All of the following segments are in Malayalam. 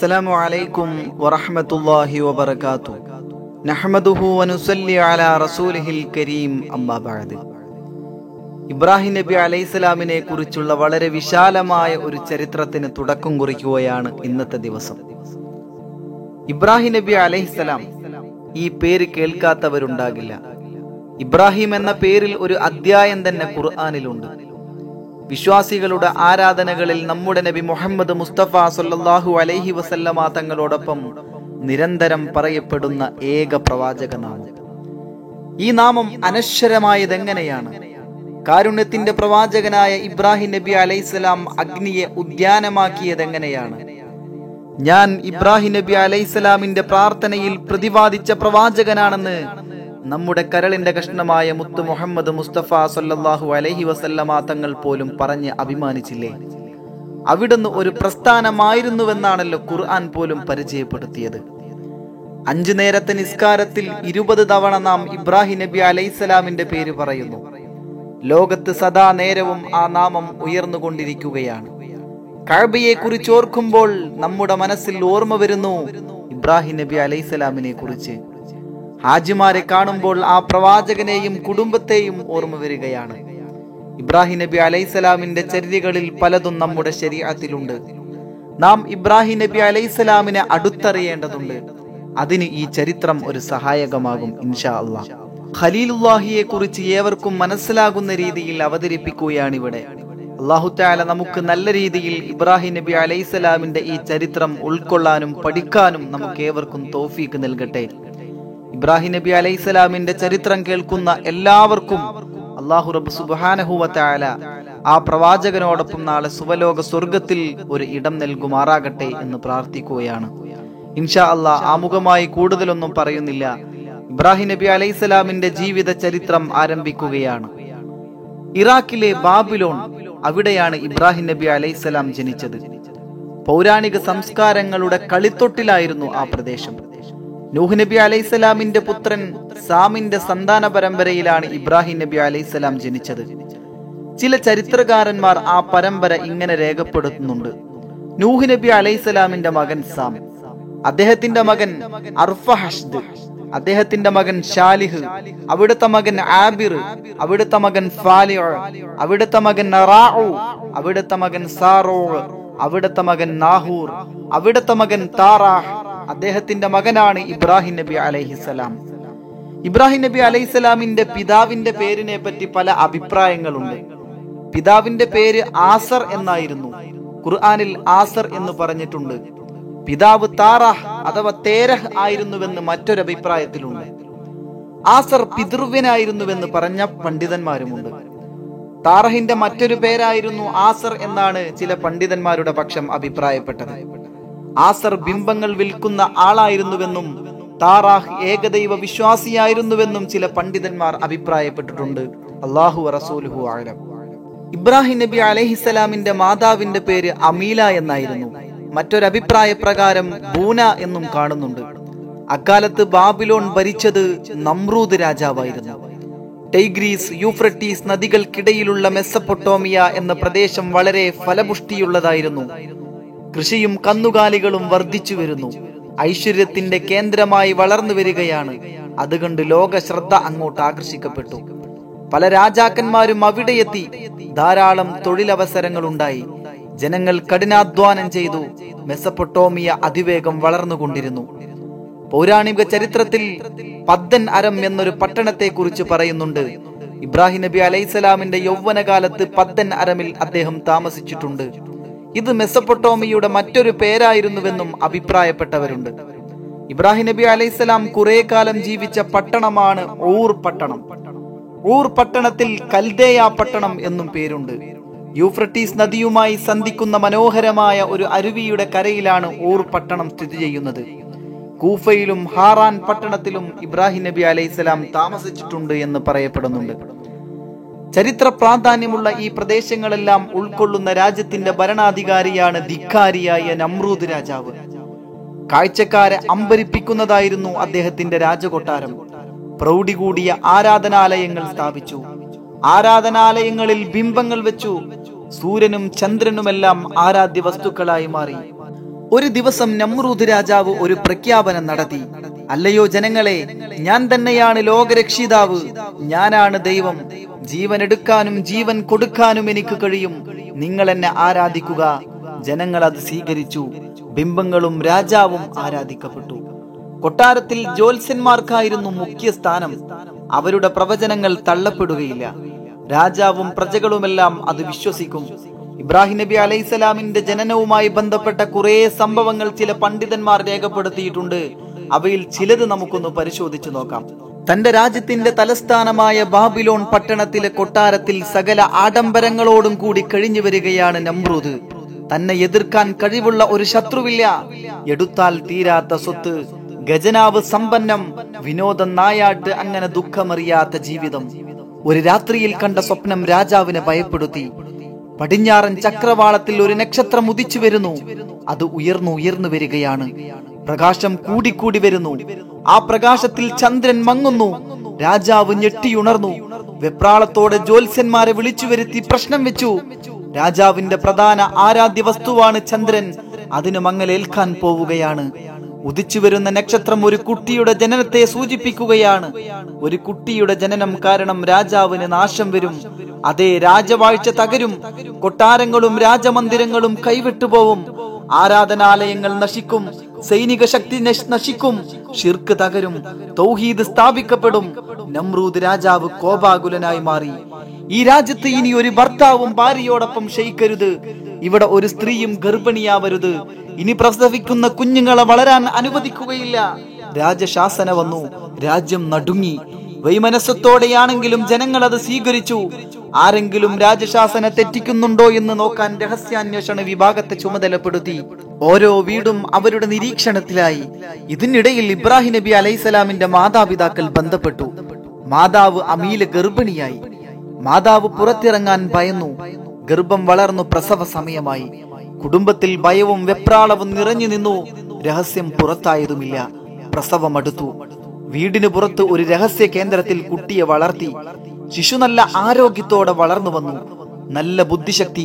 السلام عليكم ورحمة الله وبركاته نحمده ونصلي على رسوله الكريم أما بعد ഇബ്രാഹിം നബി അലൈഹിസ്സലാമിനെ കുറിച്ചുള്ള വളരെ വിശാലമായ ഒരു ചരിത്രത്തിന് തുടക്കം കുറിക്കുകയാണ് ഇന്നത്തെ ദിവസം. ഇബ്രാഹിം നബി അലൈഹിസ്സലാം ഈ പേര് കേൾക്കാത്തവരുണ്ടാകില്ല. ഇബ്രാഹിം എന്ന പേരിൽ ഒരു അധ്യായം തന്നെ ഖുർആനിലുണ്ട്. വിശ്വാസികളുടെ ആരാധനകളിൽ നമ്മുടെ നബി മുഹമ്മദ് മുസ്തഫ സല്ലല്ലാഹു അലൈഹി വസല്ലമ തങ്ങളോടൊപ്പം നിരന്തരം പറയപ്പെടുന്ന ഏക പ്രവാചകനാണ്. ഈ നാമം അനശ്വരമായതെങ്ങനെയാണ്? കാരുണ്യത്തിന്റെ പ്രവാചകനായ ഇബ്രാഹിം നബി അലൈഹിസ്സലാം അഗ്നിയെ ഉദ്യാനമാക്കിയതെങ്ങനെയാണ്? ഞാൻ ഇബ്രാഹിം നബി അലൈഹിസ്സലാമിന്റെ പ്രാർത്ഥനയിൽ പ്രതിപാദിച്ച പ്രവാചകനാണെന്ന് നമ്മുടെ കരളിന്റെ കഷ്ണമായ മുത്ത് മുഹമ്മദ് മുസ്തഫ സല്ലല്ലാഹു അലൈഹി വസല്ലമ തങ്ങൾ പോലും പറഞ്ഞ് അഭിമാനിച്ചില്ലേ? അവിടുന്ന് ഒരു പ്രസ്ഥാനമായിരുന്നുവെന്നാണല്ലോ ഖുർആൻ പോലും പരിചയപ്പെടുത്തിയത്. 5 നേരത്തെ നിസ്കാരത്തിൽ 20 തവണ നാം ഇബ്രാഹിം നബി അലൈഹിസ്സലാമിന്റെ പേര് പറയുന്നു. ലോകത്ത് സദാ നേരവും ആ നാമം ഉയർന്നുകൊണ്ടിരിക്കുകയാണ്. കഅബയെ കുറിച്ച് ഓർക്കുമ്പോൾ നമ്മുടെ മനസ്സിൽ ഓർമ്മ വരുന്നു ഇബ്രാഹിം നബി അലൈഹിസ്സലാമിനെ കുറിച്ച്. ഹാജിമാരെ കാണുമ്പോൾ ആ പ്രവാചകനെയും കുടുംബത്തെയും ഓർമ്മ വരികയാണ്. ഇബ്രാഹിം നബി അലൈഹിസ്സലാമിന്റെ ചരിതകളിൽ പലതും നമ്മുടെ ശരീഅത്തിലുണ്ട്. നാം ഇബ്രാഹിം നബി അലൈഹിസ്സലാമിനെ അടുത്തറിയേണ്ടതുണ്ട്. അതിന് ഈ ചരിത്രം ഒരു സഹായകമാകും ഇൻഷാ അല്ലാഹ്. ഖലീലുല്ലാഹിയെ കുറിച്ച് ഏവർക്കും മനസ്സിലാകുന്ന രീതിയിൽ അവതരിപ്പിക്കുകയാണിവിടെ. അല്ലാഹു തആല നമുക്ക് നല്ല രീതിയിൽ ഇബ്രാഹിം നബി അലൈഹിസ്സലാമിന്റെ ഈ ചരിത്രം ഉൾക്കൊള്ളാനും പഠിക്കാനും നമുക്ക് ഏവർക്കും തൗഫീഖ് നൽകട്ടെ. ഇബ്രാഹിം നബി അലൈഹിസ്സലാമിന്റെ ചരിത്രം കേൾക്കുന്ന എല്ലാവർക്കും അല്ലാഹു റബ്ബ് സുബ്ഹാനഹു വ തആല ആ പ്രവാചകനോടൊപ്പം നാളെ സുവലോക സ്വർഗത്തിൽ ഒരു ഇടം നൽകുമാറാകട്ടെ എന്ന് പ്രാർത്ഥിക്കുകയാണ് ഇൻഷാ അല്ലാഹ്. ആമുഖമായി കൂടുതലൊന്നും പറയുന്നില്ല. ഇബ്രാഹിം നബി അലൈഹിസ്സലാമിന്റെ ജീവിത ചരിത്രം ആരംഭിക്കുകയാണ്. ഇറാഖിലെ ബാബിലോൺ, അവിടെയാണ് ഇബ്രാഹിം നബി അലൈഹിസ്സലാം ജനിച്ചത്. പൗരാണിക സംസ്കാരങ്ങളുടെ കളിത്തൊട്ടിലായിരുന്നു ആ പ്രദേശം. നൂഹ് നബി അലൈഹിസ്സലാമിന്റെ പുത്രൻ സാമിന്റെ സന്താന പരമ്പരയിലാണ് ഇബ്രാഹിം നബി അലൈഹിസ്സലാം ജനിച്ചത്. ചില ചരിത്രകാരന്മാർ ആ പരമ്പര ഇങ്ങനെ രേഖപ്പെടുത്തുന്നുണ്ട്. നൂഹ് നബി അലൈഹിസ്സലാമിന്റെ മകൻ സാം, അദ്ദേഹത്തിന്റെ മകൻ അർഫഹഷ്ദ്, അദ്ദേഹത്തിന്റെ മകൻ ഷാലിഹ്, അവിടുത്തെ മകൻ ആബിർ, അവിടുത്തെ മകൻ ഫാലിഉ, അവിടുത്തെ മകൻ നറാഉ, അവിടുത്തെ മകൻ സാറൂ, അവിടുത്തെ മകൻ നാഹൂർ, അവിടുത്തെ മകൻ താറാഹ്, അദ്ദേഹത്തിന്റെ മകനാണ് ഇബ്രാഹിം നബി അലൈഹിസ്സലാം. ഇബ്രാഹിം നബി അലൈഹിസ്സലാമിന്റെ പിതാവിന്റെ പേരിനെ പറ്റി പല അഭിപ്രായങ്ങളുണ്ട്. പിതാവിന്റെ പേര് ആസർ എന്നായിരുന്നു. ഖുർആനിൽ ആസർ എന്ന് പറഞ്ഞിട്ടുണ്ട്. പിതാവ് താറാഹ് അഥവാ തേരഹ് ആയിരുന്നുവെന്ന് മറ്റൊരഭിപ്രായത്തിലുണ്ട്. ആസർ പിതൃവ്യനായിരുന്നുവെന്ന് പറഞ്ഞ പണ്ഡിതന്മാരുമുണ്ട്. താറഹിന്റെ മറ്റൊരു പേരായിരുന്നു ആസർ എന്നാണ് ചില പണ്ഡിതന്മാരുടെ പക്ഷം അഭിപ്രായപ്പെട്ടത്. ആസർ ബിംബങ്ങൾ വിൽക്കുന്ന ആളായിരുന്നുവെന്നും താറാഹ് ഏകദൈവ വിശ്വാസിയായിരുന്നുവെന്നും ചില പണ്ഡിതന്മാർ അഭിപ്രായപ്പെട്ടിട്ടുണ്ട്. അല്ലാഹു റസൂലുഹു അഅലം. ഇബ്രാഹിം നബി അലൈഹിസ്സലാമിന്റെ മാതാവിന്റെ പേര് അമീല എന്നായിരുന്നു. മറ്റൊരഭിപ്രായ പ്രകാരം ബൂന എന്നും കാണുന്നുണ്ട്. അക്കാലത്ത് ബാബിലോൺ ഭരിച്ചത് നമ്രൂദ് രാജാവായിരുന്നു. ടൈഗ്രീസ്, യൂഫ്രട്ടീസ് നദികൾക്കിടയിലുള്ള മെസപ്പൊട്ടോമിയ എന്ന പ്രദേശം വളരെ ഫലപുഷ്ടിയുള്ളതായിരുന്നു. കൃഷിയും കന്നുകാലികളും വർദ്ധിച്ചു വരുന്നു. ഐശ്വര്യത്തിന്റെ കേന്ദ്രമായി വളർന്നു വരികയാണ്. അതുകൊണ്ട് ലോക ശ്രദ്ധ അങ്ങോട്ട് ആകർഷിക്കപ്പെട്ടു. പല രാജാക്കന്മാരും അവിടെയെത്തി. ധാരാളം തൊഴിലവസരങ്ങൾ ഉണ്ടായി. ജനങ്ങൾ കഠിനാധ്വാനം ചെയ്തു. മെസപ്പൊട്ടോമിയ അതിവേഗം വളർന്നുകൊണ്ടിരുന്നു. പൗരാണിക ചരിത്രത്തിൽ പദ്ദൻ അരം എന്നൊരു പട്ടണത്തെ കുറിച്ച് പറയുന്നുണ്ട്. ഇബ്രാഹിം നബി അലൈഹിസ്സലാമിന്റെ യൗവനകാലത്ത് പദ്ദൻ അരമിൽ അദ്ദേഹം താമസിച്ചിട്ടുണ്ട്. ഇത് മെസപ്പൊട്ടോമിയയുടെ മറ്റൊരു പേരായിരുന്നുവെന്നും അഭിപ്രായപ്പെട്ടവരുണ്ട്. ഇബ്രാഹിം നബി അലൈഹിസ്സലാം കുറെ കാലം ജീവിച്ച പട്ടണമാണ് ഊർ പട്ടണം. ഊർ പട്ടണത്തിൽ കൽദേയ പട്ടണം എന്നും പേരുണ്ട്. യൂഫ്രട്ടീസ് നദിയുമായി സന്ധിക്കുന്ന മനോഹരമായ ഒരു അരുവിയുടെ കരയിലാണ് ഊർ പട്ടണം സ്ഥിതി ചെയ്യുന്നത്. കൂഫയിലും ഹാറാൻ പട്ടണത്തിലും ഇബ്രാഹിം നബി അലൈഹിസ്സലാം താമസിച്ചിട്ടുണ്ട് എന്ന് പറയപ്പെടുന്നുണ്ട്. ചരിത്ര പ്രാധാന്യമുള്ള ഈ പ്രദേശങ്ങളെല്ലാം ഉൾക്കൊള്ളുന്ന രാജ്യത്തിന്റെ ഭരണാധികാരിയാണ് ധിക്കാരിയായ നമ്രൂദ് രാജാവ്. കാഴ്ചക്കാരെ അമ്പരിപ്പിക്കുന്നതായിരുന്നു അദ്ദേഹത്തിന്റെ രാജകൊട്ടാരം. പ്രൗഢി കൂടിയ ആരാധനാലയങ്ങൾ സ്ഥാപിച്ചു. ആരാധനാലയങ്ങളിൽ ബിംബങ്ങൾ വെച്ചു. സൂര്യനും ചന്ദ്രനുമെല്ലാം ആരാധ്യ വസ്തുക്കളായി മാറി. ഒരു ദിവസം നമ്രൂദ് രാജാവ് ഒരു പ്രഖ്യാപനം നടത്തി, അല്ലയോ ജനങ്ങളെ, ഞാൻ തന്നെയാണ് ലോകരക്ഷിതാവ്, ഞാനാണ് ദൈവം, ജീവൻ എടുക്കാനും ജീവൻ കൊടുക്കാനും എനിക്ക് കഴിയും, നിങ്ങൾ എന്നെ ആരാധിക്കുക. ജനങ്ങൾ അത് സ്വീകരിച്ചു. ബിംബങ്ങളും രാജാവും ആരാധിക്കപ്പെട്ടു. കൊട്ടാരത്തിൽ ജ്യോത്സ്യന്മാർക്കായിരുന്നു മുഖ്യ സ്ഥാനം. അവരുടെ പ്രവചനങ്ങൾ തള്ളപ്പെടുകയില്ല. രാജാവും പ്രജകളുമെല്ലാം അത് വിശ്വസിക്കും. ഇബ്രാഹിം നബി അലൈഹിസ്സലാമിന്റെ ജനനവുമായി ബന്ധപ്പെട്ട കുറെ സംഭവങ്ങൾ ചില പണ്ഡിതന്മാർ രേഖപ്പെടുത്തിയിട്ടുണ്ട്. അവയിൽ ചിലത് നമുക്കൊന്ന് പരിശോധിച്ചു നോക്കാം. തന്റെ രാജ്യത്തിന്റെ തലസ്ഥാനമായ ബാബിലോൺ പട്ടണത്തിലെ കൊട്ടാരത്തിൽ സകല ആഡംബരങ്ങളോടും കൂടി കഴിഞ്ഞു വരികയാണ് നമ്രൂദ്. തന്നെ എതിർക്കാൻ കഴിവുള്ള ഒരു ശത്രുവില്ല. എടുത്താൽ തീരാത്ത സ്വത്ത്, ഖജനാവ് സമ്പന്നം, വിനോദം നായാട്ട്, അങ്ങനെ ദുഃഖമറിയാത്ത ജീവിതം. ഒരു രാത്രിയിൽ കണ്ട സ്വപ്നം രാജാവിനെ ഭയപ്പെടുത്തി. പടിഞ്ഞാറൻ ചക്രവാളത്തിൽ ഒരു നക്ഷത്രം ഉദിച്ചു വരുന്നു. അത് ഉയർന്നു വരികയാണ്. പ്രകാശം കൂടിക്കൂടി വരുന്നു. ആ പ്രകാശത്തിൽ ചന്ദ്രൻ മങ്ങുന്നു. രാജാവ് ഞെട്ടിയുണർന്നു. വെപ്രാളത്തോടെ ജ്യോത്സ്യന്മാരെ വിളിച്ചു വരുത്തി പ്രശ്നം വെച്ചു. രാജാവിന്റെ പ്രധാന ആരാധ്യ വസ്തുവാണ് ചന്ദ്രൻ. അതിന് മങ്ങലേൽക്കാൻ പോവുകയാണ്. ഉദിച്ചു വരുന്ന നക്ഷത്രം ഒരു കുട്ടിയുടെ ജനനത്തെ സൂചിപ്പിക്കുകയാണ്. ഒരു കുട്ടിയുടെ ജനനം കാരണം രാജാവിന് നാശം വരും. അതേ, രാജവാഴ്ച തകരും. കൊട്ടാരങ്ങളും രാജമന്ദിരങ്ങളും കൈവിട്ടുപോവും. ആരാധനാലയങ്ങൾ നശിക്കും. സൈനിക ശക്തി നശിക്കും. ശിർക്ക് തകരും. തൗഹീദ് സ്ഥാപിക്കപ്പെടും. നമ്രൂദ് രാജാവ് കോപാകുലനായി മാറി. ഈ രാജ്യത്ത് ഇനി ഒരു ഭർത്താവും ഭാര്യയോടൊപ്പം ശയിക്കരുത്. ഇവിടെ ഒരു സ്ത്രീയും ഗർഭിണിയാവരുത്. ഇനി പ്രസവിക്കുന്ന കുഞ്ഞുങ്ങളെ വളരാൻ അനുവദിക്കുകയില്ല. രാജശാസന വന്നു. രാജ്യം നടുങ്ങി. വൈമനസ്യത്തോടെയാണെങ്കിലും ജനങ്ങൾ അത് സ്വീകരിച്ചു. ആരെങ്കിലും രാജശാസന തെറ്റിക്കുന്നുണ്ടോ എന്ന് നോക്കാൻ രഹസ്യാന്വേഷണ വിഭാഗത്തെ ചുമതലപ്പെടുത്തി. ഓരോ വീടും അവരുടെ നിരീക്ഷണത്തിലായി. ഇതിനിടയിൽ ഇബ്രാഹിം നബി അലൈഹിസ്സലാമിന്റെ മാതാപിതാക്കൾ ബന്ധപ്പെട്ടു. മാതാവ് അമീല ഗർഭിണിയായി. മാതാവ് പുറത്തിറങ്ങാൻ ഭയന്നു. ഗർഭം വളർന്നു. പ്രസവ സമയമായി. കുടുംബത്തിൽ ഭയവും വെപ്രാളവും നിറഞ്ഞു നിന്നു. രഹസ്യം പുറത്തായതുമില്ല. പ്രസവം അടുത്തു. വീടിന് പുറത്ത് ഒരു രഹസ്യ കേന്ദ്രത്തിൽ കുട്ടിയെ വളർത്തി. ശിശു നല്ല ആരോഗ്യത്തോടെ വളർന്നു വന്നു. നല്ല ബുദ്ധിശക്തി,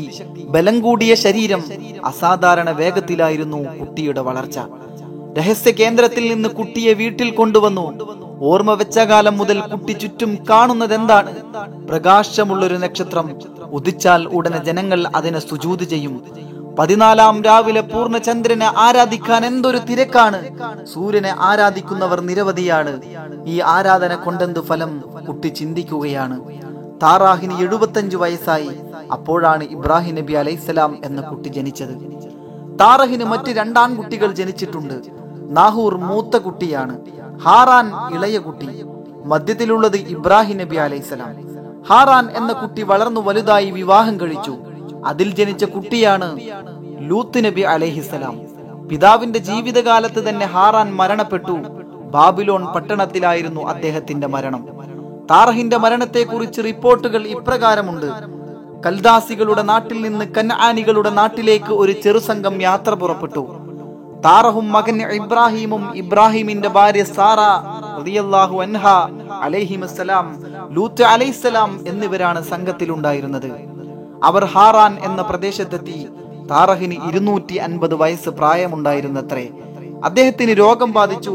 ബലം കൂടിയ ശരീരം. അസാധാരണ വേഗത്തിലായിരുന്നു കുട്ടിയുടെ വളർച്ച. രഹസ്യ കേന്ദ്രത്തിൽ നിന്ന് കുട്ടിയെ വീട്ടിൽ കൊണ്ടുവന്നു. ഓർമ്മ വെച്ച കാലം മുതൽ കുട്ടി ചുറ്റും കാണുന്നതെന്താണ്? പ്രകാശമുള്ളൊരു നക്ഷത്രം. ഉദിച്ചാൽ ഉടനെ ജനങ്ങൾ അതിനെ സുജൂദ് ചെയ്യും. 14-ാം രാവിലെ പൂർണ്ണചന്ദ്രനെ ആരാധിക്കാൻ എന്തൊരു തിരക്കാണ്. സൂര്യനെ ആരാധിക്കുന്നവർ നിരവധിയാണ്. ഈ ആരാധന കൊണ്ടെന്ത് ഫലം? കുട്ടി ചിന്തിക്കുകയാണ്. താറാഹിന് 75 വയസ്സായി. അപ്പോഴാണ് ഇബ്രാഹിം നബി അലൈഹിസ്സലാം എന്ന കുട്ടി ജനിച്ചത്. താറാഹിന് മറ്റ് 2 ആൺകുട്ടികൾ ജനിച്ചിട്ടുണ്ട്. നാഹൂർ മൂത്ത കുട്ടിയാണ്. ഹാറാൻ ഇളയ കുട്ടി. മധ്യത്തിലുള്ളത് ഇബ്രാഹിം നബി അലൈഹിസ്സലാം. ഹാറാൻ എന്ന കുട്ടി വളർന്നു വലുതായി വിവാഹം കഴിച്ചു. അതിൽ ജനിച്ച കുട്ടിയാണ് ലൂത്ത് നബി അലൈഹിസ്സലാം. പിതാവിന്റെ ജീവിതകാലത്ത് തന്നെ ഹാറാൻ മരണപ്പെട്ടു. ബാബിലോൺ പട്ടണത്തിലായിരുന്നു അദ്ദേഹത്തിന്റെ മരണം. താറഹിന്റെ മരണത്തെക്കുറിച്ച് റിപ്പോർട്ടുകൾ ഇപ്രകാരമുണ്ട്. കൽദാസികളുടെ നാട്ടിൽ നിന്ന് കനാനികളുടെ നാട്ടിലേക്ക് ഒരു ചെറുസംഘം യാത്ര പുറപ്പെട്ടു. താറഹും മകൻ ഇബ്രാഹിമും ഇബ്രാഹിമിന്റെ ഭാര്യ സാറ റളിയല്ലാഹു അൻഹ അലൈഹിമസ്സലാം, ലൂത്ത് അലൈഹിസ്സലാം എന്നിവരാണ് സംഘത്തിലുണ്ടായിരുന്നത്. അവർ ഹാറാൻ എന്ന പ്രദേശത്തെത്തി. താറഹിന് 250 വയസ്സ് പ്രായമുണ്ടായിരുന്നത്രേ. അദ്ദേഹത്തിന് രോഗം ബാധിച്ചു.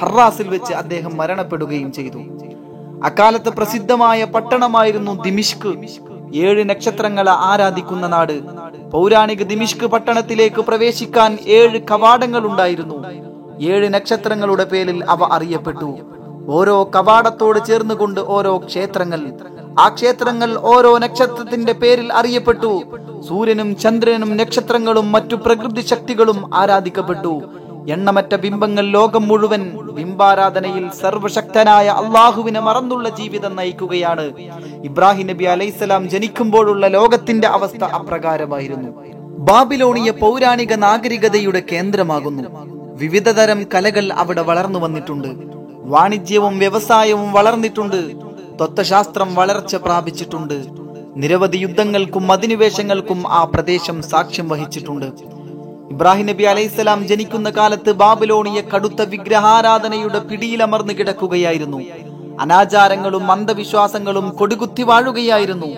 ഹറാസിൽ വെച്ച് അദ്ദേഹം മരണപ്പെടുകയും ചെയ്തു. അക്കാലത്ത് പ്രസിദ്ധമായ പട്ടണമായിരുന്നു ദിമിഷ്ക്. 7 നക്ഷത്രങ്ങളെ ആരാധിക്കുന്ന നാട്. പൗരാണിക ദിമിഷ്ക് പട്ടണത്തിലേക്ക് പ്രവേശിക്കാൻ 7 കവാടങ്ങൾ ഉണ്ടായിരുന്നു. 7 നക്ഷത്രങ്ങളുടെ പേരിൽ അവ അറിയപ്പെട്ടു. ഓരോ കവാടത്തോട് ചേർന്നുകൊണ്ട് ഓരോ ക്ഷേത്രങ്ങൾ. ആ ക്ഷേത്രങ്ങൾ ഓരോ നക്ഷത്രത്തിന്റെ പേരിൽ അറിയപ്പെട്ടു. സൂര്യനും ചന്ദ്രനും നക്ഷത്രങ്ങളും മറ്റു പ്രകൃതി ശക്തികളും ആരാധിക്കപ്പെട്ടു. എണ്ണമറ്റ ബിംബങ്ങൾ. ലോകം മുഴുവൻ ബിംബാരാധനയിൽ സർവശക്തനായ അള്ളാഹുവിനെ മറന്നുള്ള ജീവിതം നയിക്കുകയാണ്. ഇബ്രാഹിം നബി അലൈഹിസ്സലാം ജനിക്കുമ്പോഴുള്ള ലോകത്തിന്റെ അവസ്ഥ അപ്രകാരമായിരുന്നു. ബാബിലോണിയ പൗരാണിക നാഗരികതയുടെ കേന്ദ്രമാകുന്നു. വിവിധതരം കലകൾ അവിടെ വളർന്നു വന്നിട്ടുണ്ട്. വാണിജ്യവും വ്യവസായവും വളർന്നിട്ടുണ്ട്. തത്വശാസ്ത്രം വളർച്ച പ്രാപിച്ചിട്ടുണ്ട്. നിരവധി യുദ്ധങ്ങൾക്കും അധിനിവേശങ്ങൾക്കും ആ പ്രദേശം സാക്ഷ്യം വഹിച്ചിട്ടുണ്ട്. ഇബ്രാഹിം നബി അലൈഹിസ്സലാം ജനിക്കുന്ന കാലത്ത് ബാബിലോണിയ കടുത്ത വിഗ്രഹാരാധനയുടെ പിടിയിലമർന്നു കിടക്കുകയായിരുന്നു. അനാചാരങ്ങളും അന്ധവിശ്വാസങ്ങളും കൊടുകുത്തി വാഴുകയായിരുന്നു.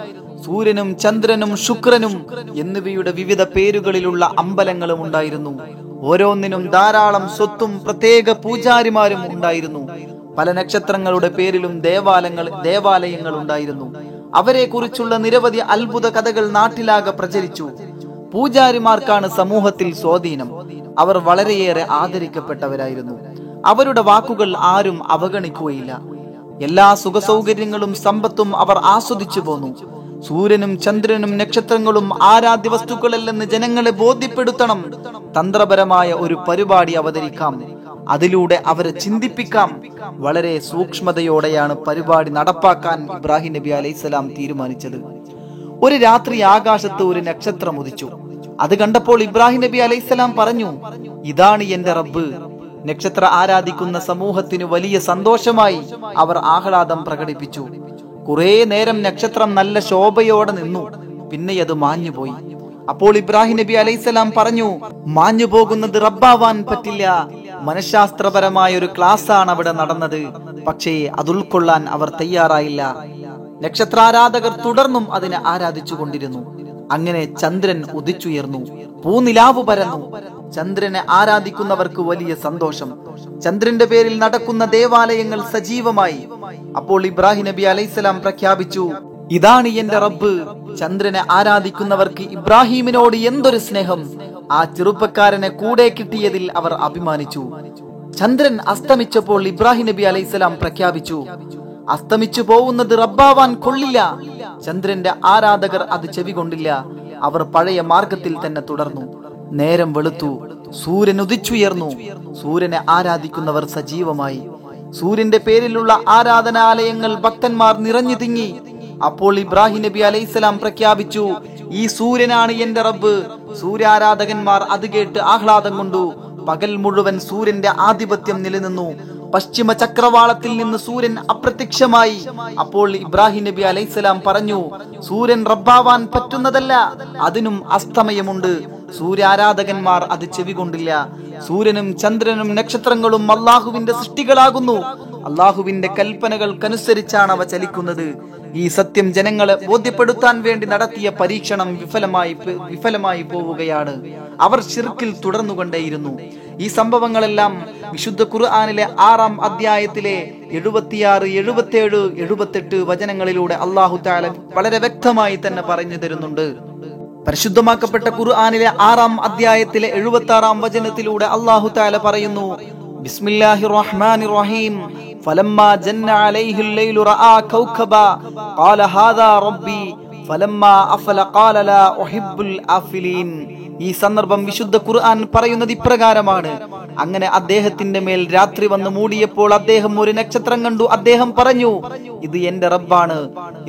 സൂര്യനും ചന്ദ്രനും ശുക്രനും എന്നിവയുടെ വിവിധ പേരുകളിലുള്ള അമ്പലങ്ങളും ഉണ്ടായിരുന്നു. ഓരോന്നിനും ധാരാളം സ്വത്തും പ്രത്യേക പൂജാരിമാരും ഉണ്ടായിരുന്നു. പല നക്ഷത്രങ്ങളുടെ പേരിലും ദേവാലയങ്ങൾ ഉണ്ടായിരുന്നു. അവരെ കുറിച്ചുള്ള നിരവധി അത്ഭുത കഥകൾ നാട്ടിലാകെ പ്രചരിച്ചു. പൂജാരിമാർക്കാണ് സമൂഹത്തിൽ സ്വാധീനം. അവർ വളരെയേറെ ആദരിക്കപ്പെട്ടവരായിരുന്നു. അവരുടെ വാക്കുകൾ ആരും അവഗണിക്കുകയില്ല. എല്ലാ സുഖ സൗകര്യങ്ങളും സമ്പത്തും അവർ ആസ്വദിച്ചു പോന്നു. സൂര്യനും ചന്ദ്രനും നക്ഷത്രങ്ങളും ആരാധ്യ വസ്തുക്കളല്ലെന്ന് ജനങ്ങളെ ബോധ്യപ്പെടുത്തണം. തന്ത്രപരമായ ഒരു പരിപാടി അവതരിക്കാം, അതിലൂടെ അവരെ ചിന്തിപ്പിക്കാം. വളരെ സൂക്ഷ്മതയോടെയാണ് പരിപാടി നടപ്പാക്കാൻ ഇബ്രാഹിം നബി അലൈഹിസ്സലാം തീരുമാനിച്ചത്. ഒരു രാത്രി ആകാശത്ത് ഒരു നക്ഷത്രം ഉദിച്ചു. അത് കണ്ടപ്പോൾ ഇബ്രാഹിം നബി അലൈഹിസ്സലാം പറഞ്ഞു, ഇതാണ് എന്റെ റബ്ബ്. നക്ഷത്ര ആരാധിക്കുന്ന സമൂഹത്തിന് വലിയ സന്തോഷമായി അവർ ആഹ്ലാദം പ്രകടിപ്പിച്ചു. കുറെ നേരം നക്ഷത്രം നല്ല ശോഭയോടെ നിന്നു. പിന്നെ അത് മാഞ്ഞുപോയി. അപ്പോൾ ഇബ്രാഹിം നബി അലൈഹിസ്സലാം പറഞ്ഞു, മാഞ്ഞു പോകുന്നത് റബ്ബാവാൻ പറ്റില്ല. മനഃശാസ്ത്രപരമായ ഒരു ക്ലാസ്സാണ് അവിടെ നടന്നത്. പക്ഷേ അത് ഉൾക്കൊള്ളാൻ അവർ തയ്യാറായില്ല. നക്ഷത്രാരാധകർ തുടർന്നും അതിനെ ആരാധിച്ചു കൊണ്ടിരുന്നു. അങ്ങനെ ചന്ദ്രൻ ഉദിച്ചുയർന്നു, പൂനിലാവ് പരന്നു. ചന്ദ്രനെ ആരാധിക്കുന്നവർക്ക് വലിയ സന്തോഷം. ചന്ദ്രന്റെ പേരിൽ നടക്കുന്ന ദേവാലയങ്ങൾ സജീവമായി. അപ്പോൾ ഇബ്രാഹിം നബി അലൈഹിസ്സലാം പ്രഖ്യാപിച്ചു, ഇതാണ് എന്റെ റബ്ബ്. ചന്ദ്രനെ ആരാധിക്കുന്നവർക്ക് ഇബ്രാഹിമിനോട് എന്തൊരു സ്നേഹം! ആ ചെറുപ്പക്കാരനെ കൂടെ കിട്ടിയതിൽ അവർ അഭിമാനിച്ചു. ചന്ദ്രൻ അസ്തമിച്ചപ്പോൾ ഇബ്രാഹിം നബി അലൈഹിസ്സലാം പ്രഖ്യാപിച്ചു, അസ്തമിച്ചു പോകുന്നത് റബ്ബാവാൻ കൊള്ളില്ല. ചന്ദ്രന്റെ ആരാധകർ അത് ചെവികൊണ്ടില്ല. അവർ പഴയ മാർഗത്തിൽ തന്നെ തുടർന്നു. നേരം വെളുത്തു, സൂര്യൻ ഉദിച്ചുയർന്നു. സൂര്യനെ ആരാധിക്കുന്നവർ സജീവമായി. സൂര്യന്റെ പേരിലുള്ള ആരാധനാലയങ്ങൾ ഭക്തന്മാർ നിറഞ്ഞു തിങ്ങി. അപ്പോൾ ഇബ്രാഹിം നബി അലൈഹിസ്സലാം പ്രഖ്യാപിച്ചു, ഈ സൂര്യനാണ് എന്റെ റബ്ബ്. സൂര്യാരാധകന്മാർ അത് കേട്ട് ആഹ്ലാദം കൊണ്ടു. പകൽ മുഴുവൻ സൂര്യന്റെ ആധിപത്യം നിലനിന്നു. പശ്ചിമ ചക്രവാളത്തിൽ നിന്ന് സൂര്യൻ അപ്രത്യക്ഷമായി. അപ്പോൾ ഇബ്രാഹിം നബി അലൈഹിസ്സലാം പറഞ്ഞു, സൂര്യൻ റബ്ബാവാൻ പറ്റുന്നതല്ല, അതിനും അസ്തമയമുണ്ട്. സൂര്യാരാധകന്മാർ അത് ചെവികൊണ്ടില്ല. സൂര്യനും ചന്ദ്രനും നക്ഷത്രങ്ങളും അള്ളാഹുവിന്റെ സൃഷ്ടികളാകുന്നു. അള്ളാഹുവിന്റെ കൽപ്പനകൾക്കനുസരിച്ചാണ് അവ ചലിക്കുന്നത്. ഈ സത്യം ജനങ്ങളെ ബോധ്യപ്പെടുത്താൻ വേണ്ടി നടത്തിയ പരീക്ഷണം വിഫലമായി പോവുകയാണ്. അവർ ശിർക്കിൽ തുടർന്നുകൊണ്ടേയിരുന്നു. ഈ സംഭവങ്ങളെല്ലാം വിശുദ്ധ ഖുർആനിലെ 6-ാം അധ്യായത്തിലെ 76, 77, 78 വചനങ്ങളിലൂടെ അല്ലാഹു തആല വളരെ വ്യക്തമായി തന്നെ പറഞ്ഞു തരുന്നുണ്ട്. പരിശുദ്ധമാക്കപ്പെട്ട ഖുർആനിലെ 6-ാം അധ്യായത്തിലെ 76-ാം വചനത്തിലൂടെ അല്ലാഹു തആല പറയുന്നു, ബിസ്മില്ലാഹിർ റഹ്മാനിർ റഹീം. ഫലമ്മാ ജന്ന അലൈഹിൽ ലൈലു റആ കൗകബ ഖാല ഹാദാ റബ്ബി ഫലമ്മാ അഫല ഖാല ലാ ഉഹിബ്ബുൽ ആഫിലീൻ. ഈ സന്ദർഭം വിശുദ്ധ ഖുർആൻ പറയുന്നത് ഇപ്രകാരമാണ്: അങ്ങനെ അദ്ദേഹത്തിന്റെ മേൽ രാത്രി വന്ന് മൂടിയപ്പോൾ അദ്ദേഹം ഒരു നക്ഷത്രം കണ്ടു. അദ്ദേഹം പറഞ്ഞു, ഇത് എന്റെ റബ്ബാണ്.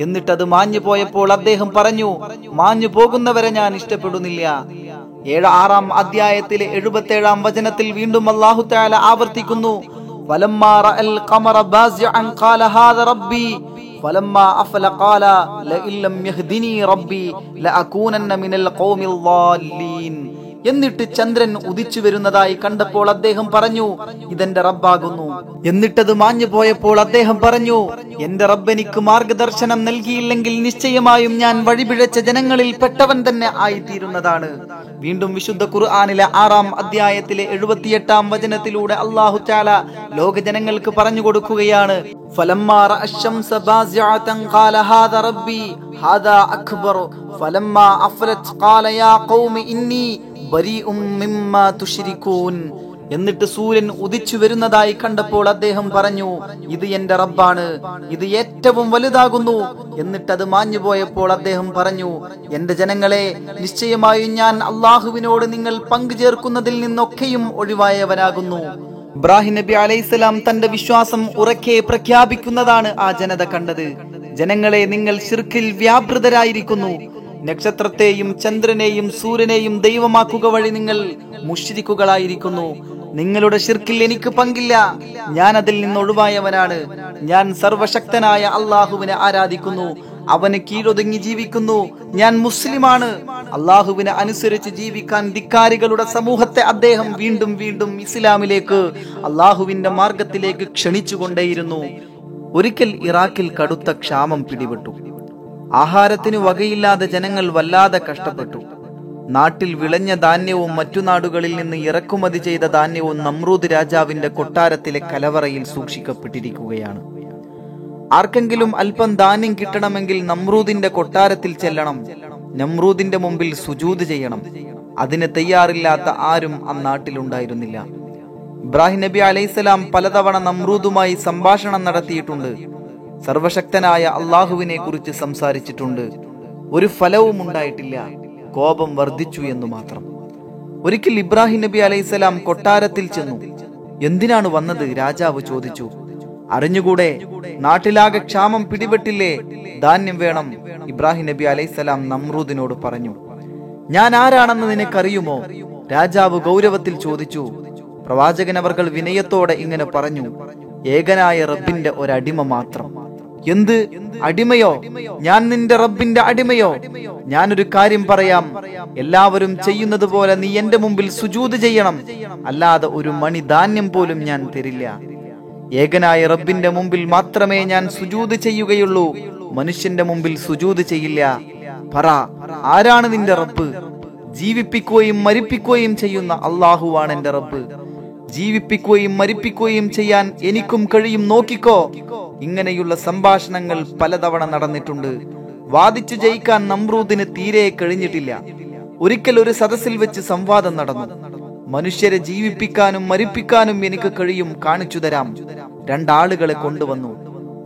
എന്നിട്ട് അത് മാഞ്ഞു പോയപ്പോൾ അദ്ദേഹം പറഞ്ഞു, മാഞ്ഞു പോകുന്നവരെ ഞാൻ ഇഷ്ടപ്പെടുന്നില്ല. 6-ാം അധ്യായത്തിലെ 77-ാം വചനത്തിൽ വീണ്ടും അല്ലാഹു തആല ആവർത്തിക്കുന്നു, ഫലമ്മാ റഅൽ ഖമറ ബാസിഅൻ ഖാല ഹാദാ റബ്ബി ഫലമ്മാ അഫല ഖാല ലഇല്ലം യഹ്ദിനി റബ്ബി ലഅകൂനന്ന മിനൽ ഖൗമിൽ ളാലീൻ. എന്നിട്ട് ചന്ദ്രൻ ഉദിച്ചു വരുന്നതായി കണ്ടപ്പോൾ അദ്ദേഹം പറഞ്ഞു, ഇതെന്റെ റബ്ബാകുന്നു. എന്നിട്ടത് മാഞ്ഞു പോയപ്പോൾ അദ്ദേഹം പറഞ്ഞു, എന്റെ റബ്ബ് എനിക്ക് മാർഗദർശനം നൽകിയില്ലെങ്കിൽ നിശ്ചയമായും ഞാൻ വഴിപിഴച്ച ജനങ്ങളിൽ പെട്ടവൻ തന്നെ ആയിത്തീരുന്നതാണ്. വീണ്ടും വിശുദ്ധ ഖുർആനിലെ 6-ാം അധ്യായത്തിലെ 78-ാം വചനത്തിലൂടെ അല്ലാഹു തആല ലോക ജനങ്ങൾക്ക് പറഞ്ഞു കൊടുക്കുകയാണ്, فلما راى الشمس بازعه قال هذا ربي هذا اكبر فلما افلت قال يا قوم اني بريء مما تشركون. എന്നിട്ട് സൂര്യൻ ഉദിച്ചു വരുന്നതായി കണ്ടപ്പോൾ അദ്ദേഹം പറഞ്ഞു, ഇത് എന്റെ റബ്ബാണ്, ഇത് ഏറ്റവും വലുതാകുന്നു. എന്നിട്ട് അത് മാഞ്ഞു പോയപ്പോൾ അദ്ദേഹം പറഞ്ഞു, എന്റെ ജനങ്ങളെ, നിശ്ചയമായും ഞാൻ അല്ലാഹുവിനോട് നിങ്ങൾ പങ്കുചേർക്കുന്നതിൽ നിന്നൊക്കെയും ഒഴിവായവനാകുന്നു. ഇബ്രാഹിം നബി അലൈഹിസ്സലാം തന്റെ വിശ്വാസം ഉറക്കെ പ്രഖ്യാപിക്കുന്നതാണ് ആ ജനത കണ്ടത്. ജനങ്ങളെ, നിങ്ങൾ ശിർക്കിൽ വ്യാപൃതരായിരിക്കുന്നു. നക്ഷത്രത്തെയും ചന്ദ്രനെയും സൂര്യനെയും ദൈവമാക്കുക വഴി നിങ്ങൾ മുശ്രിക്കുകളായിരിക്കുന്നു. നിങ്ങളുടെ ശിർക്കിൽ എനിക്ക് പങ്കില്ല. ഞാൻ അതിൽ നിന്ന് ഒഴിവായവനാണ്. ഞാൻ സർവശക്തനായ അള്ളാഹുവിനെ ആരാധിക്കുന്നു. അവന് കീഴൊതുങ്ങി ജീവിക്കുന്നു. ഞാൻ മുസ്ലിമാണ്. അള്ളാഹുവിനെ അനുസരിച്ച് ജീവിക്കാൻ ധിക്കാരികളുടെ സമൂഹത്തെ അദ്ദേഹം വീണ്ടും വീണ്ടും ഇസ്ലാമിലേക്ക്, അള്ളാഹുവിന്റെ മാർഗത്തിലേക്ക് ക്ഷണിച്ചുകൊണ്ടേയിരുന്നു. ഒരിക്കൽ ഇറാഖിൽ കടുത്ത ക്ഷാമം പിടിപെട്ടു. ആഹാരത്തിന് വകയില്ലാതെ ജനങ്ങൾ വല്ലാതെ കഷ്ടപ്പെട്ടു. നാട്ടിൽ വിളഞ്ഞ ധാന്യവും മറ്റു നാടുകളിൽ നിന്ന് ഇറക്കുമതി ചെയ്ത ധാന്യവും നമ്രൂദ് രാജാവിന്റെ കൊട്ടാരത്തിലെ കലവറയിൽ സൂക്ഷിക്കപ്പെട്ടിരിക്കുകയാണ്. ആർക്കെങ്കിലും അല്പം ധാന്യം കിട്ടണമെങ്കിൽ നമ്രൂദിന്റെ കൊട്ടാരത്തിൽ ചെല്ലണം, നമ്രൂദിന്റെ മുമ്പിൽ സുജൂദ് ചെയ്യണം. അതിന് തയ്യാറില്ലാത്ത ആരും അന്നാട്ടിലുണ്ടായിരുന്നില്ല. ഇബ്രാഹിം നബി അലൈഹിസ്സലാം പലതവണ നമ്രൂദുമായി സംഭാഷണം നടത്തിയിട്ടുണ്ട്. സർവശക്തനായ അള്ളാഹുവിനെ കുറിച്ച് സംസാരിച്ചിട്ടുണ്ട്. ഒരു ഫലവും ഉണ്ടായിട്ടില്ല, കോപം വർദ്ധിച്ചു എന്നു മാത്രം. ഒരിക്കൽ ഇബ്രാഹിം നബി അലൈഹിസ്സലാം കൊട്ടാരത്തിൽ ചെന്നു. എന്തിനാണ് വന്നത്? രാജാവ് ചോദിച്ചു. അറിഞ്ഞുകൂടെ, നാട്ടിലാകെ ക്ഷാമം പിടിപെട്ടില്ലേ, ധാന്യം വേണം. ഇബ്രാഹിം നബി അലൈഹിസ്സലാം നമ്രൂദിനോട് പറഞ്ഞു. ഞാൻ ആരാണെന്ന് നിനക്കറിയുമോ? രാജാവ് ഗൗരവത്തിൽ ചോദിച്ചു. പ്രവാചകൻ അവർകൾ വിനയത്തോടെ ഇങ്ങനെ പറഞ്ഞു: ഏകനായ റബ്ബിന്റെ ഒരടിമ മാത്രം. എന്ത് അടിമയോ? ഞാൻ നിന്റെ റബ്ബിന്റെ അടിമയോ? ഞാനൊരു കാര്യം പറയാം, എല്ലാവരും ചെയ്യുന്നത് പോലെ നീ എന്റെ മുമ്പിൽ സുജൂദ് ചെയ്യണം, അല്ലാതെ ഒരു മണി ധാന്യം പോലും ഞാൻ തരില്ല. ഏകനായ റബ്ബിന്റെ മുമ്പിൽ മാത്രമേ ഞാൻ സുജൂദ് ചെയ്യുകയുള്ളൂ, മനുഷ്യന്റെ മുമ്പിൽ സുജൂദ് ചെയ്യില്ല. പറ, ആരാണ് നിന്റെ റബ്ബ്? ജീവിപ്പിക്കുകയും മരിപ്പിക്കുകയും ചെയ്യുന്ന അള്ളാഹുവാണ് എന്റെ റബ്ബ്. ജീവിപ്പിക്കുകയും മരിപ്പിക്കുകയും ചെയ്യാൻ എനിക്കും കഴിയും, നോക്കിക്കോ. ഇങ്ങനെയുള്ള സംഭാഷണങ്ങൾ പലതവണ നടന്നിട്ടുണ്ട്. വാദിച്ചു ജയിക്കാൻ നമ്രൂദിന് തീരെ കഴിഞ്ഞിട്ടില്ല. ഒരിക്കൽ ഒരു സദസ്സിൽ വെച്ച് സംവാദം നടന്നു. മനുഷ്യരെ ജീവിപ്പിക്കാനും മരിപ്പിക്കാനും എനിക്ക് കഴിയും, കാണിച്ചു തരാം. രണ്ടാളുകളെ കൊണ്ടുവന്നു.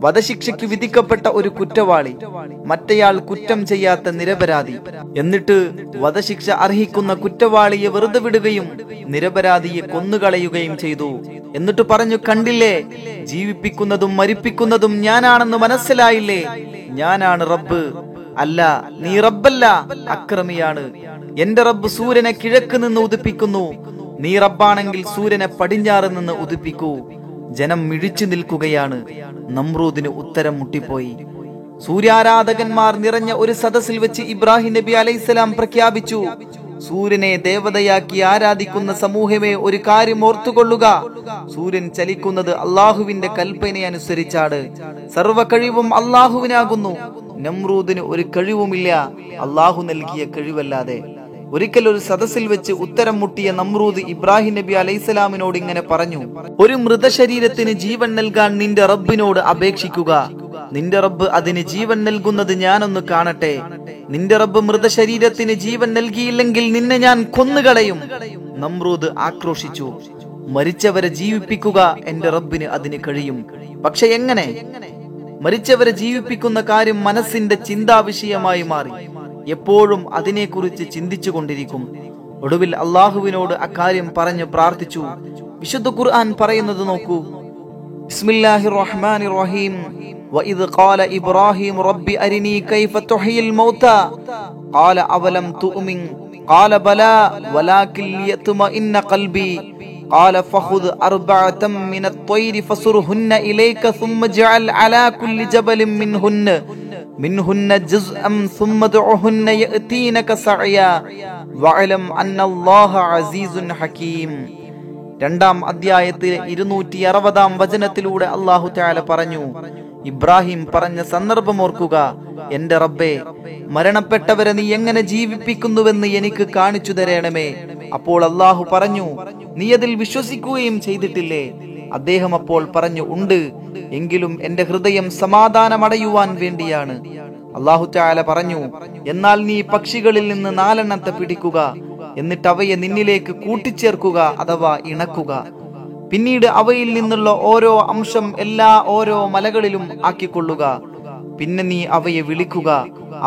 വധശിക്ഷയ്ക്ക് വിധിക്കപ്പെട്ട ഒരു കുറ്റവാളി, മറ്റേയാൾ കുറ്റം ചെയ്യാത്ത നിരപരാധി. എന്നിട്ട് വധശിക്ഷ അർഹിക്കുന്ന കുറ്റവാളിയെ വെറുതെ വിടുകയും നിരപരാധിയെ കൊന്നുകളയുകയും ചെയ്തു. എന്നിട്ട് പറഞ്ഞു: കണ്ടില്ലേ, ജീവിപ്പിക്കുന്നതും മരിപ്പിക്കുന്നതും ഞാനാണെന്ന് മനസ്സിലായില്ലേ? ഞാനാണ് റബ്ബ്. അല്ല, നീ റബ്ബല്ല, അക്രമിയാണ്. എന്റെ റബ്ബ് സൂര്യനെ കിഴക്ക് നിന്ന് ഉദിപ്പിക്കുന്നു, നീ റബ്ബാണെങ്കിൽ സൂര്യനെ പടിഞ്ഞാറ് നിന്ന് ഉദിപ്പിക്കൂ. ജനം മിഴിച്ചു നിൽക്കുകയാണ്. നമ്രൂദിന് ഉത്തരം മുട്ടിപ്പോയി. സൂര്യാരാധകന്മാർ നിറഞ്ഞ ഒരു സദസ്സിൽ വെച്ച് ഇബ്രാഹിം നബി അലൈഹിസ്സലാം പ്രഖ്യാപിച്ചു: സൂര്യനെ ദേവതയാക്കി ആരാധിക്കുന്ന സമൂഹമേ, ഒരു കാര്യം ഓർത്തുകൊള്ളുക. സൂര്യൻ ചലിക്കുന്നത് അള്ളാഹുവിന്റെ കൽപ്പനയനുസരിച്ചാണ്. സർവ്വകഴിവും അള്ളാഹുവിനാകുന്നു, നമ്രൂദിന് ഒരു കഴിവുമില്ല, അള്ളാഹു നൽകിയ കഴിവല്ലാതെ. ഒരിക്കൽ ഒരു സദസ്സിൽ വെച്ച് ഉത്തരം മുട്ടിയ നമ്രൂദ് ഇബ്രാഹിം നബി അലൈഹിസ്സലാമിനോട് ഇങ്ങനെ പറഞ്ഞു: ഒരു മൃതശരീരത്തിന് ജീവൻ നൽകാൻ നിന്റെ റബ്ബിനോട് അപേക്ഷിക്കുക, നിന്റെ റബ്ബ് അതിന് ജീവൻ നൽകുന്നത് ഞാനൊന്ന് കാണട്ടെ. നിന്റെ റബ്ബ് മൃതശരീരത്തിന് ജീവൻ നൽകിയില്ലെങ്കിൽ നിന്നെ ഞാൻ കൊന്നുകളയും. നമ്രൂദ് ആക്രോശിച്ചു: മരിച്ചവരെ ജീവിപ്പിക്കുക, എന്റെ റബ്ബിന് അതിന് കഴിയും. പക്ഷെ എങ്ങനെ? മരിച്ചവരെ ജീവിപ്പിക്കുന്ന കാര്യം മനസ്സിന്റെ ചിന്താ വിഷയമായി മാറി. എപ്പോഴും അതിനെക്കുറിച്ച് ചിന്തിച്ചു കൊണ്ടിരിക്കും. ഒടുവിൽ അള്ളാഹുവിനോട് അക്കാര്യം പറഞ്ഞ് പ്രാർത്ഥിച്ചു. വിശുദ്ധ ഖുർആൻ പറയുന്നത് നോക്കൂ: ബിസ്മില്ലാഹിർ റഹ്മാനിർ റഹീം. വഇദ് ഖാല ഇബ്രാഹിം റബ്ബി അരിനി കൈഫ തുഹ്യിൽ മൗതാ ഖാല അവലം തുഅ്മിൻ ഖാല ബലാ വലാകിൻ ലിയത്മഇന്ന ഖൽബി ഖാല ഫഖുദ് അർബഅതൻ മിനത് ത്വൈരി ഫസുർഹുന്ന ഇലൈക സുമ്മ ജഅൽ അലാ കുല്ലി ജബലിൻ മിൻഹുന്ന ജസ്അൻ സുമ്മ ദഉഹുന്ന യഅതീനക സഅയാ വഅലം അന്നല്ലാഹ അസീസുൻ ഹകീം. രണ്ടാം അധ്യായത്തിലെ 260 വചനത്തിലൂടെ അല്ലാഹു തആല പറഞ്ഞു: ഇബ്രാഹിം പറഞ്ഞ സന്ദർഭം ഓർക്കുക, എന്റെ റബ്ബേ, മരണപ്പെട്ടവരെ നീ എങ്ങനെ ജീവിപ്പിക്കുന്നുവെന്ന് എനിക്ക് കാണിച്ചു തരണമേ. അപ്പോൾ അല്ലാഹു പറഞ്ഞു: നീ അതിൽ വിശ്വസിക്കുകയും ചെയ്തിട്ടില്ലേ? അദ്ദേഹം അപ്പോൾ പറഞ്ഞു: ഉണ്ട്, എങ്കിലും എന്റെ ഹൃദയം സമാധാനമടയുവാൻ വേണ്ടിയാണ്. അല്ലാഹു തആല പറഞ്ഞു: എന്നാൽ നീ പക്ഷികളിൽ നിന്ന് 4 എണ്ണത്തെ പിടിക്കുക, എന്നിട്ട് അവയെ നിന്നിലേക്ക് കൂട്ടിച്ചേർക്കുക അഥവാ ഇണക്കുക. പിന്നീട് അവയിൽ നിന്നുള്ള ഓരോ അംശം ഓരോ മലകളിലും ആക്കിക്കൊള്ളുക. പിന്നെ നീ അവയെ വിളിക്കുക,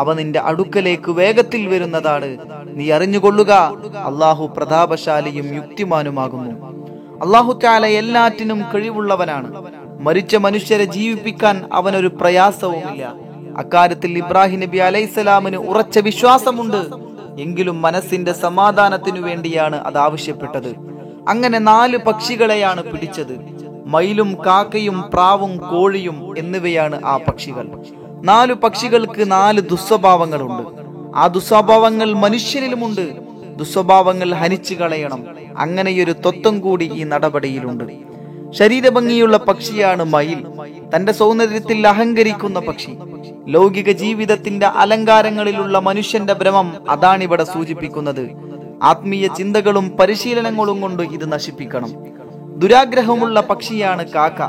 അവ നിന്റെ അടുക്കലേക്ക് വേഗത്തിൽ വരുന്നതാണ്. നീ അറിഞ്ഞുകൊള്ളുക, അല്ലാഹു പ്രതാപശാലിയും യുക്തിമാനുമാകുന്നു. അല്ലാഹു തആല എല്ലാറ്റിനും കഴിവുള്ളവനാണ്. മരിച്ച മനുഷ്യരെ ജീവിപ്പിക്കാൻ അവനൊരു പ്രയാസവുമില്ല. അക്കാര്യത്തിൽ ഇബ്രാഹിം നബി അലൈഹിസ്സലാമിന് ഉറച്ച വിശ്വാസമുണ്ട്. എങ്കിലും മനസ്സിന്റെ സമാധാനത്തിനു വേണ്ടിയാണ് അത് ആവശ്യപ്പെട്ടത്. അങ്ങനെ 4 പക്ഷികളെയാണ് പിടിച്ചത്. മയിലും കാക്കയും പ്രാവും കോഴിയും എന്നിവയാണ് ആ പക്ഷികൾ. 4 പക്ഷികൾക്ക് 4 ദുസ്വഭാവങ്ങളുണ്ട്. ആ ദുസ്വഭാവങ്ങൾ മനുഷ്യനിലുമുണ്ട്. ദുസ്വഭാവങ്ങൾ ഹനിച്ചു കളയണം, അങ്ങനെയൊരു തത്വം കൂടി ഈ നടപടിയിലുണ്ട്. ശരീരഭംഗിയുള്ള പക്ഷിയാണ് മയിൽ. തന്റെ സൗന്ദര്യത്തിൽ അഹങ്കരിക്കുന്ന പക്ഷി. ലൗകിക ജീവിതത്തിന്റെ അലങ്കാരങ്ങളിലുള്ള മനുഷ്യന്റെ ഭ്രമം അതാണിവിടെ സൂചിപ്പിക്കുന്നത്. ആത്മീയ ചിന്തകളും പരിശീലനങ്ങളും കൊണ്ട് ഇത് നശിപ്പിക്കണം. ദുരാഗ്രഹമുള്ള പക്ഷിയാണ് കാക്ക.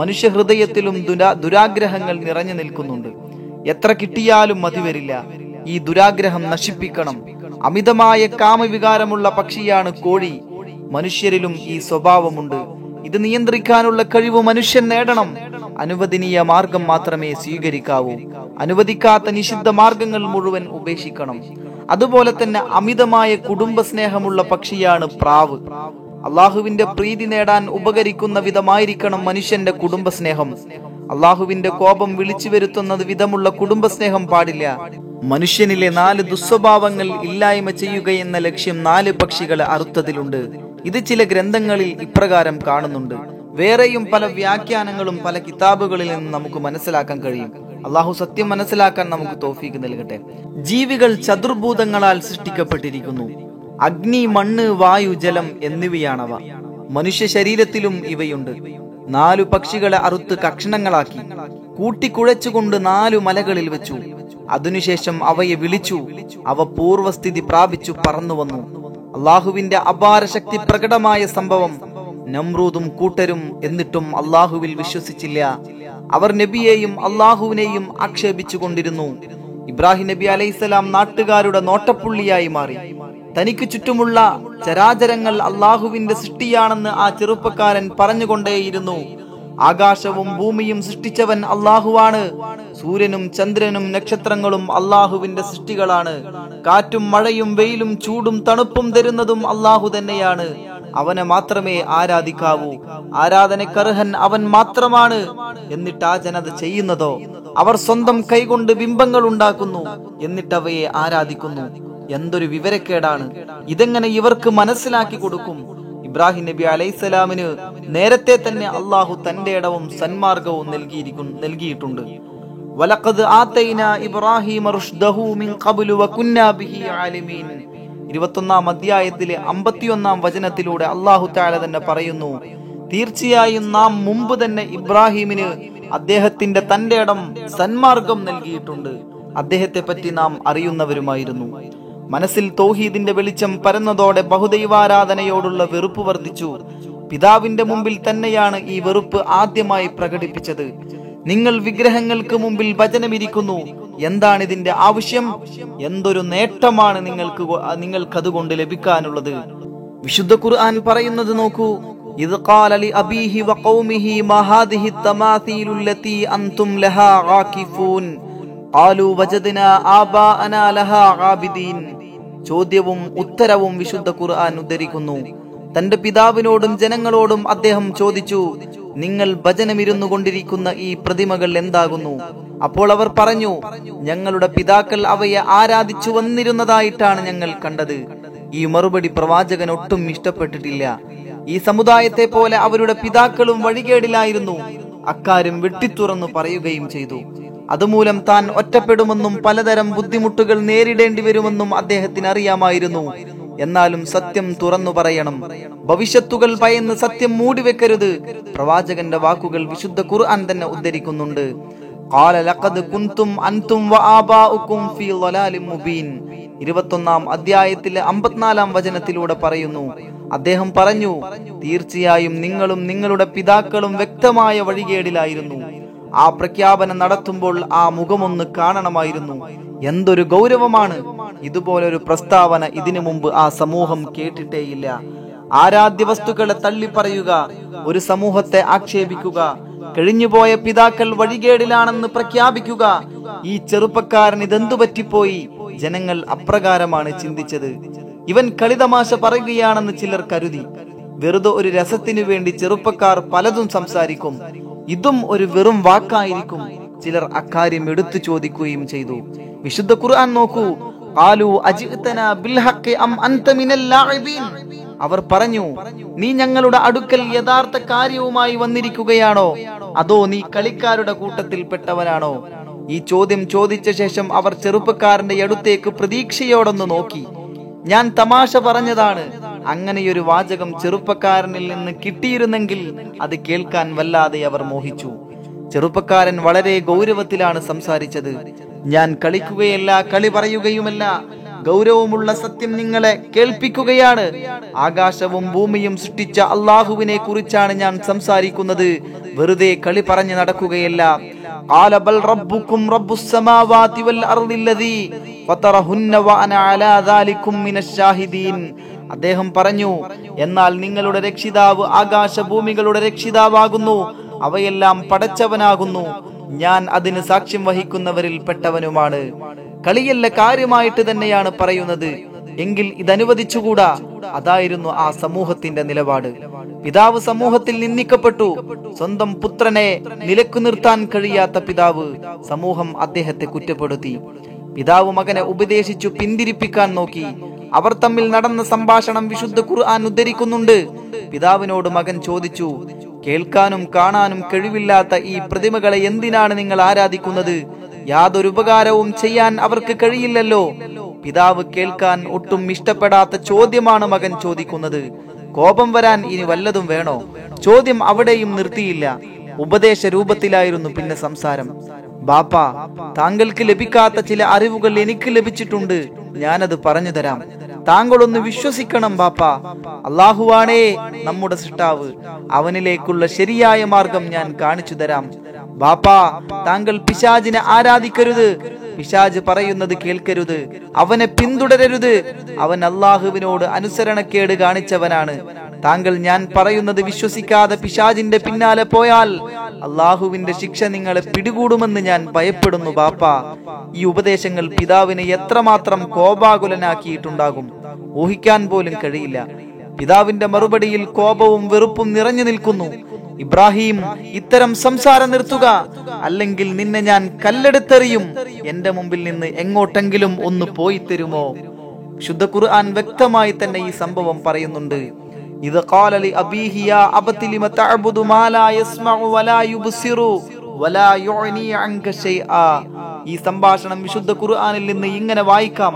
മനുഷ്യ ഹൃദയത്തിലും ദുരാഗ്രഹങ്ങൾ നിറഞ്ഞു നിൽക്കുന്നുണ്ട്. എത്ര കിട്ടിയാലും മതി വരില്ല. ഈ ദുരാഗ്രഹം നശിപ്പിക്കണം. അമിതമായ കാമവികാരമുള്ള പക്ഷിയാണ് കോഴി. മനുഷ്യരിലും ഈ സ്വഭാവമുണ്ട്. ഇത് നിയന്ത്രിക്കാനുള്ള കഴിവ് മനുഷ്യൻ നേടണം. അനുവദനീയ മാർഗം മാത്രമേ സ്വീകരിക്കാവൂ. അനുവദിക്കാത്ത നിഷിദ്ധ മാർഗങ്ങൾ മുഴുവൻ ഉപേക്ഷിക്കണം. അതുപോലെ തന്നെ അമിതമായ കുടുംബസ്നേഹമുള്ള പക്ഷിയാണ് പ്രാവ്. അള്ളാഹുവിന്റെ പ്രീതി നേടാൻ ഉപകരിക്കുന്ന വിധമായിരിക്കണം മനുഷ്യന്റെ കുടുംബസ്നേഹം. അള്ളാഹുവിന്റെ കോപം വിളിച്ചു വരുത്തുന്നത് വിധമുള്ള കുടുംബസ്നേഹം പാടില്ല. മനുഷ്യനിലെ 4 ദുസ്വഭാവങ്ങൾ ഇല്ലായ്മ ചെയ്യുക എന്ന ലക്ഷ്യം 4 പക്ഷികളെ അറുത്തതിലുണ്ട്. ഇത് ചില ഗ്രന്ഥങ്ങളിൽ ഇപ്രകാരം കാണുന്നുണ്ട്. വേറെയും പല വ്യാഖ്യാനങ്ങളും പല കിതാബുകളിൽ നിന്ന് നമുക്ക് മനസ്സിലാക്കാൻ കഴിയും. അള്ളാഹു സത്യം മനസ്സിലാക്കാൻ നമുക്ക് തൗഫീക്ക് നൽകട്ടെ. ജീവികൾ ചതുർഭൂതങ്ങളാൽ സൃഷ്ടിക്കപ്പെട്ടിരിക്കുന്നു. അഗ്നി, മണ്ണ്, വായു, ജലം എന്നിവയാണവ. മനുഷ്യ ശരീരത്തിലും ഇവയുണ്ട്. 4 പക്ഷികളെ അറുത്ത് കഷ്ണങ്ങളാക്കി കൂട്ടിക്കുഴച്ചുകൊണ്ട് 4 മലകളിൽ വെച്ചു. അതിനുശേഷം അവയെ വിളിച്ചു. അവ പൂർവസ്ഥിതി പ്രാപിച്ചു പറന്നു വന്നു. അള്ളാഹുവിന്റെ അപാര ശക്തി പ്രകടമായ സംഭവം. നമ്രൂദും കൂട്ടരും എന്നിട്ടും അള്ളാഹുവിൽ വിശ്വസിച്ചില്ല. അവർ നബിയെയും അള്ളാഹുവിനെയും ആക്ഷേപിച്ചു കൊണ്ടിരുന്നു. ഇബ്രാഹിം നബി അലൈഹിസ്സലാം നാട്ടുകാരുടെ നോട്ടപ്പുള്ളിയായി മാറി. തനിക്ക് ചുറ്റുമുള്ള ചരാചരങ്ങൾ അള്ളാഹുവിന്റെ സൃഷ്ടിയാണെന്ന് ആ ചെറുപ്പക്കാരൻ പറഞ്ഞുകൊണ്ടേയിരുന്നു. ആകാശവും ഭൂമിയും സൃഷ്ടിച്ചവൻ അള്ളാഹുവാണ്. സൂര്യനും ചന്ദ്രനും നക്ഷത്രങ്ങളും അള്ളാഹുവിന്റെ സൃഷ്ടികളാണ്. കാറ്റും മഴയും വെയിലും ചൂടും തണുപ്പും തരുന്നതും അള്ളാഹു തന്നെയാണ്. അവനെ മാത്രമേ ആരാധിക്കാവൂ. ആരാധനക്കർഹൻ അവൻ മാത്രമാണ്. എന്നിട്ട് ആ ജനത ചെയ്യുന്നതോ? അവർ സ്വന്തം കൈകൊണ്ട് ബിംബങ്ങൾ ഉണ്ടാക്കുന്നു. എന്നിട്ടവയെ ആരാധിക്കുന്നു. എന്തൊരു വിവരക്കേടാണ്! ഇതെങ്ങനെ ഇവർക്ക് മനസ്സിലാക്കി കൊടുക്കും? ഇബ്രാഹിം നബി അലൈഹിസ്സലാമിന് നേരത്തെ തന്നെ അള്ളാഹു തന്റെ ഇടവും സന്മാർഗവും നൽകിയിട്ടുണ്ട്. വലഖദ് ആതൈനാ ഇബ്രാഹിമ റുഷ്ദഹു മിൻ ഖബ്ലു വകുന്നാ ബിഹി ആലിമീൻ. 21ാം അധ്യായത്തിലെ 51ാം വചനത്തിലൂടെ അള്ളാഹു തആല തന്നെ പറയുന്നു, തീർച്ചയായും നാം മുമ്പ് തന്നെ ഇബ്രാഹിമിന് അദ്ദേഹത്തിന്റെ തന്റെ ഇടം സന്മാർഗം നൽകിയിട്ടുണ്ട്. അദ്ദേഹത്തെ പറ്റി നാം അറിയുന്നവരുമായിരുന്നു. മനസ്സിൽ തൗഹീദിന്റെ വെളിച്ചം പരന്നതോടെ ബഹുദൈവാരാധനയോടുള്ള വെറുപ്പ് വർദ്ധിച്ചു. പിതാവിന്റെ മുമ്പിൽ തന്നെയാണ് ഈ വെറുപ്പ് ആദ്യമായി പ്രകടിപ്പിച്ചത്. നിങ്ങൾ വിഗ്രഹങ്ങൾക്ക് മുമ്പിൽ ഭജനമിരിക്കുന്നു. എന്താണ് ഇതിന്റെ ആവശ്യം? എന്തൊരു നേട്ടമാണ് നിങ്ങൾക്കതുകൊണ്ട് ലഭിക്കാനുള്ളത്? വിശുദ്ധ ഖുർആൻ പറയുന്നത് നോക്കൂ. ഇദ് ഖാല ലി അബീഹി വഖൗമിഹി മാ ഹാദിഹി തമാസീലുല്ലതി അൻതും ലഹാ ഖാകിഫൂൻ ഖാലൂ വജദ്നാ ആബാഅനാ ലഹാ ഖാബിദീൻ. ചോദ്യവും ഉത്തരവും വിശുദ്ധ ഖുർആൻ ഉദ്ധരിക്കുന്നു. തന്റെ പിതാവിനോടും ജനങ്ങളോടും അദ്ദേഹം ചോദിച്ചു, നിങ്ങൾ ഭജനമിരുന്നു കൊണ്ടിരിക്കുന്ന ഈ പ്രതിമകൾ എന്താകുന്നു? അപ്പോൾ അവർ പറഞ്ഞു, ഞങ്ങളുടെ പിതാക്കൾ അവയെ ആരാധിച്ചു വന്നിരുന്നതായിട്ടാണ് ഞങ്ങൾ കണ്ടത്. ഈ മറുപടി പ്രവാചകൻ ഒട്ടും ഇഷ്ടപ്പെട്ടിട്ടില്ല. ഈ സമുദായത്തെ പോലെ അവരുടെ പിതാക്കളും വഴികേടിലായിരുന്നു. അക്കാര്യം വെട്ടിത്തുറന്നു പറയുകയും ചെയ്തു. അതുമൂലം താൻ ഒറ്റപ്പെടുമെന്നും പലതരം ബുദ്ധിമുട്ടുകൾ നേരിടേണ്ടി വരുമെന്നും അദ്ദേഹത്തിന് അറിയാമായിരുന്നു. എന്നാലും സത്യം തുറന്നു പറയണം. ഭവിഷ്യത്തുകൾ ഭയന്ന് സത്യം മൂടിവെക്കരുത്. പ്രവാചകന്റെ വാക്കുകൾ വിശുദ്ധ ഖുർആൻ തന്നെ ഉദ്ധരിക്കുന്നുണ്ട്. ഖാല ലഖദ് കുൻതും അൻതും വആബാഉകും ഫീ ളലാലിൻ മുബീൻ. 21ാം അധ്യായത്തിലെ 54ാം വചനത്തിലൂടെ പറയുന്നു, അദ്ദേഹം പറഞ്ഞു, തീർച്ചയായും നിങ്ങളും നിങ്ങളുടെ പിതാക്കളും വ്യക്തമായ വഴികേടിലായിരുന്നു. ആ പ്രഖ്യാപനം നടത്തുമ്പോൾ ആ മുഖമൊന്ന് കാണണമായിരുന്നു. എന്തൊരു ഗൗരവമാണ്! ഇതുപോലൊരു പ്രസ്താവന ഇതിനു മുമ്പ് ആ സമൂഹം കേട്ടിട്ടേയില്ല. ആരാധ്യ വസ്തുക്കളെ തള്ളിപ്പറയുക, ഒരു സമൂഹത്തെ ആക്ഷേപിക്കുക, കഴിഞ്ഞുപോയ പിതാക്കൾ വഴികേടിലാണെന്ന് പ്രഖ്യാപിക്കുക. ഈ ചെറുപ്പക്കാരന് ഇതെന്തു പറ്റിപ്പോയി? ജനങ്ങൾ അപ്രകാരമാണ് ചിന്തിച്ചത്. ഇവൻ കളിതമാശ പറയുകയാണെന്ന് ചിലർ കരുതി. വെറുതെ ഒരു രസത്തിനു വേണ്ടി ചെറുപ്പക്കാർ പലതും സംസാരിക്കും. ഇതും ഒരു വെറും വാക്കായിരിക്കും. ചിലർ അക്കാര്യം എടുത്തു ചോദിക്കുകയും ചെയ്തു. വിശുദ്ധ ഖുർആൻ നോക്കൂ. ഖാലൂ അജിഅ്തനാ ബിൽ ഹഖ് അം അൻത മിനൽ ലാഇബീൻ. അവർ പറഞ്ഞു, നീ ഞങ്ങളുടെ അടുക്കൽ യഥാർത്ഥ കാര്യവുമായി വന്നിരിക്കുകയാണോ അതോ നീ കളിക്കാരുടെ കൂട്ടത്തിൽ പെട്ടവനാണോ? ഈ ചോദ്യം ചോദിച്ച ശേഷം അവർ ചെറുപ്പക്കാരന്റെ അടുത്തേക്ക് പ്രതീക്ഷയോടൊന്ന് നോക്കി. ഞാൻ തമാശ പറഞ്ഞതാണ്, അങ്ങനെയൊരു വാചകം ചെറുപ്പക്കാരനിൽ നിന്ന് കിട്ടിയിരുന്നെങ്കിൽ അത് കേൾക്കാൻ വല്ലാതെ അവർ മോഹിച്ചു. ചെറുപ്പക്കാരൻ വളരെ ഗൗരവത്തിലാണ് സംസാരിച്ചത്. ഞാൻ കളിക്കുകയല്ല, കളി പറയുകയുമല്ല, ഗൗരവമുള്ള സത്യം നിങ്ങളെ കേൾപ്പിക്കുകയാണ്. ആകാശവും ഭൂമിയും സൃഷ്ടിച്ച അള്ളാഹുവിനെ കുറിച്ചാണ് ഞാൻ സംസാരിക്കുന്നത്, വെറുതെ കളി പറഞ്ഞു നടക്കുകയല്ല. ഖാല ബൽ റബ്ബുകും റബ്ബുസ് സമാവാതി വൽ അർദില്ലദീ ഫതറഹുന്ന വ അന അലാ ദാലികും മിനശ് ഷാഹിദീൻ. അദ്ദേഹം പറഞ്ഞു, എന്നാൽ നിങ്ങളുടെ രക്ഷിതാവ് ആകാശഭൂമികളുടെ രക്ഷിതാവാകുന്നു, അവയെല്ലാം പടച്ചവനാകുന്നു, ഞാൻ അതിന് സാക്ഷ്യം വഹിക്കുന്നവരിൽ പെട്ടവനുമാണ്. കളിയല്ല, കാര്യമായിട്ട് തന്നെയാണ് പറയുന്നത്, എങ്കിൽ ഇതനുവദിച്ചുകൂടാ. അതായിരുന്നു ആ സമൂഹത്തിന്റെ നിലപാട്. പിതാവ് സമൂഹത്തിൽ നിന്ദിക്കപ്പെട്ടു. സ്വന്തം പുത്രനെ നിലക്കു നിർത്താൻ കഴിയാത്ത പിതാവ്, സമൂഹം അദ്ദേഹത്തെ കുറ്റപ്പെടുത്തി. പിതാവ് മകനെ ഉപദേശിച്ചു പിന്തിരിപ്പിക്കാൻ നോക്കി. അവർ തമ്മിൽ നടന്ന സംഭാഷണം വിശുദ്ധ ഖുർആൻ ഉദ്ധരിക്കുന്നുണ്ട്. പിതാവിനോട് മകൻ ചോദിച്ചു, കേൾക്കാനും കാണാനും കഴിവില്ലാത്ത ഈ പ്രതിമകളെ എന്തിനാണ് നിങ്ങൾ ആരാധിക്കുന്നത്? യാതൊരു ഉപകാരവും ചെയ്യാൻ അവർക്ക് കഴിയില്ലല്ലോ. പിതാവ് കേൾക്കാൻ ഒട്ടും ഇഷ്ടപ്പെടാത്ത ചോദ്യമാണ് മകൻ ചോദിക്കുന്നത്. കോപം വരാൻ ഇനി വല്ലതും വേണോ? ചോദ്യം അവിടെയും നിർത്തിയില്ല. ഉപദേശ രൂപത്തിലായിരുന്നു പിന്നെ സംസാരം. ബാപ്പ, താങ്കൾക്ക് ലഭിക്കാത്ത ചില അറിവുകൾ എനിക്ക് ലഭിച്ചിട്ടുണ്ട്, ഞാനത് പറഞ്ഞു തരാം. താങ്കളൊന്ന് വിശ്വസിക്കണം ബാപ്പ. അള്ളാഹുവാണേ നമ്മുടെ സൃഷ്ടാവ്, അവനിലേക്കുള്ള ശരിയായ മാർഗം ഞാൻ കാണിച്ചു തരാം. ബാപ്പ, താങ്കൾ പിശാചിനെ ആരാധിക്കരുത്, പിശാച് പറയുന്നത് കേൾക്കരുത്, അവനെ പിന്തുടരരുത്, അവൻ അള്ളാഹുവിനോട് അനുസരണക്കേട് കാണിച്ചവനാണ്. താങ്കൾ ഞാൻ പറയുന്നത് വിശ്വസിക്കാതെ പിശാചിന്റെ പിന്നാലെ പോയാൽ അള്ളാഹുവിന്റെ ശിക്ഷ നിങ്ങളെ പിടികൂടുമെന്ന് ഞാൻ ഭയപ്പെടുന്നു ബാപ്പ. ഈ ഉപദേശങ്ങൾ പിതാവിനെ എത്രമാത്രം കോപാകുലനാക്കിയിട്ടുണ്ടാകും, ഊഹിക്കാൻ പോലും കഴിയില്ല. പിതാവിന്റെ മറുപടിയിൽ കോപവും വെറുപ്പും നിറഞ്ഞു നിൽക്കുന്നു. ഇബ്രാഹിം, ഇത്തരം സംസാരം നിർത്തുക, അല്ലെങ്കിൽ നിന്നെ ഞാൻ കല്ലെടുത്തെറിയും. എന്റെ മുമ്പിൽ നിന്ന് എങ്ങോട്ടെങ്കിലും ഒന്ന് പോയി തരുമോ? ശുദ്ധ ഖുർആൻ വ്യക്തമായി തന്നെ ഈ സംഭവം പറയുന്നുണ്ട്. ഇത് ഖാലലി അബീഹി യാ അബതി ലിമ തഅബുദു മാ ലാ യസ്മഉ വലാ യുബ്സിറു വലാ യുഅനി അൻക ശൈആ. ഈ സംഭാഷണം വിശുദ്ധ ഖുർആനിൽ നിന്ന് ഇങ്ങനെ വായിക്കാം.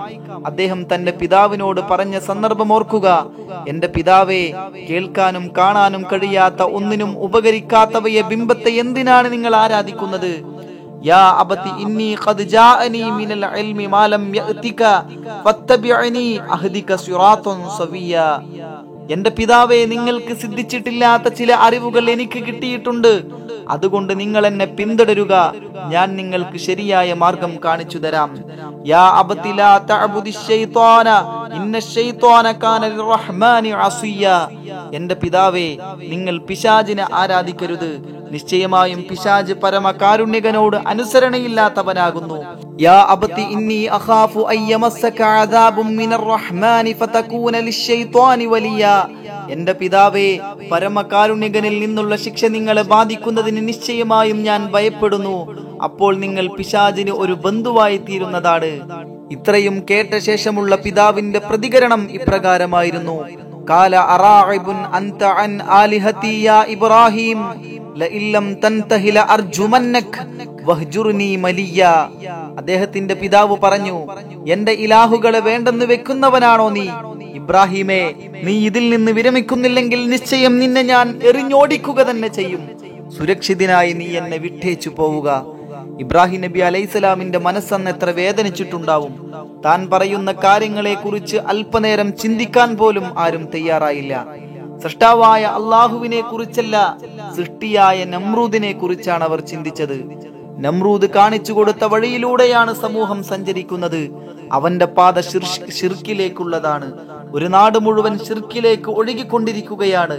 അദ്ദേഹം തന്റെ പിതാവിനോട് പറഞ്ഞ സന്ദർഭം ഓർക്കുക. എന്റെ പിതാവേ, കേൾക്കാനും കാണാനും കഴിയാത്ത ഒന്നിനും ഉപകരിക്കാത്തവയെ, ബിംബത്തെ എന്തിനാണ് നിങ്ങൾ ആരാധിക്കുന്നത്? യാ അബതി ഇന്നി ഖദ് ജാഅനി മിനൽ ഇൽമി മാ ലം യഅതിക ഫത്തബിഉനി അഹ്ദിക സിറാതൻ സവിയ്യാ. എന്റെ പിതാവെ, നിങ്ങൾക്ക് സിദ്ധിച്ചിട്ടില്ലാത്ത ചില അറിവുകൾ എനിക്ക് കിട്ടിയിട്ടുണ്ട്, അതുകൊണ്ട് നിങ്ങൾ എന്നെ പിന്തുടരുക, ഞാൻ നിങ്ങൾക്ക് ശരിയായ മാർഗം കാണിച്ചു തരാം. യാ അബതി ലാ തഅബുദിശ് ശൈത്വാന ഇന്നശ് ശൈത്വാന കാന ലിർറഹ്മാനി അസിയാ. എന്റെ പിതാവെ, നിങ്ങൾ പിശാചിനെ ആരാധിക്കരുത്, നിശ്ചയമായും പിശാച് പരമ കാരുണ്യകനോട് അനുസരണയില്ലാത്തവനാകുന്നു. യാ അബതി ഇന്നി അഖാഫു അയ്യമസ്സക അദാബും മിനർ റഹ്മാനി ഫതകൂന ലിശ്ശൈത്വാനി വലിയാ. എന്റെ പിതാവേ, പരമ കാരുണ്യകനിൽ നിന്നുള്ള ശിക്ഷ നിങ്ങളെ ബാധിക്കുന്നതിന് നിശ്ചയമായും ഞാൻ ഭയപ്പെടുന്നു, അപ്പോൾ നിങ്ങൾ പിശാചിന് ഒരു ബന്ധുവായി തീരുന്നതാണ്. ഇത്രയും കേട്ട ശേഷമുള്ള പിതാവിന്റെ പ്രതികരണം ഇപ്രകാരമായിരുന്നു. ഖാല അറാഇബുൻ അൻത അൻ ആലിഹതി യാ ഇബ്രാഹിം ലഇല്ലം തൻതഹി ലഅർജുമന്നക് വഹ്ജുർനി മലിയാ. അദ്ദേഹത്തിന്റെ പിതാവ് പറഞ്ഞു, എന്റെ ഇലാഹുകളെ വേണ്ടെന്ന് വെക്കുന്നവനാണോ നീ? ഇബ്രാഹിമേ, നീ ഇതിൽ നിന്ന് വിരമിക്കുന്നില്ലെങ്കിൽ നിശ്ചയം നിന്നെ ഞാൻ എറിഞ്ഞോടിക്കുക തന്നെ ചെയ്യും. സുരക്ഷിതനായി നീ എന്നെ വിട്ടേച്ചു പോവുക. ഇബ്രാഹിം നബി അലൈഹിസ്സലാമിന്റെ മനസ്സന്ന് എത്ര വേദനിച്ചിട്ടുണ്ടാവും. താൻ പറയുന്ന കാര്യങ്ങളെ കുറിച്ച് അല്പനേരം ചിന്തിക്കാൻ പോലും ആരും തയ്യാറായില്ല. സൃഷ്ടാവായ അള്ളാഹുവിനെ കുറിച്ചല്ല, സൃഷ്ടിയായ നമ്രൂദിനെ കുറിച്ചാണ് അവർ ചിന്തിച്ചത്. നമ്രൂദ് കാണിച്ചു കൊടുത്ത വഴിയിലൂടെയാണ് സമൂഹം സഞ്ചരിക്കുന്നത്. അവന്റെ പാത ശിർക്കിലേക്കുള്ളതാണ്. ഒരു നാട് മുഴുവൻ ശിർക്കിലേക്ക് ഒഴുകിക്കൊണ്ടിരിക്കുകയാണ്.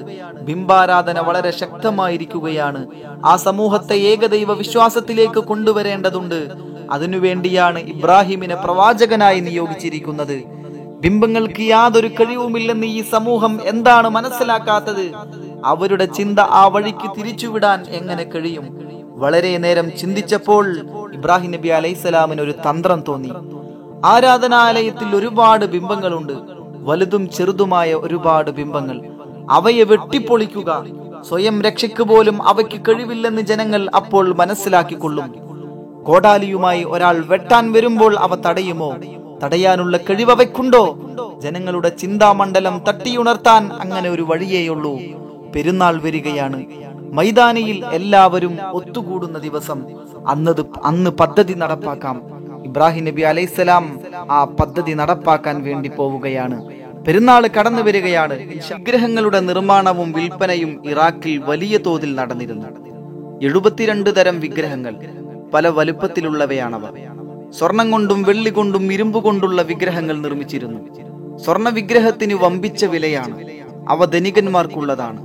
ബിംബാരാധന വളരെ ശക്തമായിരിക്കുകയാണ്. ആ സമൂഹത്തെ ഏകദൈവ വിശ്വാസത്തിലേക്ക് കൊണ്ടുവരേണ്ടതുണ്ട്. അതിനുവേണ്ടിയാണ് ഇബ്രാഹിമിനെ പ്രവാചകനായി നിയോഗിച്ചിരിക്കുന്നത്. ബിംബങ്ങൾക്ക് യാതൊരു കഴിവുമില്ലെന്ന് ഈ സമൂഹം എന്താണ് മനസ്സിലാക്കാത്തത്? അവരുടെ ചിന്ത ആ വഴിക്ക് തിരിച്ചുവിടാൻ എങ്ങനെ കഴിയും? വളരെ നേരം ചിന്തിച്ചപ്പോൾ ഇബ്രാഹിം നബി അലൈഹിസ്സലാമിന് ഒരു തന്ത്രം തോന്നി. ആരാധനാലയത്തിൽ ഒരുപാട് ബിംബങ്ങളുണ്ട്, വലുതും ചെറുതുമായ ഒരുപാട് ബിംബങ്ങൾ. അവയെ വെട്ടിപ്പൊളിക്കുക. സ്വയം രക്ഷയ്ക്ക് പോലും അവയ്ക്ക് കഴിവില്ലെന്ന് ജനങ്ങൾ അപ്പോൾ മനസ്സിലാക്കിക്കൊള്ളും. കോടാലിയുമായി ഒരാൾ വെട്ടാൻ വരുമ്പോൾ അവ തടയുമോ? തടയാനുള്ള കഴിവ് അവയ്ക്കുണ്ടോ? ജനങ്ങളുടെ ചിന്താമണ്ഡലം തട്ടിയുണർത്താൻ അങ്ങനെ ഒരു വഴിയേയുള്ളൂ. പെരുന്നാൾ വരികയാണ്. മൈതാനിയിൽ എല്ലാവരും ഒത്തുകൂടുന്ന ദിവസം അന്ന് പദ്ധതി നടപ്പാക്കാം. ഇബ്രാഹിം നബി അലൈഹിസ്സലാം ആ പദ്ധതി നടപ്പാക്കാൻ വേണ്ടി പോവുകയാണ്. പെരുന്നാൾ കടന്നു വരികയാണ്. വിഗ്രഹങ്ങളുടെ നിർമ്മാണവും വിൽപ്പനയും ഇറാഖിൽ വലിയ തോതിൽ നടന്നിരുന്നു. 72 തരം വിഗ്രഹങ്ങൾ, പല വലുപ്പത്തിലുള്ളവയാണവ. സ്വർണം കൊണ്ടും വെള്ളി കൊണ്ടും ഇരുമ്പ് കൊണ്ടുള്ള വിഗ്രഹങ്ങൾ നിർമ്മിച്ചിരുന്നു. സ്വർണ വിഗ്രഹത്തിന് വമ്പിച്ച വിലയാണ്. അവ ധനികന്മാർക്കുള്ളതാണ്.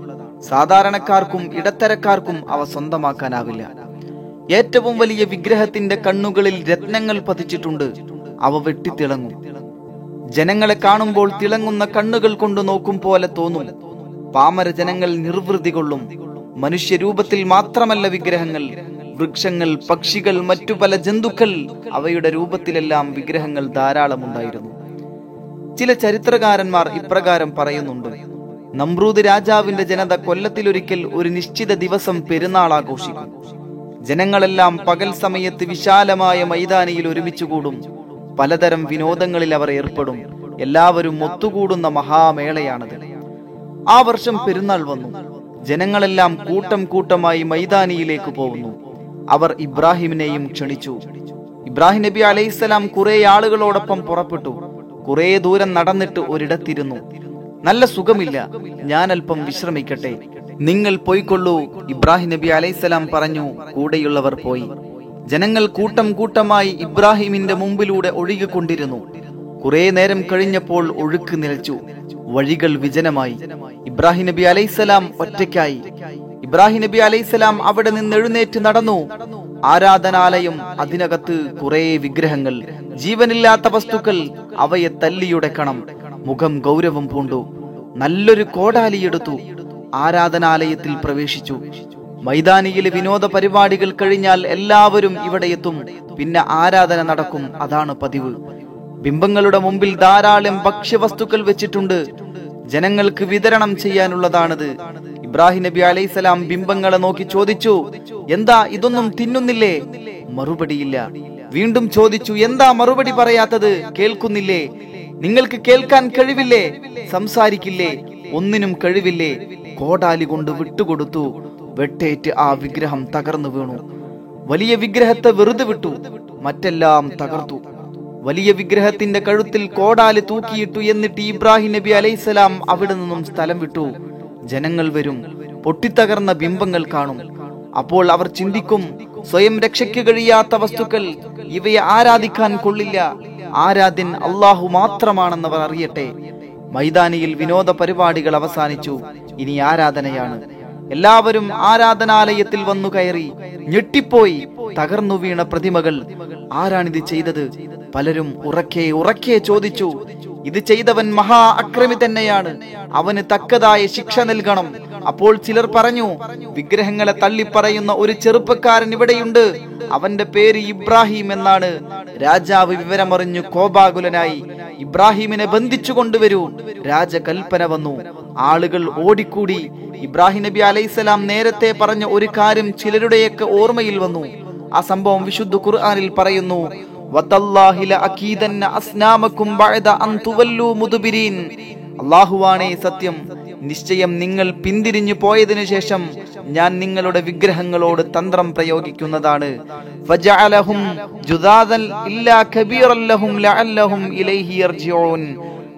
സാധാരണക്കാർക്കും ഇടത്തരക്കാർക്കും അവ സ്വന്തമാക്കാനാവില്ല. ഏറ്റവും വലിയ വിഗ്രഹത്തിന്റെ കണ്ണുകളിൽ രത്നങ്ങൾ പതിച്ചിട്ടുണ്ട്. അവ വെട്ടിത്തിളങ്ങും. ജനങ്ങളെ കാണുമ്പോൾ തിളങ്ങുന്ന കണ്ണുകൾ കൊണ്ട് നോക്കും പോലെ തോന്നും. പാമര ജനങ്ങൾ നിർവൃതി കൊള്ളും. മനുഷ്യരൂപത്തിൽ മാത്രമല്ല വിഗ്രഹങ്ങൾ, വൃക്ഷങ്ങൾ, പക്ഷികൾ, മറ്റു പല ജന്തുക്കൾ, അവയുടെ രൂപത്തിലെല്ലാം വിഗ്രഹങ്ങൾ ധാരാളമുണ്ടായിരുന്നു. ചില ചരിത്രകാരന്മാർ ഇപ്രകാരം പറയുന്നുണ്ട്: നമ്രൂദ് രാജാവിന്റെ ജനത കൊല്ലത്തിലൊരിക്കൽ ഒരു നിശ്ചിത ദിവസം പെരുന്നാൾ ആഘോഷിക്കും. ജനങ്ങളെല്ലാം പകൽ സമയത്ത് വിശാലമായ മൈതാനിയിൽ ഒരുമിച്ചു കൂടും. പലതരം വിനോദങ്ങളിൽ അവർ ഏർപ്പെടും. എല്ലാവരും ഒത്തുകൂടുന്ന മഹാമേളയാണത്. ആ വർഷം പെരുന്നാൾ വന്നു. ജനങ്ങളെല്ലാം കൂട്ടം കൂട്ടമായി മൈതാനിയിലേക്ക് പോകുന്നു. അവർ ഇബ്രാഹിമിനെയും ക്ഷണിച്ചു. ഇബ്രാഹിം നബി അലൈഹിസ്സലാം കുറെ ആളുകളോടൊപ്പം പുറപ്പെട്ടു. കുറെ ദൂരം നടന്നിട്ട് ഒരിടത്തിരുന്നു. നല്ല സുഖമില്ല, ഞാൻ അല്പം വിശ്രമിക്കട്ടെ, നിങ്ങൾ പോയിക്കൊള്ളൂ. ഇബ്രാഹിം നബി അലൈഹിസ്സലാം പറഞ്ഞു. കൂടെയുള്ളവർ പോയി. ജനങ്ങൾ കൂട്ടം കൂട്ടമായി ഇബ്രാഹിമിന്റെ മുമ്പിലൂടെ ഒഴുകിക്കൊണ്ടിരുന്നു. കുറെ നേരം കഴിഞ്ഞപ്പോൾ ഒഴുക്ക് നിലച്ചു. വഴികൾ വിജനമായി. ഇബ്രാഹിം നബി അലൈഹിസ്സലാം ഒറ്റയ്ക്കായി. ഇബ്രാഹിം നബി അലൈഹിസ്സലാം അവിടെ നിന്ന് എഴുന്നേറ്റ് നടന്നു. ആരാധനാലയം, അതിനകത്ത് കുറെ വിഗ്രഹങ്ങൾ, ജീവനില്ലാത്ത വസ്തുക്കൾ. അവയെ തല്ലിയുടക്കണം. മുഖം ഗൗരവം പൂണ്ടു. നല്ലൊരു കോടാലിയെടുത്തു ആരാധനാലയത്തിൽ പ്രവേശിച്ചു. മൈതാനിയിലെ വിനോദ പരിപാടികൾ കഴിഞ്ഞാൽ എല്ലാവരും ഇവിടെ എത്തും. പിന്നെ ആരാധന നടക്കും. അതാണ് പതിവ്. ബിംബങ്ങളുടെ മുമ്പിൽ ധാരാളം ഭക്ഷ്യവസ്തുക്കൾ വെച്ചിട്ടുണ്ട്. ജനങ്ങൾക്ക് വിതരണം ചെയ്യാനുള്ളതാണിത്. ഇബ്രാഹിം നബി അലൈഹിസ്സലാം ബിംബങ്ങളെ നോക്കി ചോദിച്ചു, എന്താ ഇതൊന്നും തിന്നുന്നില്ലേ? മറുപടിയില്ല. വീണ്ടും ചോദിച്ചു, എന്താ മറുപടി പറയാത്തത്? കേൾക്കുന്നില്ലേ? നിങ്ങൾക്ക് കേൾക്കാൻ കഴിവില്ലേ? സംസാരിക്കില്ലേ? ഒന്നിനും കഴിവില്ലേ? കോടാലി കൊണ്ട് വിട്ടുകൊടുത്തു. വെട്ടേറ്റ് ആ വിഗ്രഹം തകർന്നു വീണു. വലിയ വിഗ്രഹത്തെ വെറുതെ വിട്ടു, മറ്റെല്ലാം തകർത്തു. വലിയ വിഗ്രഹത്തിന്റെ കഴുത്തിൽ കോടാലി തൂക്കിയിട്ടു. എന്നിട്ട് ഇബ്രാഹിം നബി അലൈഹിസ്സലാം അവിടെ നിന്നും സ്ഥലം വിട്ടു. ജനങ്ങൾ വരും, പൊട്ടിത്തകർന്ന ബിംബങ്ങൾ കാണും. അപ്പോൾ അവർ ചിന്തിക്കും, സ്വയം രക്ഷയ്ക്ക് കഴിയാത്ത വസ്തുക്കൾ, ഇവയെ ആരാധിക്കാൻ കൊള്ളില്ല. ആരാധ്യൻ അള്ളാഹു മാത്രമാണെന്നവർ അറിയട്ടെ. മൈതാനിയിൽ വിനോദ പരിപാടികൾ അവസാനിച്ചു. ഇനി ആരാധനയാണ്. എല്ലാവരും ആരാധനാലയത്തിൽ വന്നു കയറി. ഞെട്ടിപ്പോയി. തകർന്നു വീണ പ്രതിമകൾ. ആരാണിത് ചെയ്തത്? പലരും ഉറക്കെ ഉറക്കെ ചോദിച്ചു. ഇത് ചെയ്തവൻ മഹാ അക്രമി തന്നെയാണ്, അവന് തക്കതായ ശിക്ഷ നൽകണം. അപ്പോൾ ചിലർ പറഞ്ഞു, വിഗ്രഹങ്ങളെ തള്ളിപ്പറയുന്ന ഒരു ചെറുപ്പക്കാരൻ ഇവിടെയുണ്ട്, അവന്റെ പേര് ഇബ്രാഹിം എന്നാണ്. രാജാവ് വിവരമറിഞ്ഞു കോപാകുലനായി. ഇബ്രാഹിമിനെ ബന്ധിച്ചു കൊണ്ടുവരൂ. രാജകൽപ്പന വന്നു. ആളുകൾ ഓടിക്കൂടി. ഇബ്രാഹിം നബി അലൈഹിസ്സലാം നേരത്തെ പറഞ്ഞ ഒരു കാര്യം ചിലരുടെയൊക്കെ ഓർമ്മയിൽ വന്നു. ആ സംഭവം വിശുദ്ധ ഖുർആനിൽ പറയുന്നു, അല്ലാഹുവാണേ സത്യം, നിശ്ചയം നിങ്ങൾ പിന്തിരിഞ്ഞു പോയതിനു ശേഷം ഞാൻ നിങ്ങളുടെ വിഗ്രഹങ്ങളോട് തന്ത്രം പ്രയോഗിക്കുന്നതാണ്.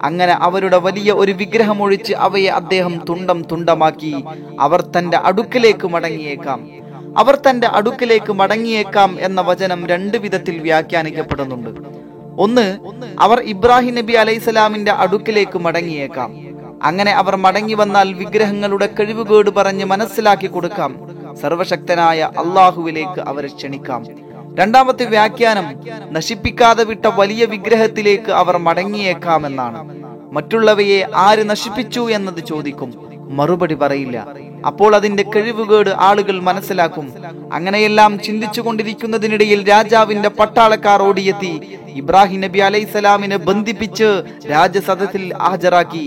അങ്ങനെ അവരുടെ വലിയ ഒരു വിഗ്രഹം ഒഴിച്ച് അവയെ അദ്ദേഹം തുണ്ടം തുണ്ടമാക്കി. അവർ തന്റെ അടുക്കിലേക്ക് മടങ്ങിയേക്കാം എന്ന വചനം രണ്ട് വിധത്തിൽ വ്യാഖ്യാനിക്കപ്പെടുന്നുണ്ട്. ഒന്ന്, അവർ ഇബ്രാഹിം നബി അലൈഹിസ്സലാമിന്റെ അടുക്കിലേക്ക് മടങ്ങിയേക്കാം. അങ്ങനെ അവർ മടങ്ങി വന്നാൽ വിഗ്രഹങ്ങളുടെ കഴിവുകേട് പറഞ്ഞ് മനസ്സിലാക്കി കൊടുക്കാം. സർവശക്തനായ അള്ളാഹുവിലേക്ക് അവരെ ക്ഷണിക്കാം. രണ്ടാമത്തെ വ്യാഖ്യാനം, നശിപ്പിക്കാതെ വിട്ട വലിയ വിഗ്രഹത്തിലേക്ക് അവർ മടങ്ങിയേക്കാമെന്നാണ്. മറ്റുള്ളവയെ ആര് നശിപ്പിച്ചു എന്നത് ചോദിക്കും. മറുപടി പറയില്ല. അപ്പോൾ അതിന്റെ കഴിവുകേട് ആളുകൾ മനസ്സിലാക്കും. അങ്ങനെയെല്ലാം ചിന്തിച്ചു കൊണ്ടിരിക്കുന്നതിനിടയിൽ രാജാവിന്റെ പട്ടാളക്കാർ ഓടിയെത്തി. ഇബ്രാഹിം നബി അലൈഹിസ്സലാമിനെ ബന്ധിപ്പിച്ച് രാജസദസ്സിൽ ഹാജരാക്കി.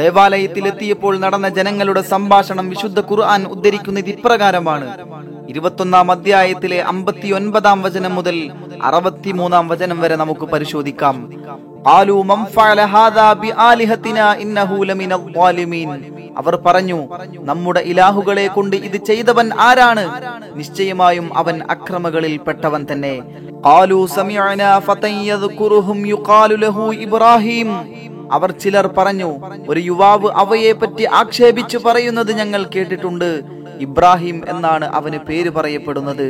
ദേവാലയത്തിലെത്തിയപ്പോൾ നടന്ന ജനങ്ങളുടെ സംഭാഷണം വിശുദ്ധ ഖുർആൻ ഉദ്ധരിക്കുന്നത് ഇപ്രകാരമാണ്. 21ാം അധ്യായത്തിലെ 59ാം വചനം മുതൽ 63ാം വചനം വരെ നമുക്ക് പരിശോധിക്കാം. അവർ പറഞ്ഞു, നമ്മുടെ ഇലാഹുകളെ കൊണ്ട് ഇത് ചെയ്തവൻ ആരാണ്? നിശ്ചയമായും അവൻ അക്രമങ്ങളിൽ പെട്ടവൻ തന്നെ. അവർ ചിലർ പറഞ്ഞു, ഒരു യുവാവ് അവയെ പറ്റി ആക്ഷേപിച്ചു പറയുന്നത് ഞങ്ങൾ കേട്ടിട്ടുണ്ട്, ഇബ്രാഹിം എന്നാണ് അവന് പേര് പറയപ്പെടുന്നത്.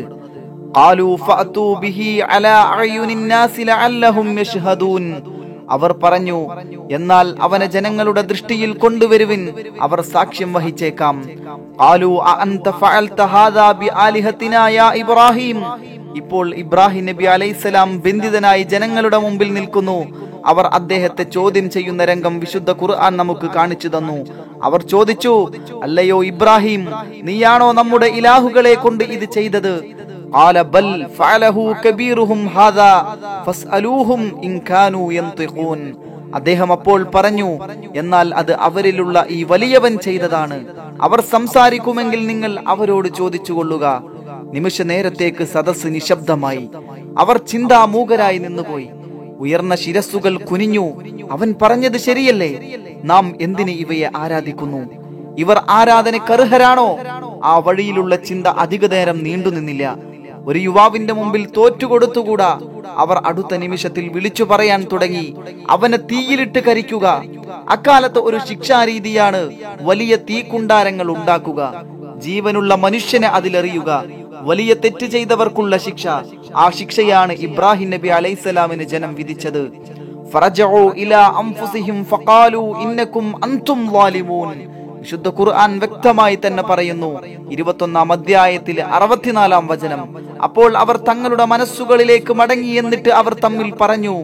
അവർ പറഞ്ഞു, എന്നാൽ അവനെ ജനങ്ങളുടെ ദൃഷ്ടിയിൽ കൊണ്ടുവരുവിൻ, അവർ സാക്ഷ്യം വഹിച്ചേക്കാം. ഇപ്പോൾ ഇബ്രാഹിം നബി അലൈഹിസ്സലാം ബന്ധിതനായി ജനങ്ങളുടെ മുമ്പിൽ നിൽക്കുന്നു. അവർ അദ്ദേഹത്തെ ചോദ്യം ചെയ്യുന്ന രംഗം വിശുദ്ധ ഖുർആൻ നമുക്ക് കാണിച്ചു തന്നു. അവർ ചോദിച്ചു, അല്ലയോ ഇബ്രാഹിം, നീയാണോ നമ്മുടെ ഇലാഹുകളെ കൊണ്ട് ഇത് ചെയ്തത്? അദ്ദേഹം അപ്പോൾ പറഞ്ഞു, എന്നാൽ അത് അവരിലുള്ള ഈ വലിയവൻ ചെയ്തതാണ്. അവർ സംസാരിക്കുമെങ്കിൽ നിങ്ങൾ അവരോട് ചോദിച്ചുകൊള്ളുക. നിമിഷ നേരത്തേക്ക് സദസ്സ് നിശബ്ദമായി. അവർ ചിന്താമൂകരായി നിന്നുപോയി. ഉയർന്ന ശിരസ്സുകൾ കുനിഞ്ഞു. അവൻ പറഞ്ഞത് ശരിയല്ലേ? നാം എന്തിന് ഇവയെ ആരാധിക്കുന്നു? ഇവർ ആരാധനയ്ക്ക് അർഹരാണോ? ആ വഴിയിലുള്ള ചിന്ത അധിക നേരം നീണ്ടുനിന്നില്ല. ഒരു യുവാവിന്റെ മുമ്പിൽ തോറ്റുകൊടുത്തുകൂടാ. അവർ അടുത്ത നിമിഷത്തിൽ വിളിച്ചു പറയാൻ തുടങ്ങി, അവനെ തീയിലിട്ട് കരിക്കുക. അക്കാലത്ത് ഒരു ശിക്ഷാരീതിയാണ് വലിയ തീക്കുണ്ടാരങ്ങൾ ഉണ്ടാക്കുക, ജീവനുള്ള മനുഷ്യനെ അതിലെറിയുക. വലിയ തെറ്റ് ചെയ്തവർക്കുള്ള ശിക്ഷ. ആ ശിക്ഷയാണ് ഇബ്രാഹിം നബി അലൈഹിസ്സലാമിന് ജനം വിധിച്ചത്. ഫറജഉ ഇലാ അൻഫുസിഹിം ഫഖാലു ഇന്നകും അൻതും വാലിമൂൻ. വിശുദ്ധ ഖുർആൻ വ്യക്തമായി തന്നെ പറയുന്നു, 21ാം അധ്യായത്തിലെ 64ാം വചനം. അപ്പോൾ അവർ തങ്ങളുടെ മനസ്സുകളിലേക്ക് മടങ്ങി. എന്നിട്ട് അവർ തമ്മിൽ പറഞ്ഞു,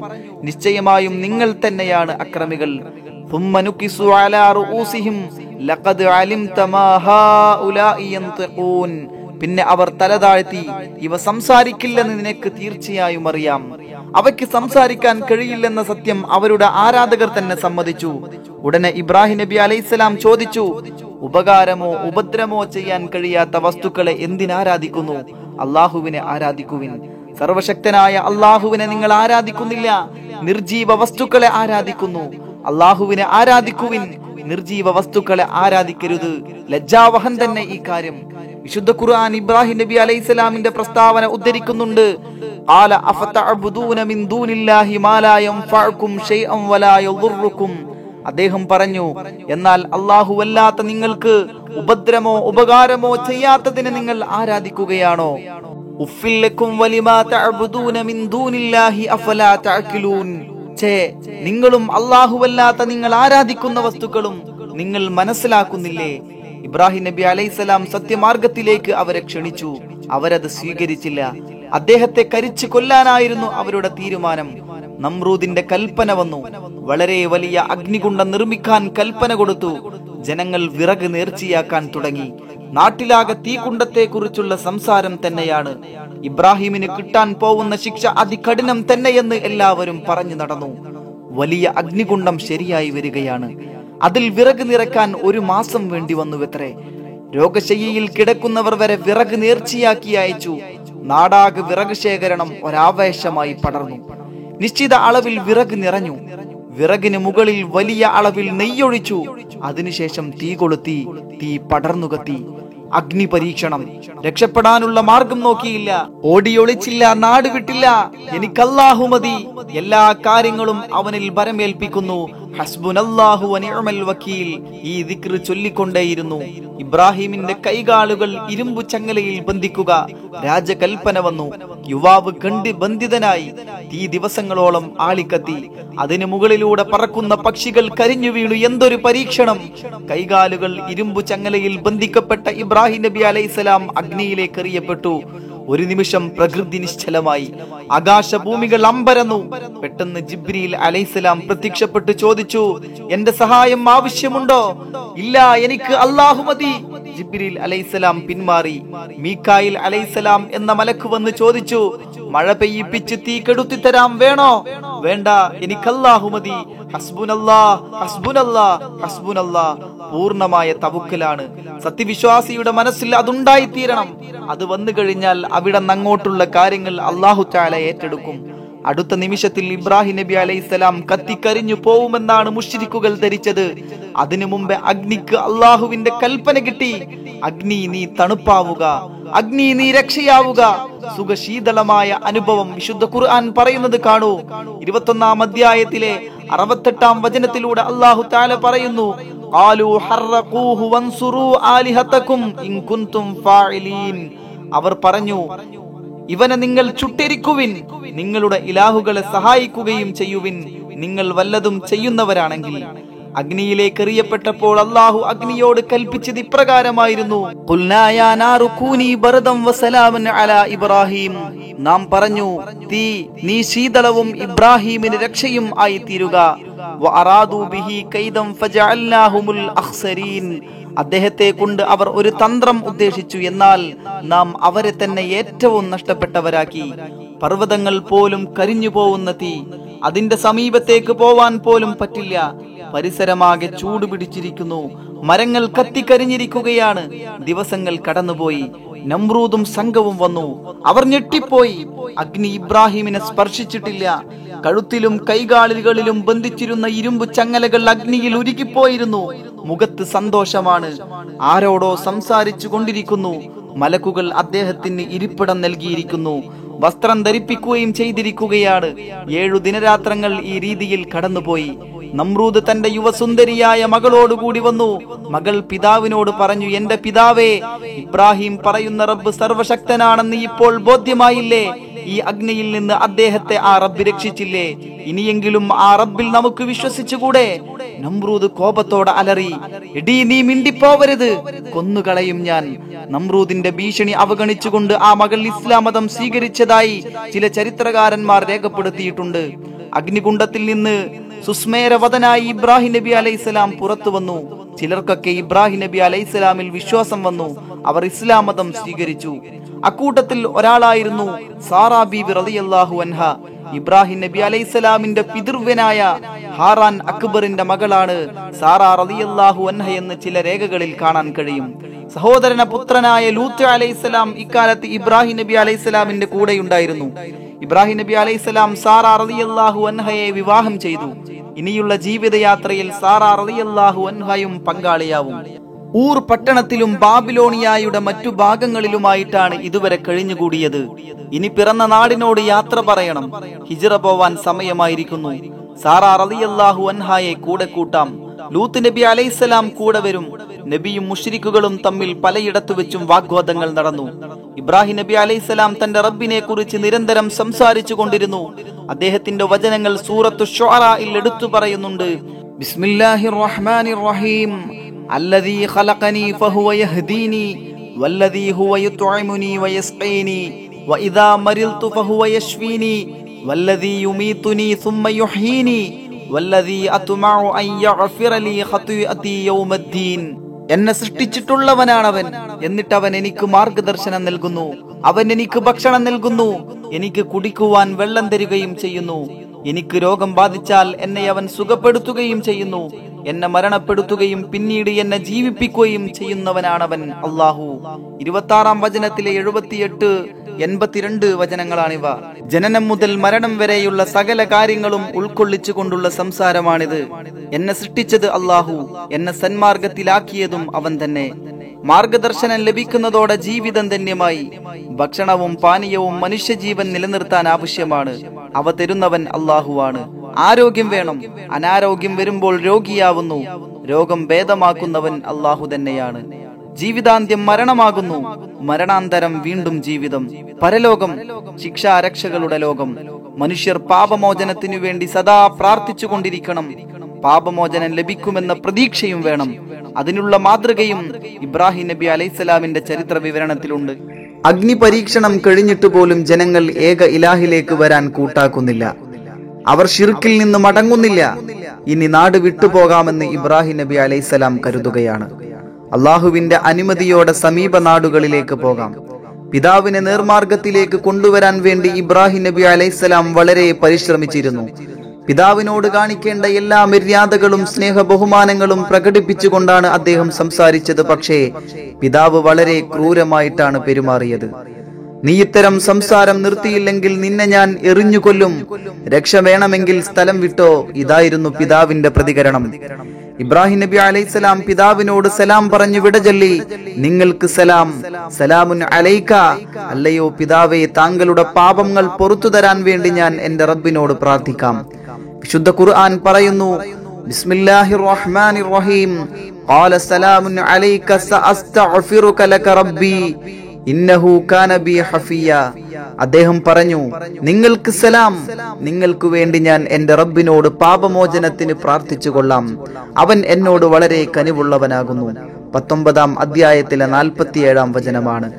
നിശ്ചയമായും നിങ്ങൾ തന്നെയാണ് അക്രമികൾ. പിന്നെ അവർ തലതാഴ്ത്തി, ഇവ സംസാരിക്കില്ലെന്ന് നിനക്ക് തീർച്ചയായും അറിയാം. അവയ്ക്ക് സംസാരിക്കാൻ കഴിയില്ലെന്ന സത്യം അവരുടെ ആരാധകർ തന്നെ സമ്മതിച്ചു. ഉടനെ ഇബ്രാഹിം നബി അലൈഹിസ്സലാം ചോദിച്ചു, ഉപകാരമോ ഉപദ്രവമോ ചെയ്യാൻ കഴിയാത്ത വസ്തുക്കളെ എന്തിനാരാധിക്കുന്നു? അള്ളാഹുവിനെ ആരാധിക്കുവിൻ. സർവശക്തനായ അള്ളാഹുവിനെ നിങ്ങൾ ആരാധിക്കുന്നില്ല, നിർജീവ വസ്തുക്കളെ ആരാധിക്കുന്നു. അള്ളാഹുവിനെ ആരാധിക്കുവിൻ, നിർജീവ വസ്തുക്കളെ ആരാധിക്കരുത്. ലജ്ജാവഹൻ തന്നെ ഈ കാര്യം. വിശുദ്ധ ഖുർആൻ ഇബ്രാഹിം നബി അലൈഹിസ്സലാമിന്റെ പ്രസ്താവന ഉദ്ധരിക്കുന്നുണ്ട്. ഖാല അഫതഅബ്ദൂന മിൻ ദൂനില്ലാഹി മാ ലാ യൻഫഉകും ശൈഅൻ വലാ യദുർറുകും. അദ്ദേഹം പറഞ്ഞു, എന്നാൽ അല്ലാഹുവല്ലാത്ത നിങ്ങൾക്ക് ഉപദ്രവമോ ഉപകാരമോ ചെയ്യാത്തതിനെ നിങ്ങൾ ആരാധിക്കുകയാണോ? ഉഫ്ഫിൽ ലക്കും വലിമാ തഅബ്ദൂന മിൻ ദൂനില്ലാഹി അഫലാ തഅഖിലൂൻ. നിങ്ങളും അല്ലാഹുവല്ലാത്ത നിങ്ങൾ ആരാധിക്കുന്ന വസ്തുക്കളും നിങ്ങൾ മനസ്സിലാക്കുന്നില്ലേ? ഇബ്രാഹിം നബി അലൈഹിസ്സലാം സത്യമാർഗത്തിലേക്ക് അവരെ ക്ഷണിച്ചു. അവരത് സ്വീകരിച്ചില്ല. അദ്ദേഹത്തെ കരിച്ചു കൊല്ലാനായിരുന്നു അവരുടെ തീരുമാനം. നമ്രൂദിന്റെ കൽപ്പന വന്നു. വളരെ വലിയ അഗ്നികുണ്ഡം നിർമ്മിക്കാൻ കൽപ്പന കൊടുത്തു. ജനങ്ങൾ വിറക് നേർച്ചയാക്കാൻ തുടങ്ങി. നാട്ടിലാകെ തീകുണ്ടത്തെ കുറിച്ചുള്ള സംസാരം തന്നെയാണ്. ഇബ്രാഹിമിന് കിട്ടാൻ പോകുന്ന ശിക്ഷ അതികഠിനം തന്നെയെന്ന് എല്ലാവരും പറഞ്ഞു നടന്നു. വലിയ അഗ്നികുണ്ഡം ശരിയായി വരികയാണ്. അതിൽ വിറക് നിറക്കാൻ 1 മാസം വേണ്ടി വന്നുവെത്രേ. രോഗശയ്യയിൽ കിടക്കുന്നവർ വരെ വിറക് നേർച്ചയാക്കി അയച്ചു. നാടാകെ വിറക് ശേഖരണം ഒരാവേശമായി പടർന്നു. നിശ്ചിത അളവിൽ വിറക് നിറഞ്ഞു. വിറകിന് മുകളിൽ വലിയ അളവിൽ നെയ്യൊഴിച്ചു. അതിനുശേഷം തീ കൊളുത്തി. തീ പടർന്നു കത്തി. അഗ്നി പരീക്ഷണം. രക്ഷപ്പെടാനുള്ള മാർഗം നോക്കിയില്ല. ഓടിയൊളിച്ചില്ല, നാട് വിട്ടില്ല. എനിക്കല്ലാഹു മതി, എല്ലാ കാര്യങ്ങളും അവനിൽ ഭരമേൽപ്പിക്കുന്നു, ഹസ്ബുനല്ലാഹു വനിഅമൽ വക്കീൽ. ഈ ദിക്ർ ചൊല്ലിക്കൊണ്ടേയിരുന്നു. ഇബ്രാഹിമിന്റെ കൈകാലുകൾ ഇരുമ്പു ചങ്ങലയിൽ ബന്ധിക്കുക. രാജകൽപ്പന വന്നു. യുവാവ് ബന്ധിതനായി. തീ ദിവസങ്ങളോളം ആളിക്കത്തി. അതിനു മുകളിലൂടെ പറക്കുന്ന പക്ഷികൾ കരിഞ്ഞു വീണു. എന്തൊരു പരീക്ഷണം! കൈകാലുകൾ ഇരുമ്പു ചങ്ങലയിൽ ബന്ധിക്കപ്പെട്ട ഇബ്രാഹിം നബി അലൈഹിസ്സലാം അഗ്നിയിലേക്ക് എറിയപ്പെട്ടു. ഒരു നിമിഷം പ്രകൃതി നിശ്ചലമായി. ആകാശഭൂമികൾ അമ്പരന്നു. പെട്ടെന്ന് ജിബ്രീൽ അലൈഹിസ്സലാം പ്രത്യക്ഷപ്പെട്ടു ചോദിച്ചു, എന്റെ സഹായം ആവശ്യമുണ്ടോ? ഇല്ല, എനിക്ക് അല്ലാഹു മതി. ജിബ്രീൽ അലൈഹിസ്സലാം പിന്മാറി. മീകായിൽ അലൈഹിസ്സലാം എന്ന മലക്ക് വന്ന് ചോദിച്ചു, മഴ പെയ്യിപ്പിച്ച് തീ കെടുത്തി തരാം വേണോ? വേണ്ട, എനിക്ക് അല്ലാഹു മതി. ഹസ്ബുനല്ലാഹ് ഹസ്ബുനല്ലാഹ് ഹസ്ബുനല്ലാഹ്. പൂർണ്ണമായ തവക്കലാണ്. സത്യവിശ്വാസിയുടെ മനസ്സിൽ അതുണ്ടായി തീരണം. അത് വന്നു കഴിഞ്ഞാൽ അവിടെ അങ്ങോട്ടുള്ള കാര്യങ്ങൾ അല്ലാഹു തആല ഏറ്റെടുക്കും. അടുത്ത നിമിഷത്തിൽ ഇബ്രാഹിം നബി അലൈഹിസ്സലാം കത്തിക്കരിഞ്ഞു പോവുമെന്നാണ് മുശ്രിക്കുകൾ ധരിച്ചത്. അതിനു മുമ്പ് അഗ്നിക്ക് അള്ളാഹുവിന്റെ കൽപ്പന കിട്ടി. അഗ്നി, നീ തണുപ്പാവുക. അഗ്നി, നീ രക്ഷയാവുക. സുഖശീതളമായ അനുഭവം വിശുദ്ധ ഖുർആൻ പറയുന്നത് കാണൂ. 21-ാം അധ്യായത്തിലെ 68-ാം വചനത്തിലൂടെ അള്ളാഹു തആല പറയുന്നു, അവർ പറഞ്ഞു, ഇവനെ നിങ്ങൾ ചുട്ടെരിക്കുവിൻ, നിങ്ങളുടെ ഇലാഹുകളെ സഹായിക്കുകയും ചെയ്യുവിൻ, നിങ്ങൾ വല്ലതും ചെയ്യുന്നവരാണെങ്കിൽ. അഗ്നിയിലേക്ക് എറിയപ്പെട്ടപ്പോൾ അല്ലാഹു അഗ്നിയോട് കൽപ്പിച്ചത് ഇപ്രകാരമായിരുന്നു, ഖുൽനാ യാ നാറു കൂനി ബർദൻ വസലാമൻ അലാ ഇബ്രാഹിം. നാം പറഞ്ഞു, തീ, നീ ശീതളവും ഇബ്രാഹീമിന് രക്ഷയും ആയി തീരുക. വഅറാദു ബിഹി കൈദൻ ഫജഅൽനാഹുൽ അഖ്സരീൻ. അദ്ദേഹത്തെ കൊണ്ട് അവർ ഒരു തന്ത്രം ഉദ്ദേശിച്ചു, എന്നാൽ നാം അവരെ തന്നെ ഏറ്റവും നഷ്ടപ്പെട്ടവരാക്കി. പർവ്വതങ്ങൾ പോലും കരിഞ്ഞു പോകുന്ന തീ, അതിന്റെ സമീപത്തേക്ക് പോവാൻ പോലും പറ്റില്ല. പരിസരമാകെ ചൂട് പിടിച്ചിരിക്കുന്നു, മരങ്ങൾ കത്തിക്കരിഞ്ഞിരിക്കുകയാണ്. ദിവസങ്ങൾ കടന്നുപോയി. നമ്രൂദും സംഘവും വന്നു. അവർ ഞെട്ടിപ്പോയി. അഗ്നി ഇബ്രാഹിമിനെ സ്പർശിച്ചിട്ടില്ല. കഴുത്തിലും കൈകാലുകളിലും ബന്ധിച്ചിരുന്ന ഇരുമ്പു ചങ്ങലകൾ അഗ്നിയിൽ ഉരുകിപ്പോയിരുന്നു. മുഖത്ത് സന്തോഷമാണ്. ആരോടോ സംസാരിച്ചു കൊണ്ടിരിക്കുന്നു. മലക്കുകൾ അദ്ദേഹത്തിന് ഇരിപ്പിടം നൽകിയിരിക്കുന്നു. വസ്ത്രം ധരിപ്പിക്കുകയും ചെയ്തിരിക്കുകയാണ്. 7 ദിനരാത്രങ്ങൾ ഈ രീതിയിൽ കടന്നുപോയി. നമ്രൂദ് തന്റെ യുവസുന്ദരിയായ മകളോടുകൂടി വന്നു. മകൾ പിതാവിനോട് പറഞ്ഞു, എന്റെ പിതാവേ, ഇബ്രാഹിം പറയുന്ന റബ്ബ് സർവശക്തനാണെന്ന് ഇപ്പോൾ ബോധ്യമായില്ലേ? ഈ അഗ്നിയിൽ നിന്ന് അദ്ദേഹത്തെ ആ റബ്ബ് രക്ഷിച്ചില്ലേ? ഇനിയെങ്കിലും ആ റബ്ബിൽ നമുക്ക് വിശ്വസിച്ചുകൂടെ? നമ്രൂദ് കോപത്തോടെ അലറി, എടീ, നീ മിണ്ടിപ്പോവരുത്, കൊന്നുകളയും ഞാൻ. നമ്രൂദിന്റെ ഭീഷണി അവഗണിച്ചുകൊണ്ട് ആ മകൾ ഇസ്ലാം മതം സ്വീകരിച്ചതായി ചില ചരിത്രകാരന്മാർ രേഖപ്പെടുത്തിയിട്ടുണ്ട്. അഗ്നികുണ്ഡത്തിൽ നിന്ന് സുസ്മേരവതനായി ഇബ്രാഹിം നബി അലൈഹിസ്സലാം പുറത്തു വന്നു. ചിലർക്കൊക്കെ ഇബ്രാഹിം നബി അലൈഹിസ്സലാമിൽ വിശ്വാസം വന്നു. അവർ ഇസ്ലാം മതം സ്വീകരിച്ചു. അക്കൂട്ടത്തിൽ ഒരാളായിരുന്നു സാറാ ബീവി റളിയല്ലാഹു അൻഹ. ഇബ്രാഹിം നബി അലൈഹിസ്സലാമിന്റെ പിതൃവ്യനായ ഹാറാൻ അക്ബറിന്റെ മകളാണ് സാറാ റളിയല്ലാഹു അൻഹ എന്ന് ചില രേഖകളിൽ കാണാൻ കഴിയും. സഹോദരന പുത്രനായ ലൂത്ത് അലൈഹിസ്സലാം ഇക്കാലത്ത് ഇബ്രാഹിം നബി അലൈഹിസ്സലാമിന്റെ കൂടെയുണ്ടായിരുന്നു. ഇബ്രാഹിം നബി അലൈഹിസ്സലാം സാറാ റളിയല്ലാഹു അൻഹയെ വിവാഹം ചെയ്തു. ഇനിയുള്ള ജീവിതയാത്രയിൽ സാറാ റളിയല്ലാഹു അൻഹയും പങ്കാളിയാവും. ഊർ പട്ടണത്തിലും ബാബിലോണിയായുടെ മറ്റു ഭാഗങ്ങളിലുമായിട്ടാണ് ഇതുവരെ കഴിഞ്ഞുകൂടിയത്. ഇനി പിറന്ന നാടിനോട് യാത്ര പറയണം. ഹിജ്റ പോവാൻ സമയമായിരിക്കുന്നു. സാറാ റളിയല്ലാഹു അൻഹയെ കൂടെ കൂട്ടാം. ലൂത്ത് നബി അലൈഹിസ്സലാം കൂടെ വരും. നബിയും മുശ്രിക്കുകളും തമ്മിൽ പലയിടത്തു വെച്ചും വാഗ്വാദങ്ങൾ നടന്നു. ഇബ്രാഹിം നബി അലൈഹിസ്സലാം തന്റെ റബ്ബിനെ കുറിച്ച് നിരന്തരം സംസാരിച്ചു കൊണ്ടിരുന്നു. അദ്ദേഹത്തിന്റെ വചനങ്ങൾ സൂറത്തു ഷുഅറയിൽ എടുത്തു പറയുന്നുണ്ട്. ബിസ്മില്ലാഹിർ റഹ്മാനിർ റഹീം. അല്ലദീ ഖലഖനി ഫഹുവ യഹ്ദീനി വല്ലദീ ഹുവ യുത്ഇമുനി വയസ്ഖീനി വഇദാ മരിൽതു ഫഹുവ യശ്ഫീനി വല്ലദീ യുമീതുനി സുമ്മ യുഹ്യീനി വല്ലദീ അത്മഉ അൻ യഗ്ഫിറ ലീ ഖതീഅതി യൗമദ്ദീൻ. എന്നെ സൃഷ്ടിച്ചിട്ടുള്ളവനാണവൻ, എന്നിട്ട് അവൻ എനിക്ക് മാർഗദർശനം നൽകുന്നു. അവൻ എനിക്ക് ഭക്ഷണം നൽകുന്നു, എനിക്ക് കുടിക്കുവാൻ വെള്ളം തരികയും ചെയ്യുന്നു. എനിക്ക് രോഗം ബാധിച്ചാൽ എന്നെ അവൻ സുഖപ്പെടുത്തുകയും ചെയ്യുന്നു. എന്നെ മരണപ്പെടുത്തുകയും പിന്നീട് എന്നെ ജീവിപ്പിക്കുകയും ചെയ്യുന്നവനാണവൻ അല്ലാഹു. 26-ാം വചനത്തിലെ 78, 82 വചനങ്ങളാണിവ. ജനനം മുതൽ മരണം വരെയുള്ള സകല കാര്യങ്ങളും ഉൾക്കൊള്ളിച്ചു കൊണ്ടുള്ള സംസാരമാണിത്. എന്നെ സൃഷ്ടിച്ചത് അല്ലാഹു, എന്നെ സന്മാർഗത്തിലാക്കിയതും അവൻ തന്നെ. മാർഗദർശനം ലഭിക്കുന്നതോടെ ജീവിതം ധന്യമായി. ഭക്ഷണവും പാനീയവും മനുഷ്യജീവൻ നിലനിർത്താൻ ആവശ്യമാണ്. അവ തരുന്നവൻ അല്ലാഹുവാണ്. ആരോഗ്യം വേണം. അനാരോഗ്യം വരുമ്പോൾ രോഗിയാവുന്നു. രോഗം ഭേദമാക്കുന്നവൻ അല്ലാഹു തന്നെയാണ്. ജീവിതാന്ത്യം മരണമാകുന്നു. മരണാന്തരം വീണ്ടും ജീവിതം. പരലോകം ശിക്ഷാരക്ഷകളുടെ ലോകം. മനുഷ്യർ പാപമോചനത്തിനു വേണ്ടി സദാ പ്രാർത്ഥിച്ചു കൊണ്ടിരിക്കണം. പാപമോചനം ലഭിക്കുമെന്ന പ്രതീക്ഷയും വേണം. അതിനുള്ള മാതൃകയും ഇബ്രാഹിം നബി അലൈഹിസ്സലാമിന്റെ ചരിത്ര വിവരണത്തിലുണ്ട്. അഗ്നി പരീക്ഷണം കഴിഞ്ഞിട്ട് പോലും ജനങ്ങൾ ഏക ഇലാഹിലേക്ക് വരാൻ കൂട്ടാക്കുന്നില്ല. അവർ ശിർക്കിൽ നിന്ന് മടങ്ങുന്നില്ല. ഇനി നാട് വിട്ടുപോകാമെന്ന് ഇബ്രാഹിം നബി അലൈഹിസ്സലാം കരുതുകയാണ്. അള്ളാഹുവിന്റെ അനുമതിയോടെ സമീപ നാടുകളിലേക്ക് പോകാം. പിതാവിനെ നേർമാർഗത്തിലേക്ക് കൊണ്ടുവരാൻ വേണ്ടി ഇബ്രാഹിം നബി അലൈഹിസ്സലാം വളരെ പരിശ്രമിച്ചിരുന്നു. പിതാവിനോട് കാണിക്കേണ്ട എല്ലാ മര്യാദകളും സ്നേഹ ബഹുമാനങ്ങളും പ്രകടിപ്പിച്ചുകൊണ്ടാണ് അദ്ദേഹം സംസാരിച്ചത്. പക്ഷേ പിതാവ് വളരെ ക്രൂരമായിട്ടാണ് പെരുമാറിയത്. നീ ഇത്തരം സംസാരം നിർത്തിയില്ലെങ്കിൽ നിന്നെ ഞാൻ എറിഞ്ഞുകൊല്ലും. രക്ഷ വേണമെങ്കിൽ സ്ഥലം വിട്ടോ. ഇതായിരുന്നു പിതാവിന്റെ പ്രതികരണം. ഇബ്രാഹിം നബി അലൈഹിസ്സലാം പിതാവിനോട് സലാം പറഞ്ഞു വിടചൊല്ലി, നിങ്ങൾക്ക് സലാം, സലാമുൻ അലൈക, അല്ലയോ പിതാവേ, താങ്കളുടെ പാപങ്ങൾ പൊറുത്തു തരാൻ വേണ്ടി ഞാൻ എന്റെ റബ്ബിനോട് പ്രാർത്ഥിക്കാം. വിശുദ്ധ ഖുർആൻ പറയുന്നു, ബിസ്മില്ലാഹിർ റഹ്മാനിർ റഹീം, ഖാല സലാമുൻ അലൈക സഅസ്തഗ്ഫിറുക ലക റബ്ബി ഇന്നഹു കാന ബി ഹഫിയ. അദ്ദേഹം പറഞ്ഞു, നിങ്ങൾക്ക് സലാം, നിങ്ങൾക്ക് വേണ്ടി ഞാൻ എന്റെ റബ്ബിനോട് പാപമോചനത്തിന് പ്രാർത്ഥിച്ചുകൊള്ളാം, അവൻ എന്നോട് വളരെ കനിവുള്ളവനാകുന്നു. 19-ാം അധ്യായത്തിലെ 47-ാം വചനമാണ്.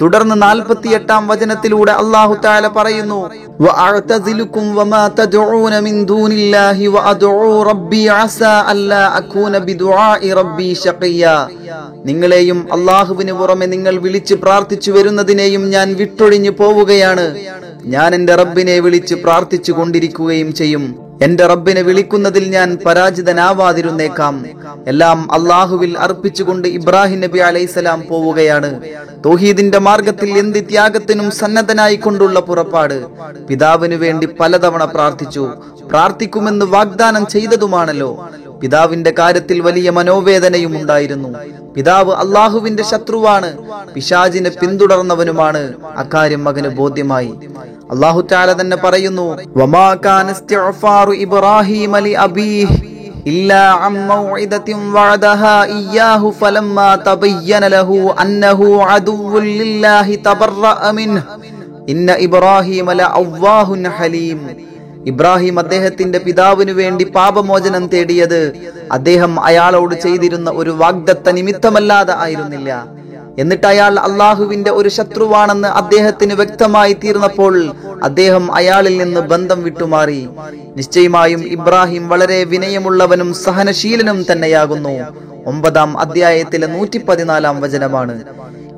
തുടർന്ന് 48-ാം വചനത്തിലൂടെ അല്ലാഹു തആല പറയുന്നു, വഅഅതസിലുകും വമാ തദഊന മിൻ ദൂനില്ലാഹി വഅദഊ റബ്ബി അസാ അല്ലാ അകൂന ബിദുആഇ റബ്ബി ശഖിയ. നിങ്ങളെയും അല്ലാഹുവിന് പുറമെ നിങ്ങൾ വിളിച്ച് പ്രാർത്ഥിച്ചു വരുന്നതിനെയും ഞാൻ വിട്ടൊഴിഞ്ഞു പോവുകയാണ്. ഞാൻ എൻ്റെ റബ്ബിനെ വിളിച്ച് പ്രാർത്ഥിച്ചു കൊണ്ടിരിക്കുകയും ചെയ്യും. എന്റെ റബ്ബിനെ വിളിക്കുന്നതിൽ ഞാൻ പരാജിതനാവാതിരുന്നേക്കാം. എല്ലാം അള്ളാഹുവിൽ അർപ്പിച്ചുകൊണ്ട് ഇബ്രാഹിം നബി അലൈഹിസ്സലാം പോവുകയാണ്. തൗഹീദിന്റെ മാർഗത്തിൽ എന്ത് ത്യാഗത്തിനും സന്നദ്ധനായി കൊണ്ടുള്ള പുറപ്പാട്. പിതാവിനു വേണ്ടി പലതവണ പ്രാർത്ഥിച്ചു, പ്രാർത്ഥിക്കുമെന്ന് വാഗ്ദാനം ചെയ്തതുമാണല്ലോ. പിതാവിന്റെ കാര്യത്തിൽ വലിയ മനോവേദനയും ഉണ്ടായിരുന്നു. പിതാവ് അള്ളാഹുവിന്റെ ശത്രുവാണ്, പിശാചിനെ പിന്തുടർന്നവനുമാണ്. അക്കാര്യം മകന് ബോധ്യമായി. അള്ളാഹു തആല തന്നെ പറയുന്നു, വമാ കാന ഇസ്തിഗ്ഫാറു ഇബ്രാഹീമ ലി അബീഹി ഇല്ലാ അൻ മൗഇദത്തിൻ വഅദഹാ ഇയ്യാഹു ഫലമ്മാ തബയ്യന ലഹു അന്നഹു അദുവ്വുൽ ലില്ലാഹി തബറഅ മിൻഹു ഇന്ന ഇബ്രാഹീമ ലഅവ്വാഹുൻ ഹലീം. ഇബ്രാഹിം അദ്ദേഹത്തിന്റെ പിതാവിനു വേണ്ടി പാപമോചനം തേടിയത് അദ്ദേഹം അയാളോട് ചെയ്തിരുന്ന ഒരു വാഗ്ദത്ത നിമിത്തമല്ലാതെ ആയിരുന്നില്ല. എന്നിട്ട് അയാൾ അള്ളാഹുവിന്റെ ഒരു ശത്രുവാണെന്ന് അദ്ദേഹത്തിന് വ്യക്തമായി തീർന്നപ്പോൾ അദ്ദേഹം അയാളിൽ നിന്ന് ബന്ധം വിട്ടുമാറി. നിശ്ചയമായും ഇബ്രാഹിം വളരെ വിനയമുള്ളവനും സഹനശീലനും തന്നെയാകുന്നു. 9-ാം അധ്യായത്തിലെ 114-ാം വചനമാണ്.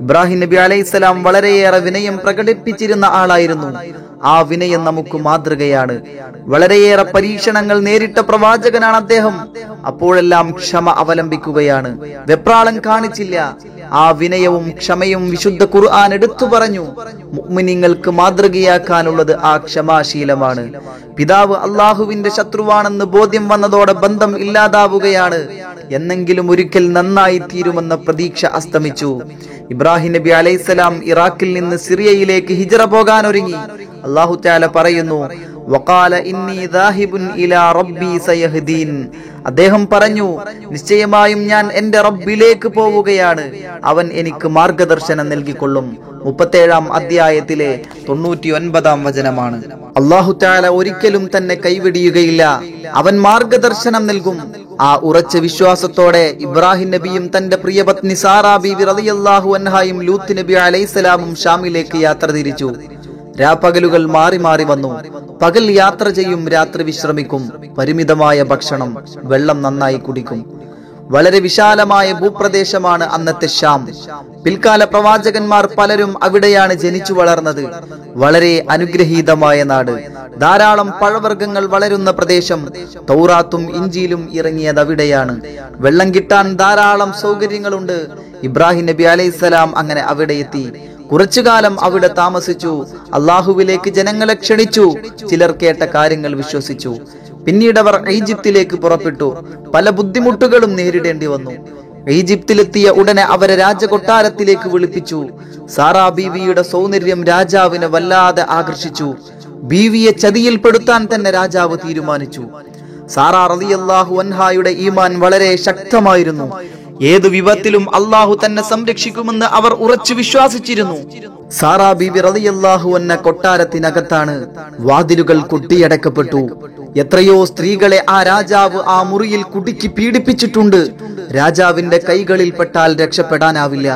ഇബ്രാഹിം നബി അലൈഹിസ്സലാം വളരെയേറെ വിനയം പ്രകടിപ്പിച്ചിരുന്ന ആളായിരുന്നു. ആ വിനയം നമുക്ക് മാതൃകയാണ്. വളരെയേറെ പരീക്ഷണങ്ങൾ നേരിട്ട പ്രവാചകനാണ് അദ്ദേഹം. അപ്പോഴെല്ലാം ക്ഷമ അവലംബിക്കുകയാണ്, വെപ്രാളം കാണിച്ചില്ല. ആ വിനയവും ക്ഷമയും വിശുദ്ധ ഖുർആൻ എടുത്തു പറഞ്ഞു. മുഅ്മിനീങ്ങൾക്ക് മാതൃകയാക്കാനുള്ളത് ആ ക്ഷമാശീലമാണ്. പിതാവ് അള്ളാഹുവിന്റെ ശത്രുവാണെന്ന് ബോധ്യം വന്നതോടെ ബന്ധം ഇല്ലാതാവുകയാണ്. എന്നെങ്കിലും ഒരിക്കൽ നന്നായി തീരുമെന്ന പ്രതീക്ഷ അസ്തമിച്ചു. ഇബ്രാഹിം നബി അലൈഹിസ്സലാം ഇറാഖിൽ നിന്ന് സിറിയയിലേക്ക് ഹിജറ പോകാൻ ഒരുങ്ങി. അല്ലാഹു തആല പറയുന്നു, വഖാല ഇന്നി ദാഹിബുൻ ഇലാ റബ്ബി സയഹ്ദീൻ. അദ്ദേഹം പറഞ്ഞു, നിശ്ചയമായും ഞാൻ എന്റെ റബ്ബിലേക്ക് പോവുകയാണ്, അവൻ എനിക്ക് മാർഗദർശനം നൽകിക്കൊള്ളും. 37-ാം അധ്യായത്തിലെ 99-ാം വചനമാണ്. അല്ലാഹു തആല ഒരിക്കലും തന്നെ കൈവിടുകയില്ല, അവൻ മാർഗദർശനം നൽകും. ആ ഉറച്ച വിശ്വാസത്തോടെ ഇബ്രാഹിം നബിയും തന്റെ പ്രിയപത്നി സാറാ ബീവി റളിയല്ലാഹു അൻഹായും ലൂത്ത് നബി അലൈഹിസ്സലാമും ഷാമിലേക്ക് യാത്ര തിരിച്ചു. രാപ്പകലുകൾ മാറി മാറി വന്നു. പകൽ യാത്ര ചെയ്യും, രാത്രി വിശ്രമിക്കും. പരിമിതമായ ഭക്ഷണം, വെള്ളം നന്നായി കുടിക്കും. വളരെ വിശാലമായ ഭൂപ്രദേശമാണ് അന്നത്തെ ഷാം. പിൽക്കാല പ്രവാചകന്മാർ പലരും അവിടെയാണ് ജനിച്ചു വളർന്നത്. വളരെ അനുഗ്രഹീതമായ നാട്, ധാരാളം പഴവർഗ്ഗങ്ങൾ വളരുന്ന പ്രദേശം. തൗറാത്തും ഇഞ്ചിയിലും ഇറങ്ങിയത് അവിടെയാണ്. വെള്ളം കിട്ടാൻ ധാരാളം സൗകര്യങ്ങളുണ്ട്. ഇബ്രാഹിം നബി അലൈഹിസ്സലാം അങ്ങനെ അവിടെ എത്തി. കുറച്ചുകാലം അവിടെ താമസിച്ചു. അള്ളാഹുവിലേക്ക് ജനങ്ങളെ ക്ഷണിച്ചു. ചിലർ കേട്ട കാര്യങ്ങൾ വിശ്വസിച്ചു. പിന്നീട് അവർ ഈജിപ്തിലേക്ക് പുറപ്പെട്ടു. പല ബുദ്ധിമുട്ടുകളും നേരിടേണ്ടി വന്നു. ഈജിപ്തിലെത്തിയ ഉടനെ അവരെ രാജകൊട്ടാരത്തിലേക്ക് വിളിപ്പിച്ചു. സാറാ ബീവിയുടെ സൗന്ദര്യം രാജാവിനെ വല്ലാതെ ആകർഷിച്ചു. ബീവിയെ ചതിയിൽപ്പെടുത്താൻ തന്നെ രാജാവ് തീരുമാനിച്ചു. സാറാ റളിയല്ലാഹു അൻഹായുടെ ഈമാൻ വളരെ ശക്തമായിരുന്നു. ഏത് വിപത്തിലും അള്ളാഹു തന്നെ സംരക്ഷിക്കുമെന്ന് അവർ ഉറച്ചു വിശ്വാസിച്ചിരുന്നു. സാറാ ബീബി റളിയല്ലാഹു അൻഹ കൊട്ടാരത്തിനകത്താണ്. വാതിലുകൾ കൊട്ടിയടക്കപ്പെട്ടു. എത്രയോ സ്ത്രീകളെ ആ രാജാവ് ആ മുറിയിൽ കുടുക്കി പീഡിപ്പിച്ചിട്ടുണ്ട്. രാജാവിന്റെ കൈകളിൽപ്പെട്ടാൽ രക്ഷപ്പെടാനാവില്ല.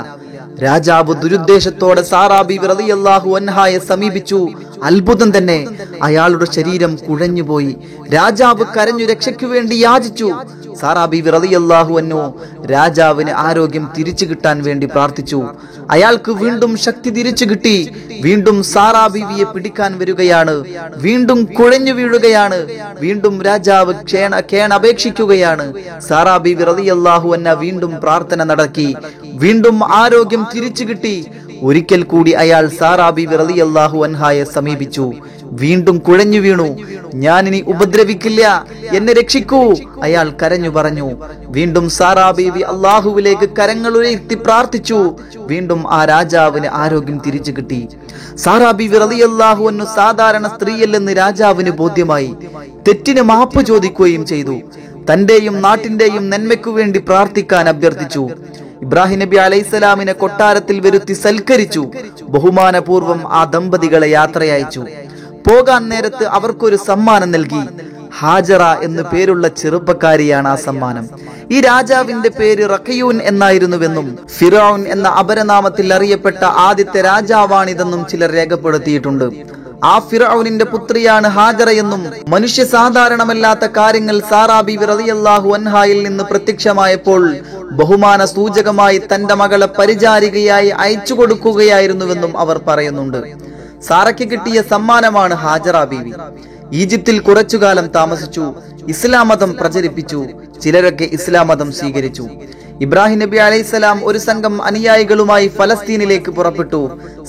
രാജാവ് ദുരുദ്ദേശത്തോടെ സാറാ ബീബി റളിയല്ലാഹു അൻഹായെ സമീപിച്ചു. അത്ഭുതം തന്നെ, അയാളുടെ ശരീരം കുഴഞ്ഞുപോയി. രാജാവ് കരഞ്ഞു രക്ഷയ്ക്കു വേണ്ടി യാചിച്ചു. സാറാ ബീബി റളിയല്ലാഹു അൻഹു രാജാവിന് ആരോഗ്യം തിരിച്ചു കിട്ടാൻ വേണ്ടി പ്രാർത്ഥിച്ചു. അയാൾക്ക് വീണ്ടും ശക്തി തിരിച്ചു കിട്ടി. വീണ്ടും സാറാ ബീവിയെ പിടിക്കാൻ വരികയാണ്. വീണ്ടും കുഴഞ്ഞു വീഴുകയാണ്. വീണ്ടും രാജാവ് കേണപേക്ഷിക്കുകയാണ്. സാറാ ബീബി റളിയല്ലാഹു അൻഹ വീണ്ടും പ്രാർത്ഥന നടത്തി. വീണ്ടും ആരോഗ്യം തിരിച്ചു കിട്ടി. ഒരിക്കൽ കൂടി അയാൾ സാറാ ബീവി റളിയല്ലാഹു അൻഹായെ സമീപിച്ചു. വീണ്ടും കുഴഞ്ഞു വീണു. ഞാനിനി ഉപദ്രവിക്കില്ല, എന്നെ രക്ഷിക്കൂ, അയാൾ കരഞ്ഞു പറഞ്ഞു. വീണ്ടും സാറാ ബീവി അള്ളാഹുവിലേക്ക് കരങ്ങൾ ഉയർത്തി പ്രാർത്ഥിച്ചു. വീണ്ടും ആ രാജാവിന് ആരോഗ്യം തിരിച്ചു കിട്ടി. സാറാ ബീവി റളിയല്ലാഹു അൻഹു സാധാരണ സ്ത്രീയല്ലെന്ന് രാജാവിന് ബോധ്യമായി. തെറ്റിന് മാപ്പ് ചോദിക്കുകയും ചെയ്തു. തന്റെയും നാട്ടിന്റെയും നന്മയ്ക്കു വേണ്ടി പ്രാർത്ഥിക്കാൻ അഭ്യർത്ഥിച്ചു. ഇബ്രാഹിം നബി അലൈഹിസ്സലാമിനെ കൊട്ടാരത്തിൽ വരുത്തി സൽക്കരിച്ചു. ബഹുമാനപൂർവം ആ ദമ്പതികളെ യാത്രയച്ചു. പോകാൻ നേരത്ത് അവർക്കൊരു സമ്മാനം നൽകി. ഹാജറ എന്നു പേരുള്ള ചെറുപ്പക്കാരിയാണ് ആ സമ്മാനം. ഈ രാജാവിന്റെ പേര് റഖിയൂൻ എന്നായിരുന്നുവെന്നും ഫിറൌൻ എന്ന അപരനാമത്തിൽ അറിയപ്പെട്ട ആദ്യത്തെ രാജാവാണിതെന്നും ചിലർ രേഖപ്പെടുത്തിയിട്ടുണ്ട്. ആ ഫിറൌനിന്റെ പുത്രിയാണ് ഹാജറയെന്നും മനുഷ്യ സാധാരണമല്ലാത്ത കാര്യങ്ങൾ സാറാ ബീവി റളിയല്ലാഹു അൻഹായിൽ നിന്ന് പ്രത്യക്ഷമായപ്പോൾ ബഹുമാന സൂചകമായി തന്റെ മകളെ പരിചാരികയായി അയച്ചു കൊടുക്കുകയായിരുന്നുവെന്നും അവർ പറയുന്നുണ്ട്. സാറയ്ക്ക് കിട്ടിയ സമ്മാനമാണ് ഹാജറ ബീവി. ഈജിപ്തിൽ കുറച്ചുകാലം താമസിച്ചു. ഇസ്ലാം മതം പ്രചരിപ്പിച്ചു. ചിലരൊക്കെ ഇസ്ലാം മതം സ്വീകരിച്ചു. ഇബ്രാഹിം നബി അലൈഹിസ്സലാം ഒരു സംഘം അനുയായികളുമായി ഫലസ്തീനിലേക്ക് പുറപ്പെട്ടു.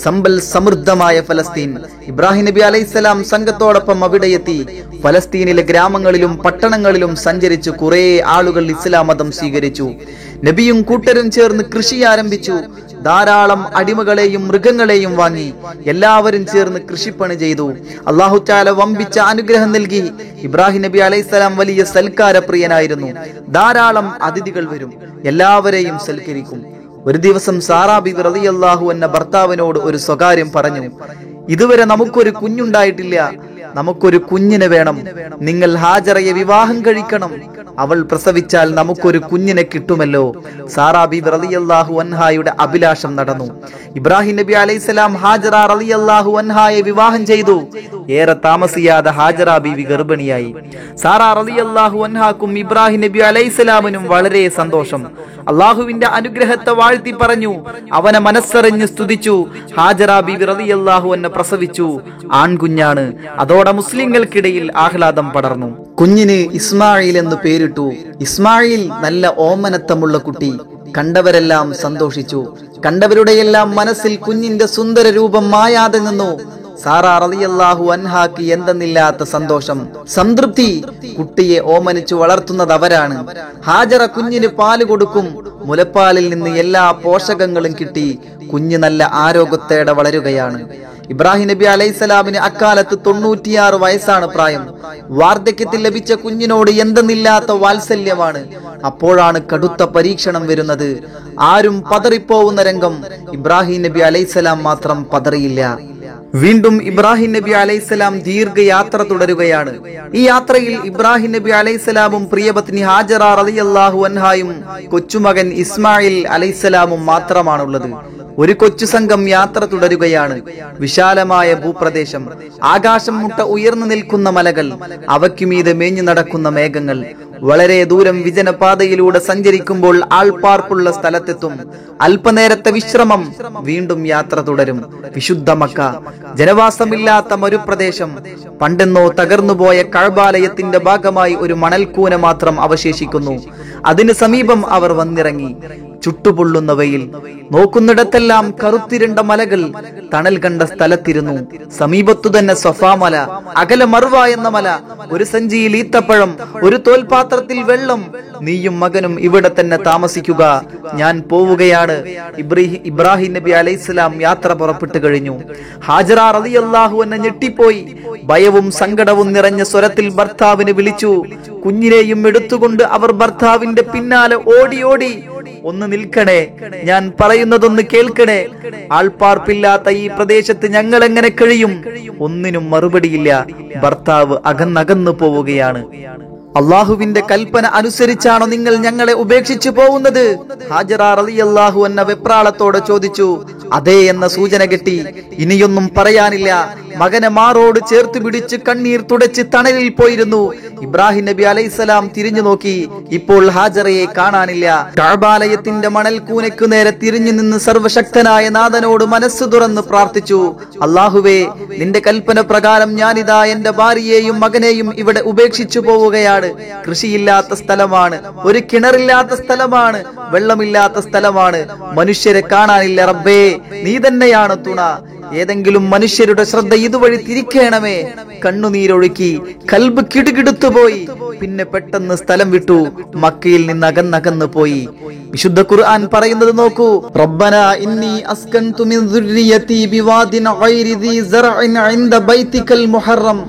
സമ്പൽ സമൃദ്ധമായ ഫലസ്തീൻ. ഇബ്രാഹിം നബി അലൈഹിസ്സലാം സംഘത്തോടൊപ്പം അവിടെയെത്തി. ഫലസ്തീനിലെ ഗ്രാമങ്ങളിലും പട്ടണങ്ങളിലും സഞ്ചരിച്ചു കുറെ ആളുകൾ ഇസ്ലാം മതം സ്വീകരിച്ചു. നബിയും കൂട്ടരും ചേർന്ന് കൃഷി ആരംഭിച്ചു. ധാരാളം അടിമകളെയും മൃഗങ്ങളെയും വാങ്ങി. എല്ലാവരും ചേർന്ന് കൃഷിപ്പണി ചെയ്തു. അല്ലാഹു തആല വമ്പിച്ച അനുഗ്രഹം നൽകി. ഇബ്രാഹിം നബി അലൈഹിസ്സലാം വലിയ സൽക്കാരപ്രിയനായിരുന്നു. ധാരാളം അതിഥികൾ വരും, എല്ലാവരെയും സൽക്കരിക്കും. ഒരു ദിവസം സാറാ ബീവി റളിയല്ലാഹു അൻഹ ഭർത്താവിനോട് ഒരു സ്വകാര്യം പറഞ്ഞു. ഇതുവരെ നമുക്കൊരു കുഞ്ഞുണ്ടായിട്ടില്ല, നമുക്കൊരു കുഞ്ഞിനെ വേണം. നിങ്ങൾ ഹാജറയെ വിവാഹം കഴിക്കണം. അവൾ പ്രസവിച്ചാൽ നമുക്കൊരു കുഞ്ഞിനെ കിട്ടുമല്ലോ. സാറാ ബീവി റളിയല്ലാഹു അൻഹായുടെ അഭിലാഷം നടന്നു. ഇബ്രാഹിം നബി അലൈഹിസ്സലാം ഹാജറ റളിയല്ലാഹു അൻഹായെ വിവാഹം ചെയ്തു. ഏറെ താമസിയാതെ ഹാജറ ബീവി ഗർഭിണിയായി. സാറാ റളിയല്ലാഹു അൻഹാക്കും ഇബ്രാഹിം നബി അലൈഹിസ്സലാമിനും വളരെ സന്തോഷം. അള്ളാഹുവിന്റെ അനുഗ്രഹത്തെ വാഴ്ത്തി പറഞ്ഞു. അവനെ മനസ്സറിഞ്ഞ് സ്തുതിച്ചു. ഹാജറ ബീവി റളിയല്ലാഹു അൻഹ പ്രസവിച്ചു. ആൺകുഞ്ഞാണ്. അതോടെ മുസ്ലിങ്ങൾക്കിടയിൽ ആഹ്ലാദം പടർന്നു. കുഞ്ഞിന് ഇസ്മായിൽ എന്ന് പേരിട്ടു. ഇസ്മായിൽ നല്ല ഓമനത്തമുള്ള കുട്ടി. കണ്ടവരെല്ലാം സന്തോഷിച്ചു. കണ്ടവരുടെയെല്ലാം മനസ്സിൽ കുഞ്ഞിന്റെ സുന്ദര രൂപം മായാതെ നിന്നു. സാറാ റളിയല്ലാഹു അൻഹാക്ക് എന്തെന്നില്ലാത്ത സന്തോഷം, സംതൃപ്തി. കുട്ടിയെ ഓമനിച്ചു വളർത്തുന്നത് അവരാണ്. ഹാജറ കുഞ്ഞിന് പാല് കൊടുക്കും. മുലപ്പാലിൽ നിന്ന് എല്ലാ പോഷകങ്ങളും കിട്ടി. കുഞ്ഞ് നല്ല ആരോഗ്യത്തോടെ വളരുകയാണ്. ഇബ്രാഹിം നബി അലൈഹിസ്സലാമിന് അക്കാലത്ത് 96 വയസ്സാണ് പ്രായം. വാർദ്ധക്യത്തിൽ ലഭിച്ച കുഞ്ഞിനോട് എന്തെന്നില്ലാത്ത വാത്സല്യമാണ്. അപ്പോഴാണ് കടുത്ത പരീക്ഷണം വരുന്നത്. ആരും പതറിപ്പോവുന്ന രംഗം. ഇബ്രാഹിം നബി അലൈഹിസ്സലാം മാത്രം പതറിയില്ല. വീണ്ടും ഇബ്രാഹിം നബി അലൈഹിസ്സലാം ദീർഘയാത്ര തുടരുകയാണ്. ഈ യാത്രയിൽ ഇബ്രാഹിം നബി അലൈഹിസ്സലാമും പ്രിയപത്നി ഹാജറ റളിയല്ലാഹു അൻഹായും കൊച്ചുമകൻ ഇസ്മായിൽ അലൈഹിസ്സലാമും മാത്രമാണുള്ളത്. ഒരു കൊച്ചു സംഘം യാത്ര തുടരുകയാണ്. വിശാലമായ ഭൂപ്രദേശം, ആകാശം മുട്ട ഉയർന്നു നിൽക്കുന്ന മലകൾ, അവയ്ക്കുമീതെ മേഞ്ഞു നടക്കുന്ന മേഘങ്ങൾ. വളരെ ദൂരം വിജനപാതയിലൂടെ സഞ്ചരിക്കുമ്പോൾ ആൾപ്പാർപ്പുള്ള സ്ഥലത്തെത്തും. അല്പനേരത്തെ വിശ്രമം. വീണ്ടും യാത്ര തുടരും. വിശുദ്ധ മക്ക, ജനവാസമില്ലാത്ത മരുപ്രദേശം. പണ്ടെന്നോ തകർന്നുപോയ കഅബാലയത്തിന്റെ ഭാഗമായി ഒരു മണൽക്കൂന മാത്രം അവശേഷിക്കുന്നു. അതിന് സമീപം അവർ വന്നിറങ്ങി. ചുട്ടുപൊള്ളുന്ന വെയിൽ. നോക്കുന്നിടത്തെല്ലാം കറുത്തിരുണ്ട മലകൾ. തണൽ കണ്ട സ്ഥലത്തിരുന്നു. സമീപത്തു തന്നെ സഫാ മല, അകലെ മർവ എന്ന മല. ഒരു സഞ്ചിയിൽ ഈത്തപ്പഴം, ഒരു തോൽപാത്രത്തിൽ വെള്ളം. നീയും മകനും ഇവിടെ തന്നെ താമസിക്കുക, ഞാൻ പോവുകയാണ്. ഇബ്രാഹിം നബി അലൈഹിസ്സലാം യാത്ര പുറപ്പെട്ടു കഴിഞ്ഞു. ഹാജറ റളിയല്ലാഹു അൻഹ ഞെട്ടിപ്പോയി. ഭയവും സങ്കടവും നിറഞ്ഞ സ്വരത്തിൽ ഭർത്താവിനെ വിളിച്ചു. കുഞ്ഞിനെയും എടുത്തുകൊണ്ട് അവർ ഭർത്താവിന്റെ പിന്നാലെ ഓടി. ഒന്ന് നിൽക്കണേ, ഞാൻ പറയുന്നതൊന്ന് കേൾക്കണേ. ആൾപ്പാർപ്പില്ലാത്ത ഈ പ്രദേശത്ത് ഞങ്ങൾ എങ്ങനെ കഴിയും? ഒന്നിനും മറുപടിയില്ല. ഭർത്താവ് അകന്നകന്നു പോവുകയാണ്. അള്ളാഹുവിന്റെ കൽപ്പന അനുസരിച്ചാണോ നിങ്ങൾ ഞങ്ങളെ ഉപേക്ഷിച്ചു പോകുന്നത്? ഹാജറ റളിയല്ലാഹു അൻഹ വെപ്രാളത്തോടെ ചോദിച്ചു. അതെ എന്ന സൂചന കിട്ടി. ഇനിയൊന്നും പറയാനില്ല, മകനെ മാറോട് ചേർത്ത് പിടിച്ച് കണ്ണീർ തുടച്ച് തണലിൽ പോയിരുന്നു. ഇബ്രാഹിം നബി അലൈഹിസ്സലാം തിരിഞ്ഞു നോക്കി. ഇപ്പോൾ ഹാജറയെ കാണാനില്ല. കഅബാലയത്തിന്റെ മണൽ കൂനയ്ക്കു നേരെ തിരിഞ്ഞു നിന്ന് സർവശക്തനായ നാഥനോട് മനസ്സു തുറന്ന് പ്രാർത്ഥിച്ചു. അല്ലാഹുവേ, നിന്റെ കൽപ്പന പ്രകാരം ഞാനിതാ എന്റെ ഭാര്യയെയും മകനെയും ഇവിടെ ഉപേക്ഷിച്ചു പോവുകയാണ്. കൃഷിയില്ലാത്ത സ്ഥലമാണ്, ഒരു കിണറില്ലാത്ത സ്ഥലമാണ്, വെള്ളമില്ലാത്ത സ്ഥലമാണ്, മനുഷ്യരെ കാണാനില്ല. റബ്ബേ, നീ തന്നെയാണ് തുണ. ഏതെങ്കിലും മനുഷ്യരുടെ ശ്രദ്ധ ഇതുവഴി തിരിക്കണമേ. കണ്ണുനീരൊഴുക്കി, കൽബ് കിടുകിടുത്തു പോയി. പിന്നെ പെട്ടെന്ന് സ്ഥലം വിട്ടു, മക്കയിൽ നിന്ന് അകന്നകന്നു പോയി. വിശുദ്ധ ഖുർആൻ പറയുന്നത് നോക്കൂ. റബ്ബനാ ഇന്നി അസ്കൻതു മിൻ ദുർരിയതി ബിവാദിൻ ഗൈരി ദി സറഇൻ ഇൻദ ബൈതികൽ മുഹറം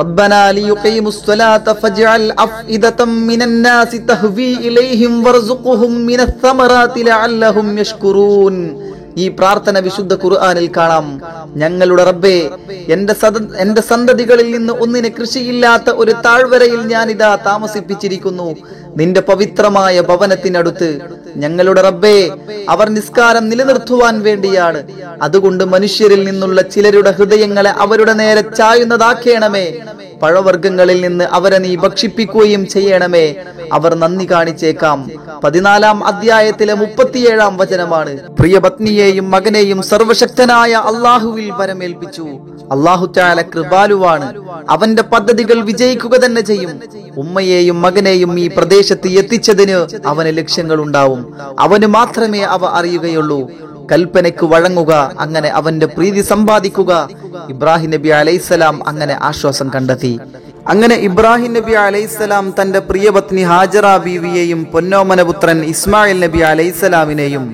റബ്ബനാ ലിയുഖീമുസ് സ്വലാത ഫജ്അൽ അഫ്ഇദതം മിനൻ നാസി തഹ്വീ ഇലൈഹിം വർസുഖുഹും മിനസ് സമറാതി ലഅല്ലഹും യഷ്കുറൂൻ. ഈ പ്രാർത്ഥന വിശുദ്ധ ഖുർആനിൽ കാണാം. ഞങ്ങളുടെ റബ്ബേ, എന്റെ സന്തതികളിൽ നിന്ന് ഒന്നിനെ കൃഷിയില്ലാത്ത ഒരു താഴ്വരയിൽ ഞാനിതാ താമസിപ്പിച്ചിരിക്കുന്നു, നിന്റെ പവിത്രമായ ഭവനത്തിനടുത്ത്. ഞങ്ങളുടെ റബ്ബേ, അവർ നിസ്കാരം നിലനിർത്തുവാൻ വേണ്ടിയാണ്. അതുകൊണ്ട് മനുഷ്യരിൽ നിന്നുള്ള ചിലരുടെ ഹൃദയങ്ങളെ അവരുടെ നേരെ ചായുന്നതാക്കണമേ. പഴവർഗ്ഗങ്ങളിൽ നിന്ന് അവരെ നീ ഭക്ഷിപ്പിക്കുകയും ചെയ്യണമേ. അവർ നന്ദി കാണിച്ചേക്കാം. 14-ാം അധ്യായത്തിലെ 37-ാം വചനമാണ്. പ്രിയ പത്നിയെയും മകനെയും സർവശക്തനായ അള്ളാഹുവിൽ വരമേൽപ്പിച്ചു. അള്ളാഹു തആല കൃപാലുവാണ്. അവന്റെ പദ്ധതികൾ വിജയിക്കുക തന്നെ ചെയ്യും. ഉമ്മയെയും മകനെയും ഈ പ്രദേശത്ത് എത്തിച്ചതിന് അവന് ലക്ഷ്യങ്ങളുണ്ടാവും. അവന് മാത്രമേ അവ അറിയുകയുള്ളൂ. കൽപ്പനയ്ക്ക് വഴങ്ങുക, അങ്ങനെ അവന്റെ പ്രീതി സമ്പാദിക്കുക. ഇബ്രാഹിം നബി അലൈഹിസ്സലാം അങ്ങനെ ആശ്വാസം കണ്ടെത്തി. അങ്ങനെ ഇബ്രാഹിം നബി അലൈഹിസ്സലാം തന്റെ പ്രിയപത്നി ഹാജറ ബീവിയെയും പൊന്നോമന പുത്രൻ ഇസ്മായിൽ നബി അലൈഹിസ്സലാമിനെയും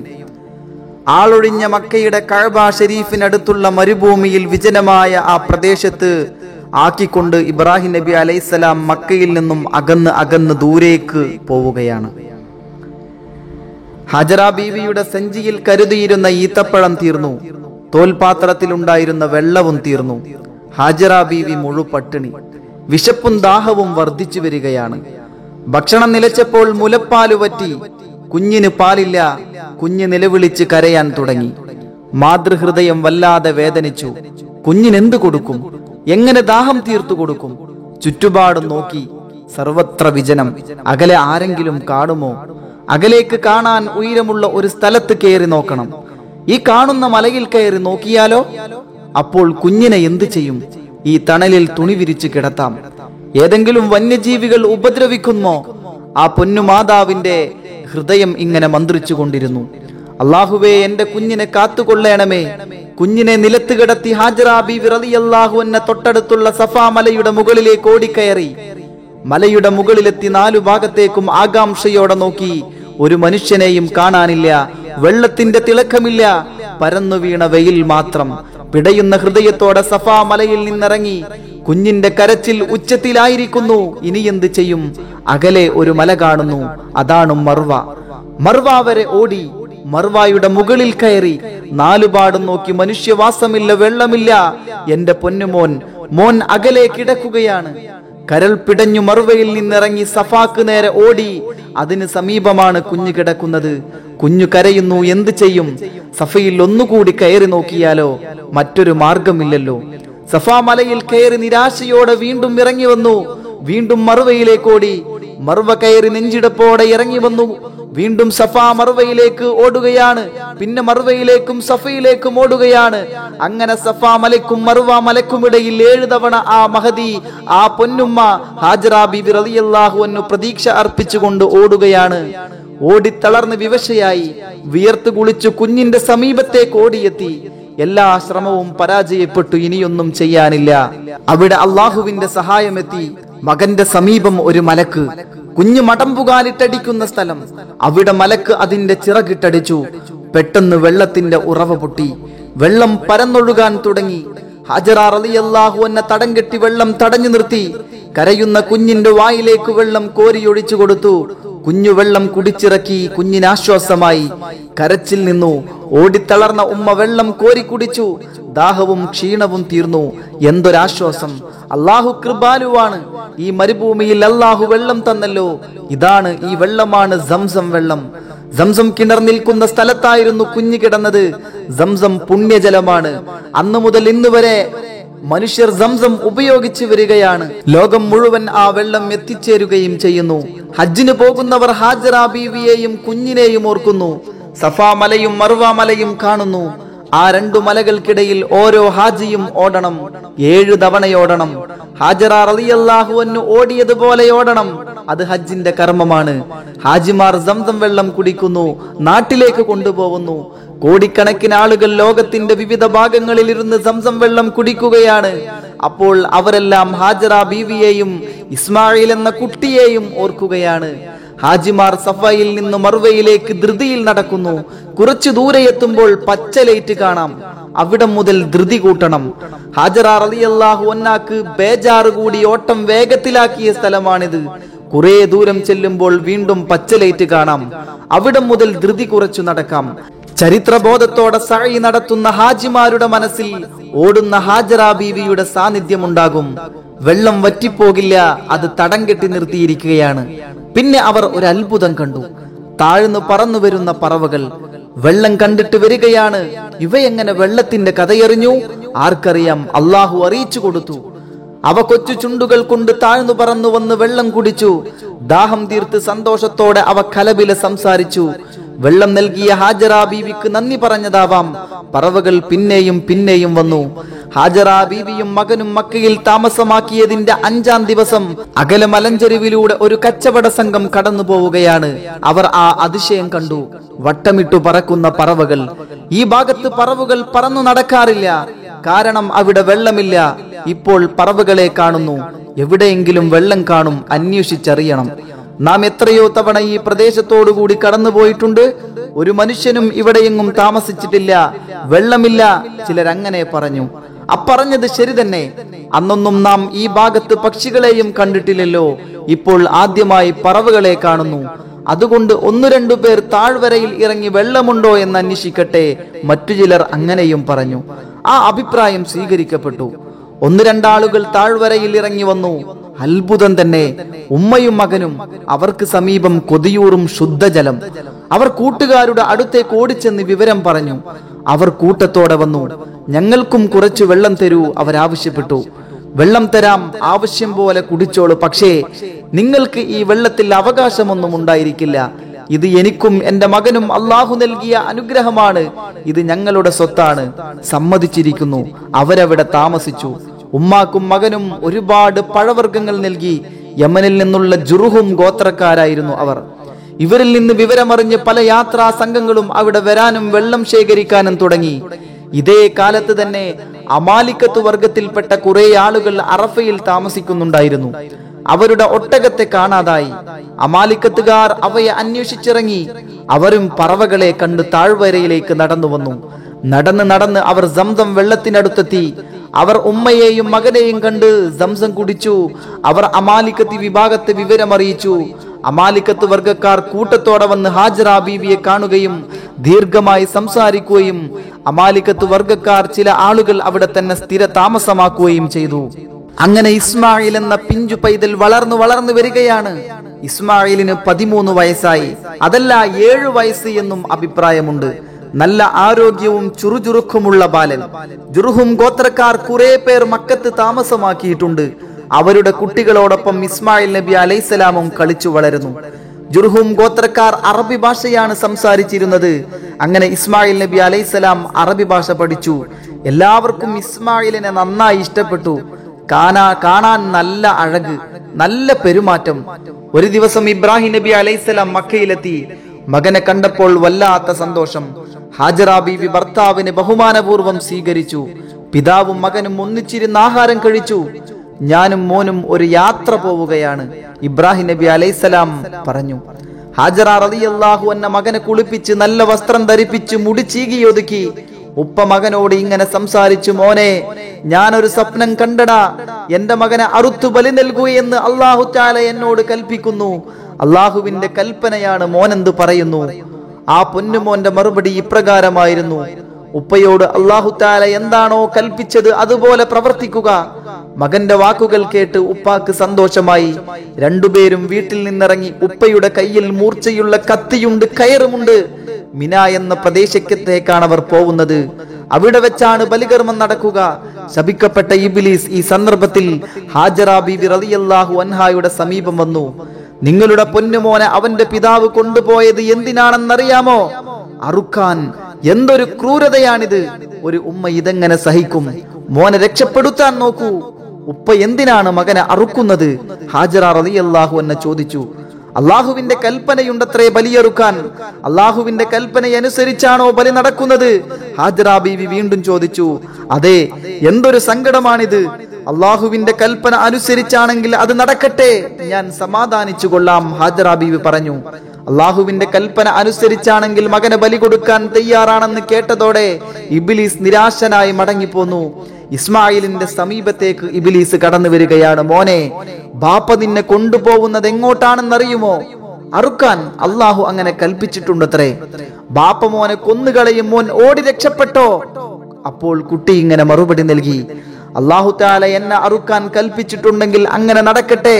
ആളൊഴിഞ്ഞ മക്കയുടെ കഅബ ഷരീഫിനടുത്തുള്ള മരുഭൂമിയിൽ വിജനമായ ആ പ്രദേശത്ത് ആക്കിക്കൊണ്ട് ഇബ്രാഹിം നബി അലൈഹിസ്സലാം മക്കയിൽ നിന്നും അകന്ന് ദൂരേക്ക് പോവുകയാണ്. ഹജറ ബീവിയുടെ സഞ്ചിയിൽ കരുതിയിരുന്ന ഈത്തപ്പഴം തീർന്നു, തോൽപാത്രത്തിലുണ്ടായിരുന്ന വെള്ളവും തീർന്നു. ഹജറ ബീവി മുഴുപട്ടിണി. വിശപ്പും ദാഹവും വർദ്ധിച്ചു വരികയാണ്. ഭക്ഷണം നിലച്ചപ്പോൾ മുലപ്പാല് വറ്റി. കുഞ്ഞിന് പാലില്ല. കുഞ്ഞ് നിലവിളിച്ച് കരയാൻ തുടങ്ങി. മാതൃഹൃദയം വല്ലാതെ വേദനിച്ചു. കുഞ്ഞിനെന്ത് കൊടുക്കും? എങ്ങനെ ദാഹം തീർത്തു കൊടുക്കും? ചുറ്റുപാടും നോക്കി. സർവത്ര വിജനം. അകലെ ആരെങ്കിലും കാണുമോ? അകലേക്ക് കാണാൻ ഉയരമുള്ള ഒരു സ്ഥലത്ത് കയറി നോക്കണം. ഈ കാണുന്ന മലയിൽ കയറി നോക്കിയാലോ? അപ്പോൾ കുഞ്ഞിനെ എന്ത് ചെയ്യും? ഈ തണലിൽ തുണി വിരിച്ച് കിടത്താം. ഏതെങ്കിലും വന്യജീവികൾ ഉപദ്രവിക്കുന്നോ? ആ പൊന്നുമാതാവിന്റെ ഹൃദയം ഇങ്ങനെ മന്ത്രിച്ചു കൊണ്ടിരുന്നു. അല്ലാഹുവേ, എന്റെ കുഞ്ഞിനെ കാത്തുകൊള്ളണമേ. കുഞ്ഞിനെ നിലത്ത് കിടത്തി ഹാജറ ബീവി റളിയല്ലാഹു അൻഹ തൊട്ടടുത്തുള്ള സഫാ മലയുടെ മുകളിലേക്ക് ഓടിക്കയറി. മലയുടെ മുകളിലെത്തി 4 ഭാഗത്തേക്കും ആകാംക്ഷയോടെ നോക്കി. ഒരു മനുഷ്യനെയും കാണാനില്ല. വെള്ളത്തിന്റെ തിളക്കമില്ല. പരന്നു വീണ വെയിൽ മാത്രം. പിടയുന്ന ഹൃദയത്തോടെ സഫാ മലയിൽ നിന്നിറങ്ങി. കുഞ്ഞിന്റെ കരച്ചിൽ ഉച്ചത്തിലായിരിക്കുന്നു. ഇനി എന്ത് ചെയ്യും? അകലെ ഒരു മല കാണുന്നു. അതാണ് മർവ. മർവ വരെ ഓടി. മർവായുടെ മുകളിൽ കയറി. 4 പാടും നോക്കി. മനുഷ്യവാസമില്ല, വെള്ളമില്ല. എന്റെ പൊന്നുമോൻ അകലെ കിടക്കുകയാണ്. കരൾ പിടഞ്ഞു മർവയിൽ നിന്നിറങ്ങി സഫാക്ക് നേരെ ഓടി. അതിന് സമീപമാണ് കുഞ്ഞു കിടക്കുന്നത്. കുഞ്ഞു കരയുന്നു. എന്ത് ചെയ്യും? സഫയിൽ ഒന്നുകൂടി കയറി നോക്കിയാലോ? മറ്റൊരു മാർഗമില്ലല്ലോ. സഫാ മലയിൽ കയറി നിരാശയോടെ വീണ്ടും ഇറങ്ങി വന്നു. വീണ്ടും മർവയിലേക്ക് ഓടി. മർവ കയറി നെഞ്ചിടപ്പോടെ ഇറങ്ങി വന്നു. വീണ്ടും സഫാ മർവയിലേക്ക് ഓടുകയാണ്. പിന്നെ മർവയിലേക്കും സഫയിലേക്കും ഓടുകയാണ്. അങ്ങനെ സഫാ മലയ്ക്കും മർവ മലയ്ക്കുമിടയിൽ 7 തവണ ആ മഹദി, ആ പൊന്നുമ്മ ഹാജറ ബീവി റളിയല്ലാഹു അൻഹു പ്രതീക്ഷ അർപ്പിച്ചുകൊണ്ട് ഓടുകയാണ്. ഓടിത്തളർന്ന് വിവശയായി വിയർത്ത് കുളിച്ചു കുഞ്ഞിന്റെ സമീപത്തേക്ക് ഓടിയെത്തി. എല്ലാ ശ്രമവും പരാജയപ്പെട്ടു. ഇനിയൊന്നും ചെയ്യാനില്ല. അവിടെ അള്ളാഹുവിന്റെ സഹായമെത്തി. മകന്റെ സമീപം ഒരു മലക്ക്. കുഞ്ഞു മടമ്പുകാലിട്ടടിക്കുന്ന സ്ഥലം. അവിടെ മലക്ക് അതിന്റെ ചിറകിട്ടടിച്ചു. പെട്ടെന്ന് വെള്ളത്തിന്റെ ഉറവ പൊട്ടി. വെള്ളം പരന്നൊഴുകാൻ തുടങ്ങി. ഹജറ റളിയല്ലാഹു അൻഹ തടം കെട്ടി വെള്ളം തടഞ്ഞു നിർത്തി. കരയുന്ന കുഞ്ഞിന്റെ വായിലേക്ക് വെള്ളം കോരിയൊഴിച്ചു കൊടുത്തു. കുഞ്ഞു വെള്ളം കുടിച്ചിറക്കി. കുഞ്ഞിനാശ്വാസമായി. കരച്ചിൽ നിന്നു. ഓടിത്തളർന്ന ഉമ്മ വെള്ളം കോരി കുടിച്ചു. ദാഹവും ക്ഷീണവും തീർന്നു. എന്തൊരാശ്വാസം! അല്ലാഹു കൃപാലുവാണ്. ഈ മരുഭൂമിയിൽ അല്ലാഹു വെള്ളം തന്നല്ലോ. ഇതാണ്, ഈ വെള്ളമാണ് സംസം വെള്ളം. സംസം കിണർ നിൽക്കുന്ന സ്ഥലത്തായിരുന്നു കുഞ്ഞു കിടന്നത്. സംസം പുണ്യജലമാണ്. അന്നു മുതൽ ഇന്നുവരെ മനുഷ്യർ സംസം ഉപയോഗിച്ചു വരികയാണ്. ലോകം മുഴുവൻ ആ വെള്ളം എത്തിച്ചേരുകയും ചെയ്യുന്നു. ഹജ്ജിന് പോകുന്നവർ ഹാജറ ബീവിയെയും കുഞ്ഞിനെയും ഓർക്കുന്നു. സഫാ മലയും മർവ മലയും കാണുന്നു. ആ രണ്ടു മലകൾക്കിടയിൽ ഓരോ ഹാജിയും ഓടണം. 7 തവണയോടണം. ഹാജറ റളിയല്ലാഹു അൻഹു ഓടിയതുപോലെ ഓടണം. അത് ഹജ്ജിന്റെ കർമ്മമാണ്. ഹാജിമാർ സംസം വെള്ളം കുടിക്കുന്നു, നാട്ടിലേക്ക് കൊണ്ടുപോകുന്നു. കോടിക്കണക്കിന് ആളുകൾ ലോകത്തിന്റെ വിവിധ ഭാഗങ്ങളിൽ ഇരുന്ന് സംസം വെള്ളം കുടിക്കുകയാണ്. അപ്പോൾ അവരെല്ലാം ഹാജറ ബീവിയെയും ഇസ്മായിൽ എന്ന കുട്ടിയെയും ഓർക്കുകയാണ്. ഹാജിമാർ സഫയിൽ നിന്ന് മർവയിലേക്ക് ധൃതിയിൽ നടക്കുന്നു. കുറച്ചു ദൂരെ എത്തുമ്പോൾ പച്ച ലൈറ്റ് കാണാം. അവിടെ മുതൽ ധൃതി കൂട്ടണം. ഹാജറ റളിയല്ലാഹു അൻഹാക്ക് ബേജാറ് കൂടി ഓട്ടം വേഗത്തിലാക്കിയ സ്ഥലമാണിത്. കുറെ ദൂരം ചെല്ലുമ്പോൾ വീണ്ടും പച്ച ലൈറ്റ് കാണാം. അവിടെ മുതൽ ധൃതി കുറച്ചു നടക്കാം. ചരിത്രബോധത്തോടെ സഅയ് നടത്തുന്ന ഹാജിമാരുടെ മനസ്സിൽ ഓടുന്ന ഹാജറ ബീവിയുടെ സാന്നിധ്യമുണ്ടാകും. വെള്ളം വറ്റിപ്പോകില്ല, അത് തടം കെട്ടി നിർത്തിയിരിക്കുകയാണ്. പിന്നെ അവർ ഒരു അത്ഭുതം കണ്ടു. താഴ്ന്നു പറന്നു വരുന്ന പറവകൾ വെള്ളം കണ്ടിട്ട് വരികയാണ്. ഇവയെങ്ങനെ വെള്ളത്തിന്റെ കഥയറിഞ്ഞു? ആർക്കറിയാം, അള്ളാഹു അറിയിച്ചു കൊടുത്തു. അവ കൊച്ചു ചുണ്ടുകൾ കൊണ്ട് താഴ്ന്നു പറന്നു വന്ന് വെള്ളം കുടിച്ചു. ദാഹം തീർത്ത് സന്തോഷത്തോടെ അവ കലബില സംസാരിച്ചു. വെള്ളം നൽകിയ ഹാജറ ബീവിക്ക് നന്ദി പറഞ്ഞതാവാം പറവകൾ പിന്നെയും പിന്നെയും വന്നു. ഹാജറ ബീവിയും മകനും മക്കയിൽ താമസമാക്കിയതിന്റെ 5-ാം ദിവസം അകല മലഞ്ചെരുവിലൂടെ ഒരു കച്ചവട സംഘം കടന്നു പോവുകയാണ്. അവർ ആ അതിശയം കണ്ടു. വട്ടമിട്ടു പറക്കുന്ന പറവകൾ. ഈ ഭാഗത്ത് പറവുകൾ പറന്നു നടക്കാറില്ല, കാരണം അവിടെ വെള്ളമില്ല. ഇപ്പോൾ പറവുകളെ കാണുന്നു. എവിടെയെങ്കിലും വെള്ളം കാണും, അന്വേഷിച്ചറിയണം. നാം എത്രയോ തവണ ഈ പ്രദേശത്തോടുകൂടി കടന്നുപോയിട്ടുണ്ട്. ഒരു മനുഷ്യനും ഇവിടെയെങ്ങും താമസിച്ചിട്ടില്ല, വെള്ളമില്ല, ചിലരങ്ങനെ പറഞ്ഞു. അപ്പറഞ്ഞത് ശരി തന്നെ. അന്നൊന്നും നാം ഈ ഭാഗത്ത് പക്ഷികളെയും കണ്ടിട്ടില്ലല്ലോ. ഇപ്പോൾ ആദ്യമായി പറവുകളെ കാണുന്നു. അതുകൊണ്ട് 1-2 പേർ താഴ്വരയിൽ ഇറങ്ങി വെള്ളമുണ്ടോ എന്ന് അന്വേഷിക്കട്ടെ. മറ്റു ചിലർ അങ്ങനെയും പറഞ്ഞു. ആ അഭിപ്രായം സ്വീകരിക്കപ്പെട്ടു. 1-2 ആളുകൾ താഴ്വരയിൽ ഇറങ്ങി വന്നു. അത്ഭുതം തന്നെ. ഉമ്മയും മകനും. അവർക്ക് സമീപം കൊതിയൂറും ശുദ്ധജലം. അവർ കൂട്ടുകാരുടെ അടുത്തേക്ക് ഓടിച്ചെന്ന് വിവരം പറഞ്ഞു. അവർ കൂട്ടത്തോടെ വന്നു. ഞങ്ങൾക്കും കുറച്ച് വെള്ളം തരൂ, അവരാവശ്യപ്പെട്ടു. വെള്ളം തരാം, ആവശ്യം പോലെ കുടിച്ചോളൂ, പക്ഷേ നിങ്ങൾക്ക് ഈ വെള്ളത്തിൽ അവകാശമൊന്നും ഉണ്ടായിരിക്കില്ല. ഇത് എനിക്കും എന്റെ മകനും അള്ളാഹു നൽകിയ അനുഗ്രഹമാണ്. ഇത് ഞങ്ങളുടെ സ്വത്താണ്. സമ്മതിച്ചിരിക്കുന്നു. അവരവിടെ താമസിച്ചു. ഉമ്മാക്കും മകനും ഒരുപാട് പഴവർഗ്ഗങ്ങൾ നൽകി. യമനിൽ നിന്നുള്ള ജുർഹും ഗോത്രക്കാരായിരുന്നു അവർ. ഇവരിൽ നിന്ന് വിവരമറിഞ്ഞ് പല യാത്രാ സംഘങ്ങളും അവിടെ വരാനും വെള്ളം ശേഖരിക്കാനും തുടങ്ങി. ഇതേ കാലത്ത് തന്നെ അമാലിക്കത്ത് വർഗത്തിൽപ്പെട്ട കുറെ ആളുകൾ അറഫയിൽ താമസിക്കുന്നുണ്ടായിരുന്നു. അവരുടെ ഒട്ടകത്തെ കാണാതായി. അമാലിക്കത്തുകാർ അവയെ അന്വേഷിച്ചിറങ്ങി. അവരും പറവകളെ കണ്ട് താഴ്വരയിലേക്ക് നടന്നു വന്നു. നടന്ന് അവർ സംസം വെള്ളത്തിനടുത്തെത്തി. അവർ ഉമ്മയെയും മകനെയും കണ്ട് സംസം കുടിച്ചു. അവർ അമാലിക്കത്ത് വിഭാഗത്തെ വിവരമറിയിച്ചു. അമാലിക്കത്ത് വർഗക്കാർ കൂട്ടത്തോടെ വന്ന് ഹാജറ ബീവിയെ കാണുകയും ദീർഘമായി സംസാരിക്കുകയും അമാലിക്കത്ത് വർഗക്കാർ ചില ആളുകൾ അവിടെ തന്നെ സ്ഥിര താമസമാക്കുകയും ചെയ്തു. അങ്ങനെ ഇസ്മായിൽ എന്ന പിഞ്ചു പൈതൽ വളർന്നു വരികയാണ്. ഇസ്മായിലിന് 13 വയസ്സായി. അതല്ല 7 വയസ്സ് എന്നും അഭിപ്രായമുണ്ട്. നല്ല ആരോഗ്യവും ചുറുചുറുക്കുമുള്ള ബാലൻ. ജുർഹും ഗോത്രക്കാർ കുറെ പേർ മക്കത്ത് താമസമാക്കിയിട്ടുണ്ട്. അവരുടെ കുട്ടികളോടൊപ്പം ഇസ്മായിൽ നബി അലൈഹിസ്സലാമും കളിച്ചു വളരുന്നു. ജുർഹും ഗോത്രക്കാർ അറബി ഭാഷയാണ് സംസാരിച്ചിരുന്നത്. അങ്ങനെ ഇസ്മായിൽ നബി അലൈഹിസ്സലാം അറബി ഭാഷ പഠിച്ചു. എല്ലാവർക്കും ഇസ്മായിലിനെ നന്നായി ഇഷ്ടപ്പെട്ടു. കാണാൻ നല്ല അഴക്, നല്ല പെരുമാറ്റം. ഒരു ദിവസം ഇബ്രാഹിം നബി അലൈഹിസ്സലാം മക്കയിലെത്തി. മകനെ കണ്ടപ്പോൾ വല്ലാത്ത സന്തോഷം. ഹാജറ ബീവി ഭർത്താവിനെ ബഹുമാനപൂർവ്വം സ്വീകരിച്ചു. പിതാവും മകനും ഒന്നിച്ചിരുന്ന് ആഹാരം കഴിച്ചു. ഞാനും മോനും ഒരു യാത്ര പോവുകയാണ്, ഇബ്രാഹിം നബി അലൈഹിസ്സലാം പറഞ്ഞു. ഹാജറ റളിയല്ലാഹു അൻഹ മകനെ കുളിപ്പിച്ച് നല്ല വസ്ത്രം ധരിപ്പിച്ച് മുടി ചീകിയൊതുക്കി. ഉപ്പ മകനോട് ഇങ്ങനെ സംസാരിച്ചു. മോനെ, ഞാനൊരു സ്വപ്നം കണ്ടടാ. എന്റെ മകനെ അറുത്തു ബലി നൽകൂ എന്ന് അല്ലാഹു തആല എന്നോട് കൽപ്പിക്കുന്നു. അള്ളാഹുവിന്റെ കൽപ്പനയാണ്, മോനെന്ത് പറയുന്നു? ആ പൊന്നുമോന്റെ മറുപടി ഇപ്രകാരമായിരുന്നു. ഉപ്പയോട് അല്ലാഹു തആല എന്താണോ കൽപ്പിച്ചത് അതുപോലെ പ്രവർത്തിക്കുക. മകന്റെ വാക്കുകൾ കേട്ട് ഉപ്പാക്ക് സന്തോഷമായി. 2 പേരും വീട്ടിൽ നിന്നിറങ്ങി. ഉപ്പയുടെ കയ്യിൽ മൂർച്ചയുള്ള കത്തിയുണ്ട്, കയറുമുണ്ട്. മിന എന്ന പ്രദേശത്തേക്കാണ് അവർ പോകുന്നത്. അവിടെ വെച്ചാണ് ബലികർമ്മം നടക്കുക. ശപിക്കപ്പെട്ട ഇബ്ലീസ് ഈ സന്ദർഭത്തിൽ ഹാജറ ബീബി റളിയല്ലാഹു അൻഹായുടെ സമീപം വന്നു. നിങ്ങളുടെ പൊന്നുമോനെ അവന്റെ പിതാവ് കൊണ്ടുപോയത് എന്തിനാണെന്നറിയാമോ? അറുക്കാൻ. എന്തൊരു ക്രൂരതയാണിത്! ഒരു ഉമ്മ ഇതെങ്ങനെ സഹിക്കും? മോനെ രക്ഷപ്പെടുത്താൻ നോക്കൂ, ഉപ്പ എന്തിനാണ് മകനെ അറുക്കുന്നത്? ഹാജറ റളിയല്ലാഹു അൻഹ ചോദിച്ചു. അള്ളാഹുവിന്റെ കൽപ്പനയുണ്ടത്രേ ബലിയറുക്കാൻ. അള്ളാഹുവിന്റെ കൽപ്പനയനുസരിച്ചാണോ ബലി നടക്കുന്നത്? ഹാജറ ബീവി വീണ്ടും ചോദിച്ചു. അതെ. എന്തൊരു സങ്കടമാണിത്! അള്ളാഹുവിന്റെ കൽപ്പന അനുസരിച്ചാണെങ്കിൽ അത് നടക്കട്ടെ, ഞാൻ സമാധാനിച്ചു കൊള്ളാം. ഹാജറ ബീവി പറഞ്ഞു. അള്ളാഹുവിന്റെ കൽപ്പന അനുസരിച്ചാണെങ്കിൽ മകനെ ബലി കൊടുക്കാൻ തയ്യാറാണെന്ന് കേട്ടതോടെ ഇബ്ലീസ് നിരാശനായി മടങ്ങിപ്പോന്നു. ഇസ്മായിലിന്റെ സമീപത്തേക്ക് ഇബ്ലീസ് കടന്നു വരികയാണ്. മോനെ, ബാപ്പ നിന്നെ കൊണ്ടുപോകുന്നത് എങ്ങോട്ടാണെന്നറിയുമോ? അറുക്കാൻ. അള്ളാഹു അങ്ങനെ കൽപ്പിച്ചിട്ടുണ്ടത്രേ. ബാപ്പ മോനെ കൊന്നുകളയും, മോൻ ഓടി രക്ഷപ്പെട്ടോ? അപ്പോൾ കുട്ടി ഇങ്ങനെ മറുപടി നൽകി. അള്ളാഹു തആല എന്നെ അറുക്കാൻ കൽപ്പിച്ചിട്ടുണ്ടെങ്കിൽ അങ്ങനെ നടക്കട്ടെ.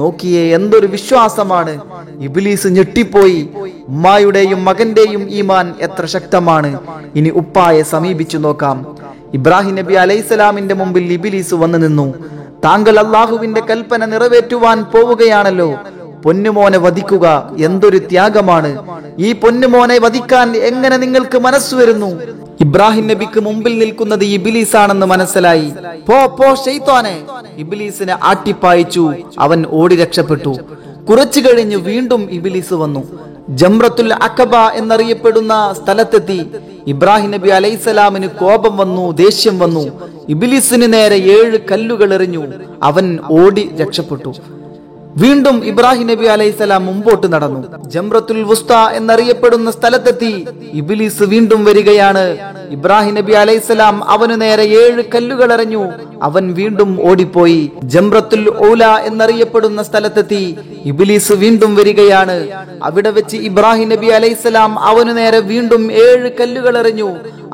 നോക്കിയേ, എന്തൊരു വിശ്വാസമാണ്! ഇബ്ലീസ് ഞെട്ടിപ്പോയി. ഉമ്മായുടെയും മകന്റെയും ഈമാൻ എത്ര ശക്തമാണ്! ഇനി ഉപ്പായെ സമീപിച്ചു നോക്കാം. ഇബ്രാഹിം നബി അലൈഹിസ്സലാമിന്റെ മുമ്പിൽ ഇബ്ലീസ് വന്നു നിന്നു. താങ്കൾ അള്ളാഹുവിന്റെ കൽപ്പന നിറവേറ്റുവാൻ പോവുകയാണല്ലോ, പൊന്നുമോനെ വധിക്കുക. എന്തൊരു ത്യാഗമാണ്! ഈ പൊന്നുമോനെ വധിക്കാൻ എങ്ങനെ നിങ്ങൾക്ക് മനസ്സ് വരുന്നു? ഇബ്രാഹിം നബിക്ക് മുമ്പിൽ നിൽക്കുന്നത് ഇബ്ലീസ് ആണെന്ന് മനസ്സിലായി. പോ പോ ശൈത്താനെ! ഇബ്ലീസിനെ ആട്ടിപ്പായിച്ചു. അവൻ ഓടി രക്ഷപ്പെട്ടു. കുറച്ചു കഴിഞ്ഞ് വീണ്ടും ഇബ്ലീസ് വന്നു. ജംറത്തുൽ അഖബ എന്നറിയപ്പെടുന്ന സ്ഥലത്തെത്തി. ഇബ്രാഹിം നബി അലൈഹിസ്സലാമിന് കോപം വന്നു, ദേഷ്യം വന്നു. ഇബ്ലീസിന് നേരെ 7 കല്ലുകൾ എറിഞ്ഞു. അവൻ ഓടി രക്ഷപ്പെട്ടു. വീണ്ടും ഇബ്രാഹിം നബി അലൈഹിസ്സലാം മുമ്പോട്ട് നടന്നു. ജംറത്തുൽ വുസ്ത എന്നറിയപ്പെടുന്ന സ്ഥലത്തെത്തി. ഇബ്ലീസ് വീണ്ടും വരികയാണ്. ഇബ്രാഹിം നബി അലൈഹിസ്സലാം അവനു നേരെ 7 കല്ലുകൾ എറിഞ്ഞു. അവൻ വീണ്ടും ഓടിപ്പോയി. ജംറത്തുൽ ഊല എന്നറിയപ്പെടുന്ന സ്ഥലത്തെത്തി. ഇബ്ലീസ് വീണ്ടും വരികയാണ്. അവിടെ വെച്ച് ഇബ്രാഹിം നബി അലൈഹിസ്സലാം അവനു നേരെ വീണ്ടും 7 കല്ലുകൾ എറിഞ്ഞു.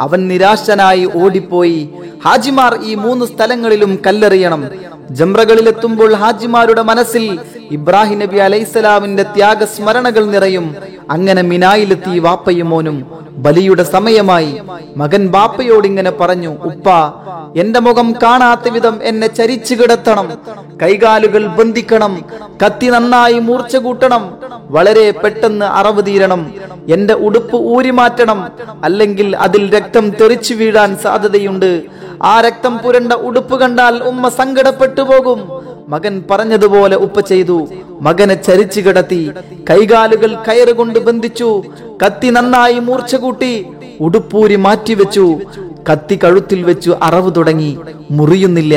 അവൻ നിരാശനായി ഓടിപ്പോയി. ഹാജിമാർ ഈ 3 സ്ഥലങ്ങളിലും കല്ലെറിയണം. ജംറകളിലെത്തുമ്പോൾ ഹാജിമാരുടെ മനസ്സിൽ ഇബ്രാഹിം നബി അലൈഹിസ്സലാമിന്റെ ത്യാഗസ്മരണകൾ നിറയും. അങ്ങനെ മിനായിലെത്തി വാപ്പയും മോനും. ബലിയുടെ സമയമായി. മകൻ ബാപ്പയോട് ഇങ്ങനെ പറഞ്ഞു. ഉപ്പ, എന്റെ മുഖം കാണാത്ത വിധം എന്നെ ചരിച്ചു കിടത്തണം, കൈകാലുകൾ ബന്ധിക്കണം, കത്തി നന്നായി മൂർച്ച കൂട്ടണം, വളരെ പെട്ടെന്ന് അറവ് തീരണം, എന്റെ ഉടുപ്പ് ഊരിമാറ്റണം, അല്ലെങ്കിൽ അതിൽ രക്തം തെറിച്ചു വീഴാൻ സാധ്യതയുണ്ട്. ആ രക്തം പുരണ്ട ഉടുപ്പ് കണ്ടാൽ ഉമ്മ സങ്കടപ്പെട്ടു പോകും. മകൻ പറഞ്ഞതുപോലെ ഉപ്പ ചെയ്തു. മകനെ ചരിച്ചു കിടത്തി, കൈകാലുകൾ കയറുകൊണ്ട് ബന്ധിച്ചു, കത്തി നന്നായി മൂർച്ച കൂട്ടി, ഉടുപ്പൂരി മാറ്റിവെച്ചു, കത്തി കഴുത്തിൽ വെച്ചു. അറവ് തുടങ്ങി. മുറിയുന്നില്ല.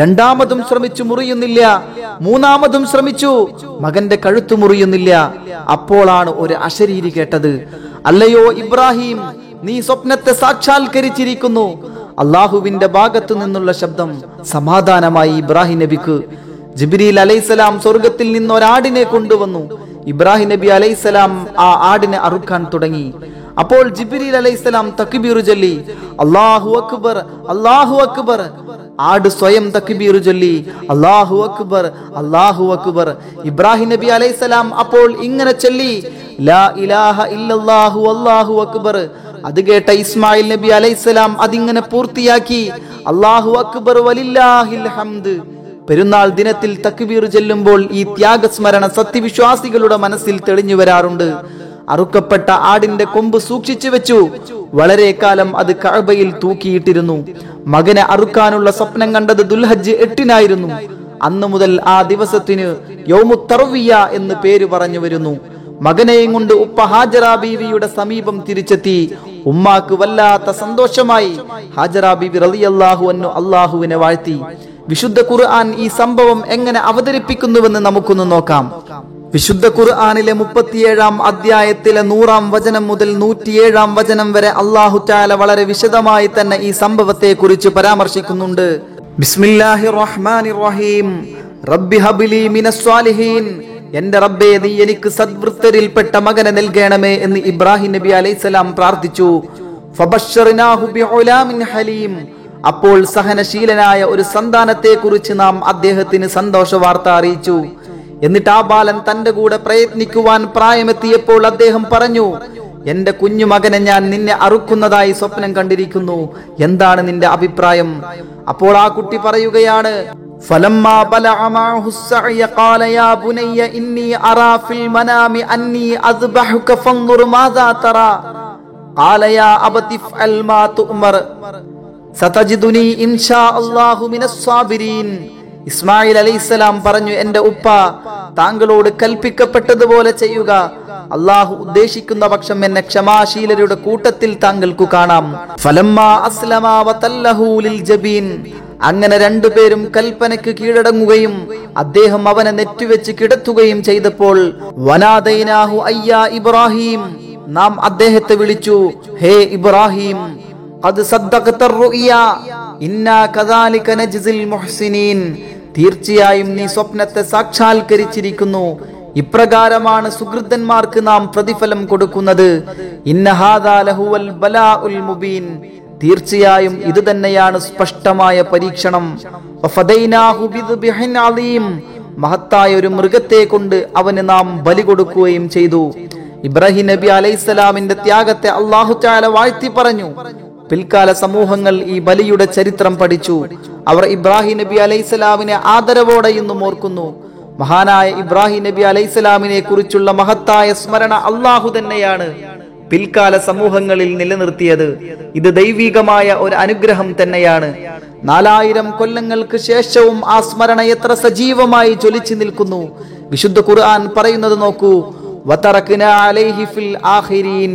രണ്ടാമതും ശ്രമിച്ചു, മുറിയുന്നില്ല. മൂന്നാമതും ശ്രമിച്ചു, മകന്റെ കഴുത്ത് മുറിയുന്നില്ല. അപ്പോഴാണ് ഒരു അശരീരി കേട്ടത്. അല്ലയോ ഇബ്രാഹിം, നീ സ്വപ്നത്തെ സാക്ഷാത്കരിച്ചിരിക്കുന്നു. അള്ളാഹുവിന്റെ ഭാഗത്തു നിന്നുള്ള ശബ്ദം. സമാധാനമായി ഇബ്രാഹിം നബിക്ക്. ജിബ്രീൽ അലൈഹിസ്സലാം സ്വർഗത്തിൽ നിന്ന് ഒരാടിനെ കൊണ്ടുവന്നു. ഇബ്രാഹിം നബി അലൈഹിസ്സലാം ആ ആടിനെ അറുക്കാൻ തുടങ്ങി. അപ്പോൾ ജിബ്രീൽ അലൈഹിസ്സലാം തക്ബീർ ചൊല്ലി. അല്ലാഹു അക്ബർ, അല്ലാഹു അക്ബർ. ആട് സ്വയം തക്ബീർ ചൊല്ലി. അല്ലാഹു അക്ബർ, അല്ലാഹു അക്ബർ. ഇബ്രാഹിം നബി അലൈഹിസ്സലാം അപ്പോൾ ഇങ്ങനെ ചൊല്ലി. ലാ ഇലാഹ ഇല്ലല്ലാഹു അല്ലാഹു അക്ബർ. അത് കേട്ട ഇസ്മായിൽ നബി അലൈഹിസ്സലാം അതിങ്ങനെ പൂർത്തിയാക്കി. അല്ലാഹു അക്ബർ വലില്ലാഹിൽ ഹംദ്. പെരുന്നാൾ ദിനത്തിൽ തക്ബീർ ചൊല്ലുമ്പോൾ ഈ ത്യാഗസ്മരണ സത്യവിശ്വാസികളുടെ മനസ്സിൽ തെളിഞ്ഞു വരാറുണ്ട്. അറുക്കപ്പെട്ട ആടിന്റെ കൊമ്പ് സൂക്ഷിച്ചു വെച്ചു. വളരെ കാലം അത് കഅബയിൽ തൂക്കിയിട്ടിരുന്നു. മകനെ അറുക്കാനുള്ള സ്വപ്നം കണ്ടത് ദുൽഹജ്ജ് 8 അന്നു മുതൽ ആ ദിവസത്തിന് യൗമു തർവിയ എന്ന് പേര് പറഞ്ഞു വരുന്നു. മകനെയും കൊണ്ട് ഉപ്പ ഹാജറ ബീവിയുടെ സമീപം തിരിച്ചെത്തി. ഉമ്മാക്ക് വല്ലാത്ത സന്തോഷമായി. ഹാജറ ബീവി റളിയല്ലാഹു അൻഹു അല്ലാഹുവിനെ വാഴ്ത്തി. വിശുദ്ധ ഖുർആൻ ഈ സംഭവം എങ്ങനെ അവതരിപ്പിക്കുന്നുവെന്ന് നമുക്കൊന്ന് നോക്കാം. വിശുദ്ധ ഖുർആനിലെ 37 അധ്യായത്തിലെ 100 വചനം മുതൽ 107 വചനം വരെ അല്ലാഹു തആല വളരെ വിശദമായി തന്നെ ഈ സംഭവത്തെ കുറിച്ച് പരാമർശിക്കുന്നുണ്ട്. ബിസ്മില്ലാഹിർ റഹ്മാനിർ റഹീം. റബ്ബി ഹബ്ലി മിനസ് സാലിഹീൻ. എന്റെ റബ്ബേ, നീ എനിക്ക് സദ്വൃത്തരിൽപ്പെട്ട മകനെ നൽകണമേ എന്ന് ഇബ്രാഹിം നബി അലൈഹിസ്സലാം പ്രാർത്ഥിച്ചു. ഫബശ്ശർനാഹു ബിഉലാമിൻ ഹലീം. അപ്പോൾ സഹനശീലനായ ഒരു സന്താനത്തെ കുറിച്ച് നാം അദ്ദേഹത്തിന് സന്തോഷ വാർത്ത അറിയിച്ചു. എന്നിട്ട് ആ ബാലൻ തന്റെ കൂടെ പ്രയത്നിക്കുവാൻ പ്രായമെത്തിയപ്പോൾ അദ്ദേഹം പറഞ്ഞു, എന്റെ കുഞ്ഞുമകനെ ഞാൻ നിന്നെ അറുക്കുന്നതായി സ്വപ്നം കണ്ടിരിക്കുന്നു, എന്താണ് നിന്റെ അഭിപ്രായം? അപ്പോൾ ആ കുട്ടി പറയുകയാണ്, فلما بلغ معه السعي قال يا بني إني أرى في المنام أني أذبحك فانظر ماذا ترى قال يا أبت افعل ما تؤمر ستجدني إن شاء الله من الصابرين. ഇസ്മായിൽ അലൈഹിസ്സലാം പറഞ്ഞു, എൻ്റെ ഉപ്പ താങ്കളോട് കൽപ്പിക്കപ്പെട്ടതുപോലെ ചെയ്യുക, അള്ളാഹു ഉദ്ദേശിക്കുന്ന പക്ഷം എന്നെ ക്ഷമാശീലരുടെ കൂട്ടത്തിൽ താങ്കൾക്കു കാണാം. ഫലമ്മാ അസ്ലമ വതല്ലഹു ലിൽ ജബീൻ. അങ്ങനെ രണ്ടുപേരും കൽപ്പനയ്ക്ക് കീഴടങ്ങുകയും അദ്ദേഹം അവനെ നെറ്റിവെച്ച് കിടത്തുകയും ചെയ്തപ്പോൾ വനാദൈനാഹു അയ്യാ ഇബ്രാഹിം, നാം അദ്ദേഹത്തെ വിളിച്ചു, ഹേ ഇബ്രാഹിം, ഖദ് സദ്ദഖത റുയാ ഇന്നാ കദാലിക നജ്സിൽ മുഹ്സിനീൻ, തീർച്ചയായും നീ സ്വപ്നത്തെ സാക്ഷാത്കരിച്ചിരിക്കുന്നു, ഇപ്രകാരമാണ് സുഹൃതന്മാർക്ക് നാം പ്രതിഫലം കൊടുക്കുന്നത്. ഇന്ന ഹാദാ ലഹുവൽ ബലാഉൽ മുബീൻ, തീർച്ചയായും ഇത് തന്നെയാണ് സ്പഷ്ടമായ പരീക്ഷണം. മഹത്തായ ഒരു മൃഗത്തെ കൊണ്ട് അവന് നാം ബലി കൊടുക്കുകയും ചെയ്തു. ഇബ്രാഹിം നബി അലൈഹിസ്സലാമിന്റെ ത്യാഗത്തെ അല്ലാഹു തആല വാഴ്ത്തി പറഞ്ഞു. പിൽക്കാല സമൂഹങ്ങൾ ഈ ബലിയുടെ ചരിത്രം പഠിച്ചു. അവർ ഇബ്രാഹിം നബി അലൈഹിസ്സലാമിനെ ആദരവോടെ ഇന്നും ഓർക്കുന്നു. മഹാനായ ഇബ്രാഹിം നബി അലൈഹിസ്സലാമിനെ കുറിച്ചുള്ള മഹത്തായ സ്മരണ അല്ലാഹു തന്നെയാണ് പിൽക്കാല സമൂഹങ്ങളിൽ നിലനിർത്തിയത്. ഇത് ദൈവികമായ ഒരു അനുഗ്രഹം തന്നെയാണ്. 4000 കൊല്ലങ്ങൾക്ക് ശേഷവും ആ സ്മരണ എത്ര സജീവമായി ജ്വലിച്ചു നിൽക്കുന്നു. വിശുദ്ധ ഖുർആൻ പറയുന്നത് നോക്കൂ, വതറക്നാ അലൈഹി ഫിൽ ആഖിരീൻ,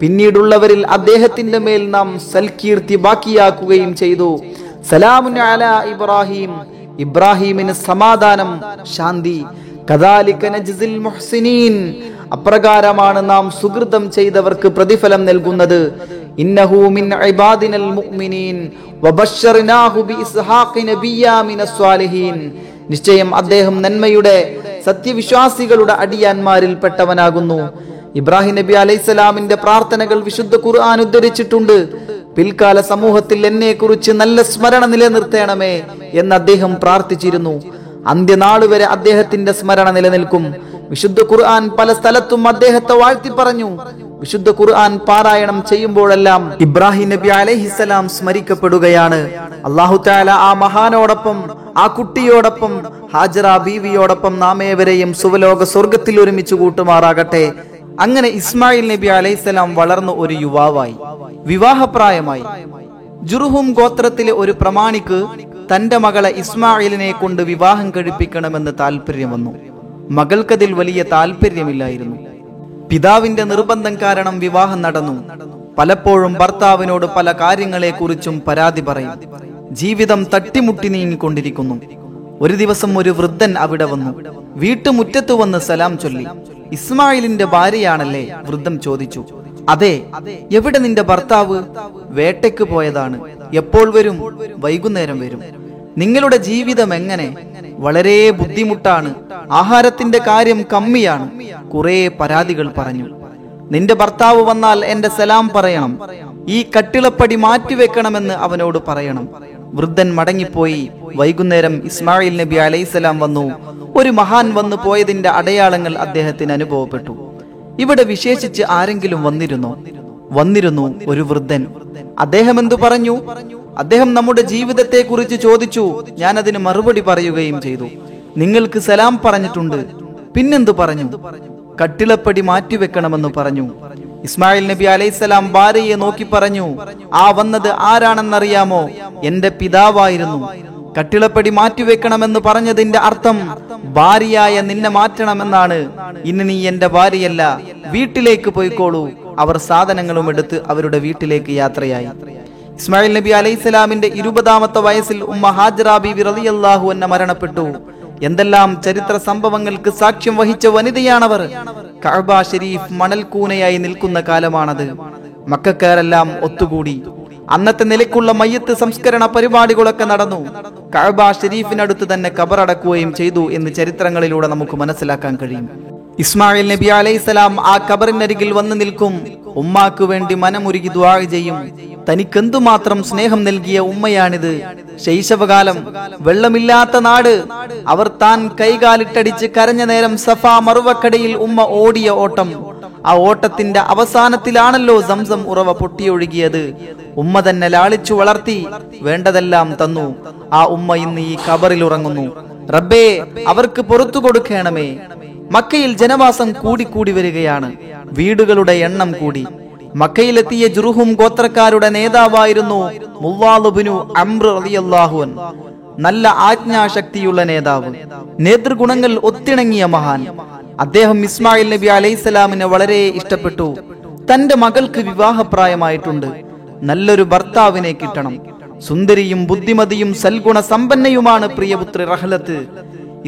പിന്നീടുള്ളവരിൽ അദ്ദേഹത്തിന്റെ മേൽ നാം സൽകീർത്തി ബാക്കിയാക്കുകയും ചെയ്തു. സലാമുൻ അലാ ഇബ്രാഹിം, ഇബ്രാഹിമിന് സമാധാനം, ശാന്തി. കദാലിക നജ്സിൽ മുഹ്സിനീൻ, അപ്രകാരമാണ് നാം സുഹൃതം ചെയ്തവർക്ക് പ്രതിഫലം നൽകുന്നത്. ഇന്നഹു മിൻ ഇബാദിനൽ മുഅ്മിനീൻ വബശ്ശർനാഹു ബിഇസ്ഹാഖി നബിയ്യാ മിനസ് സ്വാലിഹീൻ, നിശ്ചയം അദ്ദേഹം നന്മയുടെ സത്യവിശ്വാസികളുടെ അടിയാന്മാരിൽ പെട്ടവനാകുന്നു. ഇബ്രാഹിം നബി അലൈഹിസ്സലാമിന്റെ പ്രാർത്ഥനകൾ വിശുദ്ധ ഖുർആൻ ഉദ്ധരിച്ചിട്ടുണ്ട്. പിൽക്കാല സമൂഹത്തിൽ എന്നെ കുറിച്ച് നല്ല സ്മരണ നിലനിർത്തേണമേ എന്ന് അദ്ദേഹം പ്രാർത്ഥിച്ചിരുന്നു. അന്ത്യനാൾ വരെ അദ്ദേഹത്തിന്റെ സ്മരണ നിലനിൽക്കും. വിശുദ്ധ ഖുർആൻ പല സ്ഥലത്തും അദ്ദേഹത്തെ വാഴ്ത്തി പറഞ്ഞു. വിശുദ്ധ ഖുർആൻ പാരായണം ചെയ്യുമ്പോഴെല്ലാം ഇബ്രാഹിം നബി അലൈഹിസ്സലാം സ്മരിക്കപ്പെടുകയാണ്. അല്ലാഹു തആല ആ മഹാനോടൊപ്പം, ആ കുട്ടിയോടൊപ്പം, ഹാജറ ബീവിയോടൊപ്പം നാമേവരെയും സുവലോക സ്വർഗത്തിൽ ഒരുമിച്ച് കൂട്ടുമാറാകട്ടെ. അങ്ങനെ ഇസ്മായിൽ നബി അലൈഹിസ്സലാം വളർന്നു ഒരു യുവാവായി, വിവാഹപ്രായമായി. ജുർഹും ഗോത്രത്തിലെ ഒരു പ്രമാണിക്ക് തന്റെ മകളെ ഇസ്മായിലിനെ കൊണ്ട് വിവാഹം കഴിപ്പിക്കണമെന്ന് താല്പര്യം വന്നു. മകൾക്കതിൽ വലിയ താല്പര്യമില്ലായിരുന്നു. പിതാവിന്റെ നിർബന്ധം കാരണം വിവാഹം നടന്നു. പലപ്പോഴും ഭർത്താവിനോട് പല കാര്യങ്ങളെക്കുറിച്ചും പരാതി പറയും. ജീവിതം തട്ടിമുട്ടി നീങ്ങിക്കൊണ്ടിരിക്കുന്നു. ഒരു ദിവസം ഒരു വൃദ്ധൻ അവിടെ വന്നു. വീട്ടുമുറ്റത്ത് വന്ന് സലാം ചൊല്ലി. ഇസ്മായിലിന്റെ ഭാര്യയാണല്ലേ? വൃദ്ധൻ ചോദിച്ചു. അതെ. എവിടെ നിന്റെ ഭർത്താവ്? വേട്ടയ്ക്ക് പോയതാണ്. എപ്പോൾ വരും? വൈകുന്നേരം വരും. നിങ്ങളുടെ ജീവിതം എങ്ങനെ? വളരെ ബുദ്ധിമുട്ടാണ്. ആഹാരത്തിന്റെ കാര്യം കമ്മിയാണ്. കുറെ പരാതികൾ പറഞ്ഞു. നിന്റെ ഭർത്താവ് വന്നാൽ എന്റെ സലാം പറയണം. ഈ കട്ടിളപ്പടി മാറ്റിവെക്കണമെന്ന് അവനോട് പറയണം. വൃദ്ധൻ മടങ്ങിപ്പോയി. വൈകുന്നേരം ഇസ്മായിൽ നബി അലൈഹിസ്സലാം വന്നു. ഒരു മഹാൻ വന്നു പോയതിന്റെ അടയാളങ്ങൾ അദ്ദേഹത്തിന് അനുഭവപ്പെട്ടു. ഇവിടെ വിശേഷിച്ച് ആരെങ്കിലും വന്നിരുന്നോ? വന്നിരുന്നു ഒരു വൃദ്ധൻ. അദ്ദേഹം എന്തു പറഞ്ഞു? അദ്ദേഹം നമ്മുടെ ജീവിതത്തെ കുറിച്ച് ചോദിച്ചു. ഞാൻ അതിന് മറുപടി പറയുകയും ചെയ്തു. നിങ്ങൾക്ക് സലാം പറഞ്ഞിട്ടുണ്ട്. പിന്നെന്തു പറഞ്ഞു? കട്ടിളപ്പടി മാറ്റിവെക്കണമെന്ന് പറഞ്ഞു. ഇസ്മായിൽ നബി അലൈഹിസ്സലാം ഭാര്യയെ നോക്കി പറഞ്ഞു, ആ വന്നത് ആരാണെന്നറിയാമോ? എന്റെ പിതാവായിരുന്നു. കട്ടിളപ്പടി മാറ്റിവെക്കണമെന്ന് പറഞ്ഞതിന്റെ അർത്ഥം ഭാര്യയായ നിന്നെ മാറ്റണമെന്നാണ്. ഇന്ന് നീ എന്റെ ഭാര്യയല്ല, വീട്ടിലേക്ക് പോയിക്കോളൂ. അവർ സാധനങ്ങളും എടുത്ത് അവരുടെ വീട്ടിലേക്ക് യാത്രയായി. ഇസ്മായിൽ നബി അലൈഹിസ്സലാമിന്റെ 20ാമത്തെ വയസ്സിൽ ഉമ്മ ഹാജറ ബീവി റളിയല്ലാഹു അൻഹ മരണപ്പെട്ടു. എന്തെല്ലാം ചരിത്ര സംഭവങ്ങൾക്ക് സാക്ഷ്യം വഹിച്ച വനിതയാണവർ. കഅബ ശരീഫ് മണൽക്കൂനയായി നിൽക്കുന്ന കാലമാണത്. മക്കക്കാരെല്ലാം ഒത്തുകൂടി. അന്നത്തെ നിലയ്ക്കുള്ള മയ്യത്ത് സംസ്കരണ പരിപാടികളൊക്കെ നടന്നു. കഅബ ഷരീഫിനടുത്ത് തന്നെ കബറടക്കുകയും ചെയ്തു എന്ന് ചരിത്രങ്ങളിലൂടെ നമുക്ക് മനസ്സിലാക്കാൻ കഴിയും. ഇസ്മായിൽ നബി അലൈഹിസ്സലാം ആ കബറിനരികിൽ വന്നു നിൽക്കും. ഉമ്മാക്ക് വേണ്ടി മനമുരുകി ദുആ ചെയ്യും. തനിക്കെന്തുമാത്രം സ്നേഹം നൽകിയ ഉമ്മയാണിത്. ശൈശവകാലം, വെള്ളമില്ലാത്ത നാട്. അവർ താൻ കൈകാലിട്ടടിച്ച് കരഞ്ഞ നേരം സഫ മറുവക്കടയിൽ ഉമ്മ ഓടിയ ഓട്ടം, ആ ഓട്ടത്തിന്റെ അവസാനത്തിലാണല്ലോ സംസം ഉറവ പൊട്ടിയൊഴുകിയത്. ഉമ്മ തന്നെ ലാളിച്ചു വളർത്തി വേണ്ടതെല്ലാം തന്നു. ആ ഉമ്മ ഇന്ന് ഈ ഖബറിൽ ഉറങ്ങുന്നു. റബ്ബേ, അവർക്ക് പുറത്തു കൊടുക്കണമേ. മക്കയിൽ ജനവാസം കൂടിക്കൂടി വരികയാണ്, വീടുകളുടെ എണ്ണം കൂടി. മക്കയിലെത്തിയ ജുർഹും ഗോത്രക്കാരുടെ നേതാവായിരുന്നു മുവാദ് ഇബ്നു അംർ റളിയല്ലാഹു അൻഹു. നല്ല ആജ്ഞാശക്തിയുള്ള നേതാവ്, നേതൃഗുണങ്ങൾ ഒത്തിണങ്ങിയ മഹാൻ. അദ്ദേഹം ഇസ്മായിൽ നബി അലൈഹിസ്സലാമിനെ വളരെ ഇഷ്ടപ്പെട്ടു. തന്റെ മകൾക്ക് വിവാഹപ്രായമായിട്ടുണ്ട്, നല്ലൊരു ഭർത്താവിനെ കിട്ടണം. സുന്ദരിയും ബുദ്ധിമതിയും സൽഗുണ സമ്പന്നയുമാണ് പ്രിയപുത്രി റഹ്ലത്ത്.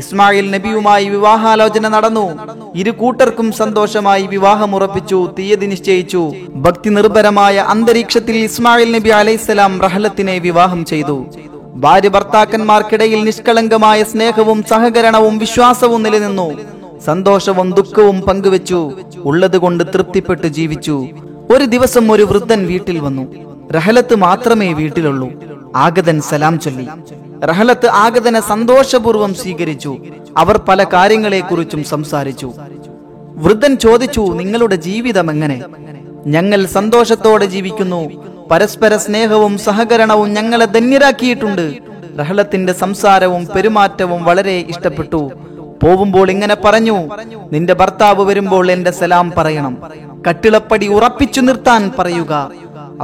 ഇസ്മായിൽ നബിയുമായി വിവാഹാലോചന നടന്നു. ഇരു കൂട്ടർക്കും സന്തോഷമായി വിവാഹമുറപ്പിച്ചു, തീയതി നിശ്ചയിച്ചു. ഭക്തി നിർഭരമായ അന്തരീക്ഷത്തിൽ ഇസ്മായിൽ നബി അലൈഹിസ്സലാം റഹ്ലത്തിനെ വിവാഹം ചെയ്തു. ഭാര്യ ഭർത്താക്കന്മാർക്കിടയിൽ നിഷ്കളങ്കമായ സ്നേഹവും സഹകരണവും വിശ്വാസവും നിലനിന്നു. സന്തോഷവും ദുഃഖവും പങ്കുവെച്ചു. ഉള്ളതുകൊണ്ട് തൃപ്തിപ്പെട്ട് ജീവിച്ചു. ഒരു ദിവസം ഒരു വൃദ്ധൻ വീട്ടിൽ വന്നു. റഹ്ലത്ത് മാത്രമേ വീട്ടിലുള്ളൂ. ആഗതൻ സലാം ചൊല്ലി. റഹ്ലത്ത് ആഗതനെ സന്തോഷപൂർവ്വം സ്വീകരിച്ചു. അവർ പല കാര്യങ്ങളെക്കുറിച്ചും സംസാരിച്ചു. വൃദ്ധൻ ചോദിച്ചു, നിങ്ങളുടെ ജീവിതം എങ്ങനെ? ഞങ്ങൾ സന്തോഷത്തോടെ ജീവിക്കുന്നു. പരസ്പര സ്നേഹവും സഹകരണവും ഞങ്ങളെ ധന്യരാക്കിയിട്ടുണ്ട്. റഹ്ലത്തിന്റെ സംസാരവും പെരുമാറ്റവും വളരെ ഇഷ്ടപ്പെട്ടു. പോകുമ്പോൾ ഇങ്ങനെ പറഞ്ഞു, നിന്റെ ഭർത്താവ് വരുമ്പോൾ എന്റെ സലാം പറയണം. കട്ടിളപ്പടി ഉറപ്പിച്ചു നിർത്താൻ പറയുക.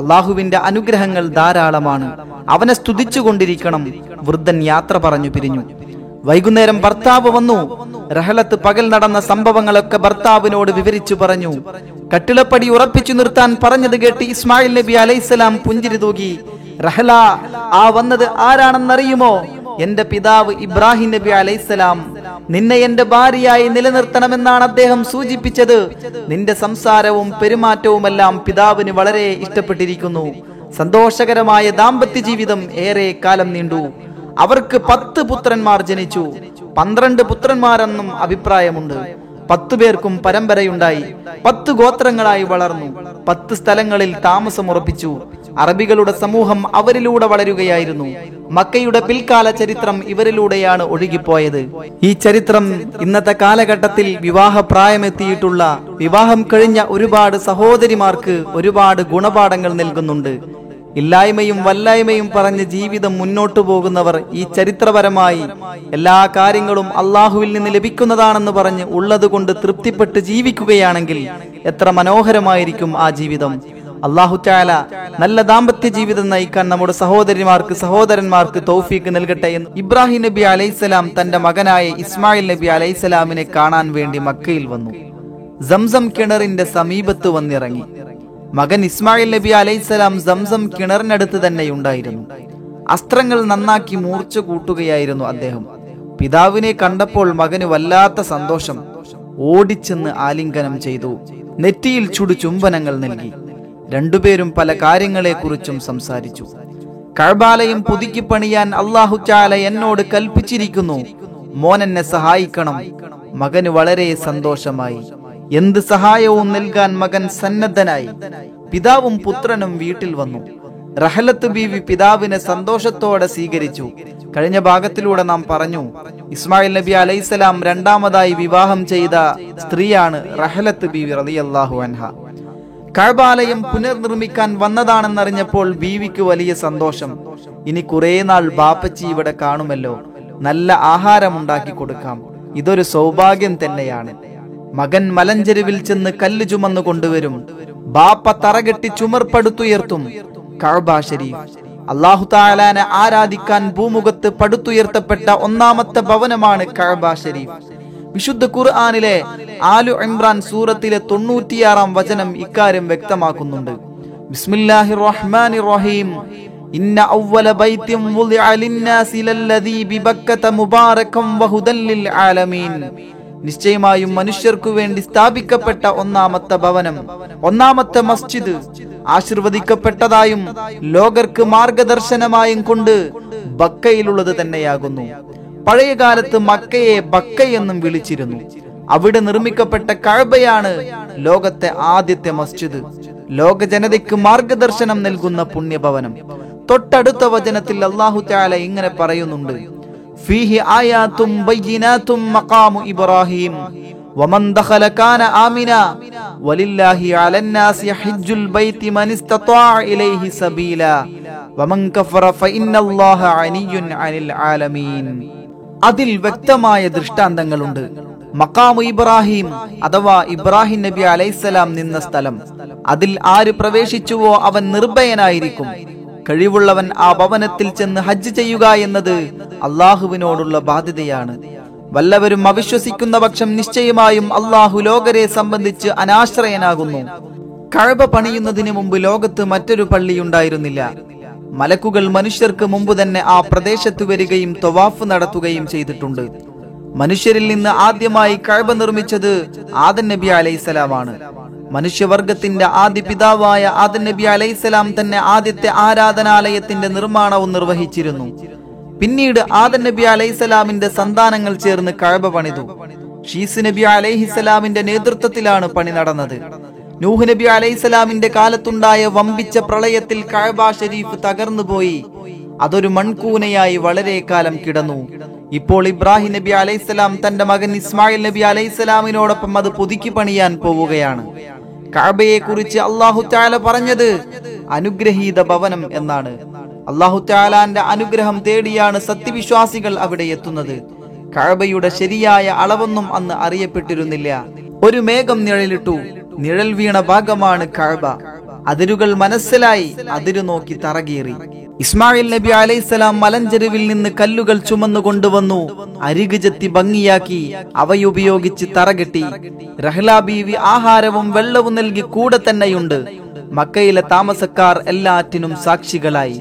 അള്ളാഹുവിന്റെ അനുഗ്രഹങ്ങൾ ധാരാളമാണ്, അവനെ സ്തുതിച്ചു കൊണ്ടിരിക്കണം. വൃദ്ധൻ യാത്ര പറഞ്ഞു പിരിഞ്ഞു. വൈകുന്നേരം ഭർത്താവ് വന്നു. റഹ്ലത്ത് പകൽ നടന്ന സംഭവങ്ങളൊക്കെ ഭർത്താവിനോട് വിവരിച്ചു പറഞ്ഞു. കട്ടിളപ്പടി ഉറപ്പിച്ചു നിർത്താൻ പറഞ്ഞത് കേട്ട് ഇസ്മായിൽ നബി അലൈഹിസ്സലാം പുഞ്ചിരി തൂകി. റഹ്ല, ആ വന്നത് ആരാണെന്നറിയുമോ? എന്റെ പിതാവ് ഇബ്രാഹിം നബി അലൈഹിസ്സലാം. നിന്നെ എന്റെ ഭാര്യയായി നിലനിർത്തണമെന്നാണ് അദ്ദേഹം സൂചിപ്പിച്ചത്. നിന്റെ സംസാരവും പെരുമാറ്റവുമെല്ലാം പിതാവിന് വളരെ ഇഷ്ടപ്പെട്ടിരിക്കുന്നു. സന്തോഷകരമായ ദാമ്പത്യ ജീവിതം ഏറെ കാലം നീണ്ടു. അവർക്ക് 10 പുത്രന്മാർ ജനിച്ചു. 12 പുത്രന്മാരെന്നും അഭിപ്രായമുണ്ട്. 10 പേർക്കും പരമ്പരയുണ്ടായി. 10 ഗോത്രങ്ങളായി വളർന്നു. 10 സ്ഥലങ്ങളിൽ താമസമുറപ്പിച്ചു. അറബികളുടെ സമൂഹം അവരിലൂടെ വളരുകയായിരുന്നു. മക്കയുടെ പിൽക്കാല ചരിത്രം ഇവരിലൂടെയാണ് ഒഴുകിപ്പോയത്. ഈ ചരിത്രം ഇന്നത്തെ കാലഘട്ടത്തിൽ വിവാഹപ്രായമെത്തിയിട്ടുള്ള, വിവാഹം കഴിഞ്ഞ ഒരുപാട് സഹോദരിമാർക്ക് ഒരുപാട് ഗുണപാഠങ്ങൾ നൽകുന്നുണ്ട്. ഇല്ലായ്മയും വല്ലായ്മയും പറഞ്ഞ് ജീവിതം മുന്നോട്ടു പോകുന്നവർ ഈ ചരിത്രപരമായി എല്ലാ കാര്യങ്ങളും അള്ളാഹുവിൽ നിന്ന് ലഭിക്കുന്നതാണെന്ന് പറഞ്ഞ് ഉള്ളതുകൊണ്ട് തൃപ്തിപ്പെട്ട് ജീവിക്കുകയാണെങ്കിൽ എത്ര മനോഹരമായിരിക്കും ആ ജീവിതം. അല്ലാഹു തആല നല്ല ദാമ്പത്യ ജീവിതം നയിക്കാൻ നമ്മുടെ സഹോദരിമാർക്ക് സഹോദരന്മാർക്ക് തൗഫീഖ് നൽകട്ടെ എന്ന് ഇബ്രാഹിം നബി അലൈഹിസ്സലാം തന്റെ മകനായ ഇസ്മായിൽ നബി അലൈഹിസ്സലാമിനെ കാണാൻ വേണ്ടി മക്കയിൽ വന്നു. സംസം കിണറിന്റെ സമീപത്ത് വന്നിറങ്ങി. മകൻ ഇസ്മായിൽ നബി അലൈഹിസ്സലാം സംസം കിണറിനടുത്ത് തന്നെയുണ്ടായിരുന്നു. അസ്ത്രങ്ങൾ നന്നാക്കി മൂർച്ച കൂട്ടുകയായിരുന്നു അദ്ദേഹം. പിതാവിനെ കണ്ടപ്പോൾ മകന് വല്ലാത്ത സന്തോഷം. ഓടിച്ചെന്ന് ആലിംഗനം ചെയ്തു. നെറ്റിയിൽ ചുടു ചുംബനങ്ങൾ നൽകി. രണ്ടുപേരും പല കാര്യങ്ങളെക്കുറിച്ചും സംസാരിച്ചു. കഅബാലയം പുതുക്കി പണിയാൻ അല്ലാഹു തആല എന്നോട് കൽപ്പിച്ചിരിക്കുന്നു, മോൻ എന്നെ സഹായിക്കണം. മകന് വളരെ സന്തോഷമായി. എന്ത് സഹായവും നൽകാൻ മകൻ സന്നദ്ധനായി. പിതാവും പുത്രനും വീട്ടിൽ വന്നു. റഹ്ലത്ത് ബീവി പിതാവിനെ സന്തോഷത്തോടെ സ്വീകരിച്ചു. കഴിഞ്ഞ ഭാഗത്തിലൂടെ നാം പറഞ്ഞു, ഇസ്മായിൽ നബി അലൈഹിസ്സലാം രണ്ടാമതായി വിവാഹം ചെയ്ത സ്ത്രീയാണ് റഹ്ലത്ത് ബീവി റളിയല്ലാഹു അൻഹ. കഅബാലയം പുനർനിർമ്മിക്കാൻ വന്നതാണെന്നറിഞ്ഞപ്പോൾ ബീവിക്ക് വലിയ സന്തോഷം. ഇനി കുറേ നാൾ ബാപ്പച്ചി ഇവിടെ കാണുമല്ലോ, നല്ല ആഹാരം ഉണ്ടാക്കി കൊടുക്കാം, ഇതൊരു സൗഭാഗ്യം തന്നെയാണ്. മകൻ മലഞ്ചെരുവിൽ ചെന്ന് കല്ല് ചുമന്നു കൊണ്ടുവരും. ബാപ്പ തറകെട്ടി ചുമർപടുത്തുയർത്തും. കഅബ ശരീഫ് അല്ലാഹു തആലാനെ ആരാധിക്കാൻ ഭൂമുഖത്ത് പടുത്തുയർത്തപ്പെട്ട ഒന്നാമത്തെ ഭവനമാണ് കഅബ ശരീഫ്. വിശുദ്ധ ഖുർആനിലെ ആലു ഇംറാൻ സൂറത്തിലെ 96-ാം വചനം ഇക്കാര്യം വ്യക്തമാക്കുന്നുണ്ട്. ബിസ്മില്ലാഹിർ റഹ്മാനിർ റഹീം. ഇന്ന അവ്വല ബൈതിൻ വുളിഅ ലിന്നാസി ലല്ലദീ ബിബക്കത മുബാരകം വഹുദൽ ലിൽ ആലമീൻ. നിശ്ചയമായും മനുഷ്യർക്കു വേണ്ടി സ്ഥാപിക്കപ്പെട്ട ഒന്നാമത്തെ ഭവനം, ഒന്നാമത്തെ മസ്ജിദ് ആശീർവദിക്കപ്പെട്ടതായും ലോകർക്ക് മാർഗദർശനമായും കൊണ്ട് ബക്കയിലുള്ളത് തന്നെയാകുന്നു. പഴയകാലത്ത് മക്കയെ ബക്ക എന്നും വിളിച്ചിരുന്നു. അവിടെ നിർമ്മിക്കപ്പെട്ട കഅബയാണ് ലോകത്തെ ആദ്യത്തെ മസ്ജിദ്, ലോക ജനതയ്ക്ക് മാർഗദർശനം നൽകുന്ന പുണ്യഭവനം. തൊട്ടടുത്ത വചനത്തിൽ അല്ലാഹു തആല ഇങ്ങനെ പറയുന്നുണ്ട്, ഫീഹി ആയാതും ബയ്യിനാതും മഖാമു ഇബ്രാഹിം വമൻ ദഖല കാന ആമിന വലില്ലാഹി അലന്നാസി ഹജ്ജുൽ ബൈതി മനിസ്തതാ ഇലൈഹി സബീല വമൻ കഫറ ഫഇന്നല്ലാഹ അനിയ്യുൻ അനിൽ ആലമീൻ. അതിൽ വ്യക്തമായ ദൃഷ്ടാന്തങ്ങളുണ്ട്. മഖാമു ഇബ്രാഹിം അഥവാ ഇബ്രാഹിം നബി അലൈഹിസ്സലാം നിന്ന സ്ഥലം, അതിൽ ആര് പ്രവേശിച്ചുവോ അവൻ നിർഭയനായിരിക്കും. കഴിവുള്ളവൻ ആ ഭവനത്തിൽ ചെന്ന് ഹജ്ജ് ചെയ്യുക എന്നത് അള്ളാഹുവിനോടുള്ള ബാധ്യതയാണ്. വല്ലവരും അവിശ്വസിക്കുന്ന പക്ഷം നിശ്ചയമായും അള്ളാഹു ലോകരെ സംബന്ധിച്ച് അനാശ്രയനാകുന്നു. കഅബ പണിയുന്നതിന് മുമ്പ് ലോകത്ത് മറ്റൊരു പള്ളിയുണ്ടായിരുന്നില്ല. മലക്കുകൾ മനുഷ്യർക്ക് മുമ്പ് തന്നെ ആ പ്രദേശത്ത് വരികയും തവാഫ് നടത്തുകയും ചെയ്തിട്ടുണ്ട്. മനുഷ്യരിൽ നിന്ന് ആദ്യമായി കഅബ നിർമ്മിച്ചത് ആദം നബി അലൈഹിസ്സലാമാണ്. മനുഷ്യവർഗത്തിന്റെ ആദ്യ പിതാവായ ആദം നബി അലൈഹിസ്സലാം തന്നെ ആദ്യത്തെ ആരാധനാലയത്തിന്റെ നിർമ്മാണവും നിർവഹിച്ചിരുന്നു. പിന്നീട് ആദം നബി അലൈഹിസ്സലാമിന്റെ സന്താനങ്ങൾ ചേർന്ന് കഅബ പണിതു. ഷീസ് നബി അലൈഹിസ്സലാമിന്റെ നേതൃത്വത്തിലാണ് പണി നടന്നത്. നൂഹ് നബി അലൈഹിസ്സലാമിന്റെ കാലത്തുണ്ടായ വമ്പിച്ച പ്രളയത്തിൽ കഅബ ഷരീഫ് തകർന്നുപോയി. അതൊരു മൺകൂനയായി വളരെ കാലം കിടന്നു. ഇപ്പോൾ ഇബ്രാഹിം നബി അലൈഹിസ്സലാം തന്റെ മകൻ ഇസ്മായിൽ നബി അലൈഹിസ്സലാമിനോടൊപ്പം അത് പുതുക്കി പണിയാൻ പോവുകയാണ്. കഅബയെ കുറിച്ച് അല്ലാഹു തആല പറഞ്ഞത് അനുഗ്രഹീത ഭവനം എന്നാണ്. അല്ലാഹു തആലാന്റെ അനുഗ്രഹം തേടിയാണ് സത്യവിശ്വാസികൾ അവിടെ എത്തുന്നത്. കഅബയുടെ ശരിയായ അളവൊന്നും അന്ന് അറിയപ്പെട്ടിരുന്നില്ല. ഒരു മേഘം നിഴലിട്ടു. നിഴൽ വീണ ഭാഗമാണ് കഅബ. അതിരുകൾ മനസ്സിലായി, അതിരു നോക്കി തറകേറി. ഇസ്മായിൽ നബി അലൈഹിസ്സലാം മലഞ്ചെരുവിൽ നിന്ന് കല്ലുകൾ ചുമന്നുകൊണ്ടുവന്നു. അരികു ചെത്തി ഭംഗിയാക്കി, അവയുപയോഗിച്ച് തറകെട്ടി. റഹ്ല ബീവി ആഹാരവും വെള്ളവും നൽകി കൂടെ തന്നെയുണ്ട്. മക്കയിലെ താമസക്കാർ എല്ലാറ്റിനും സാക്ഷികളായി.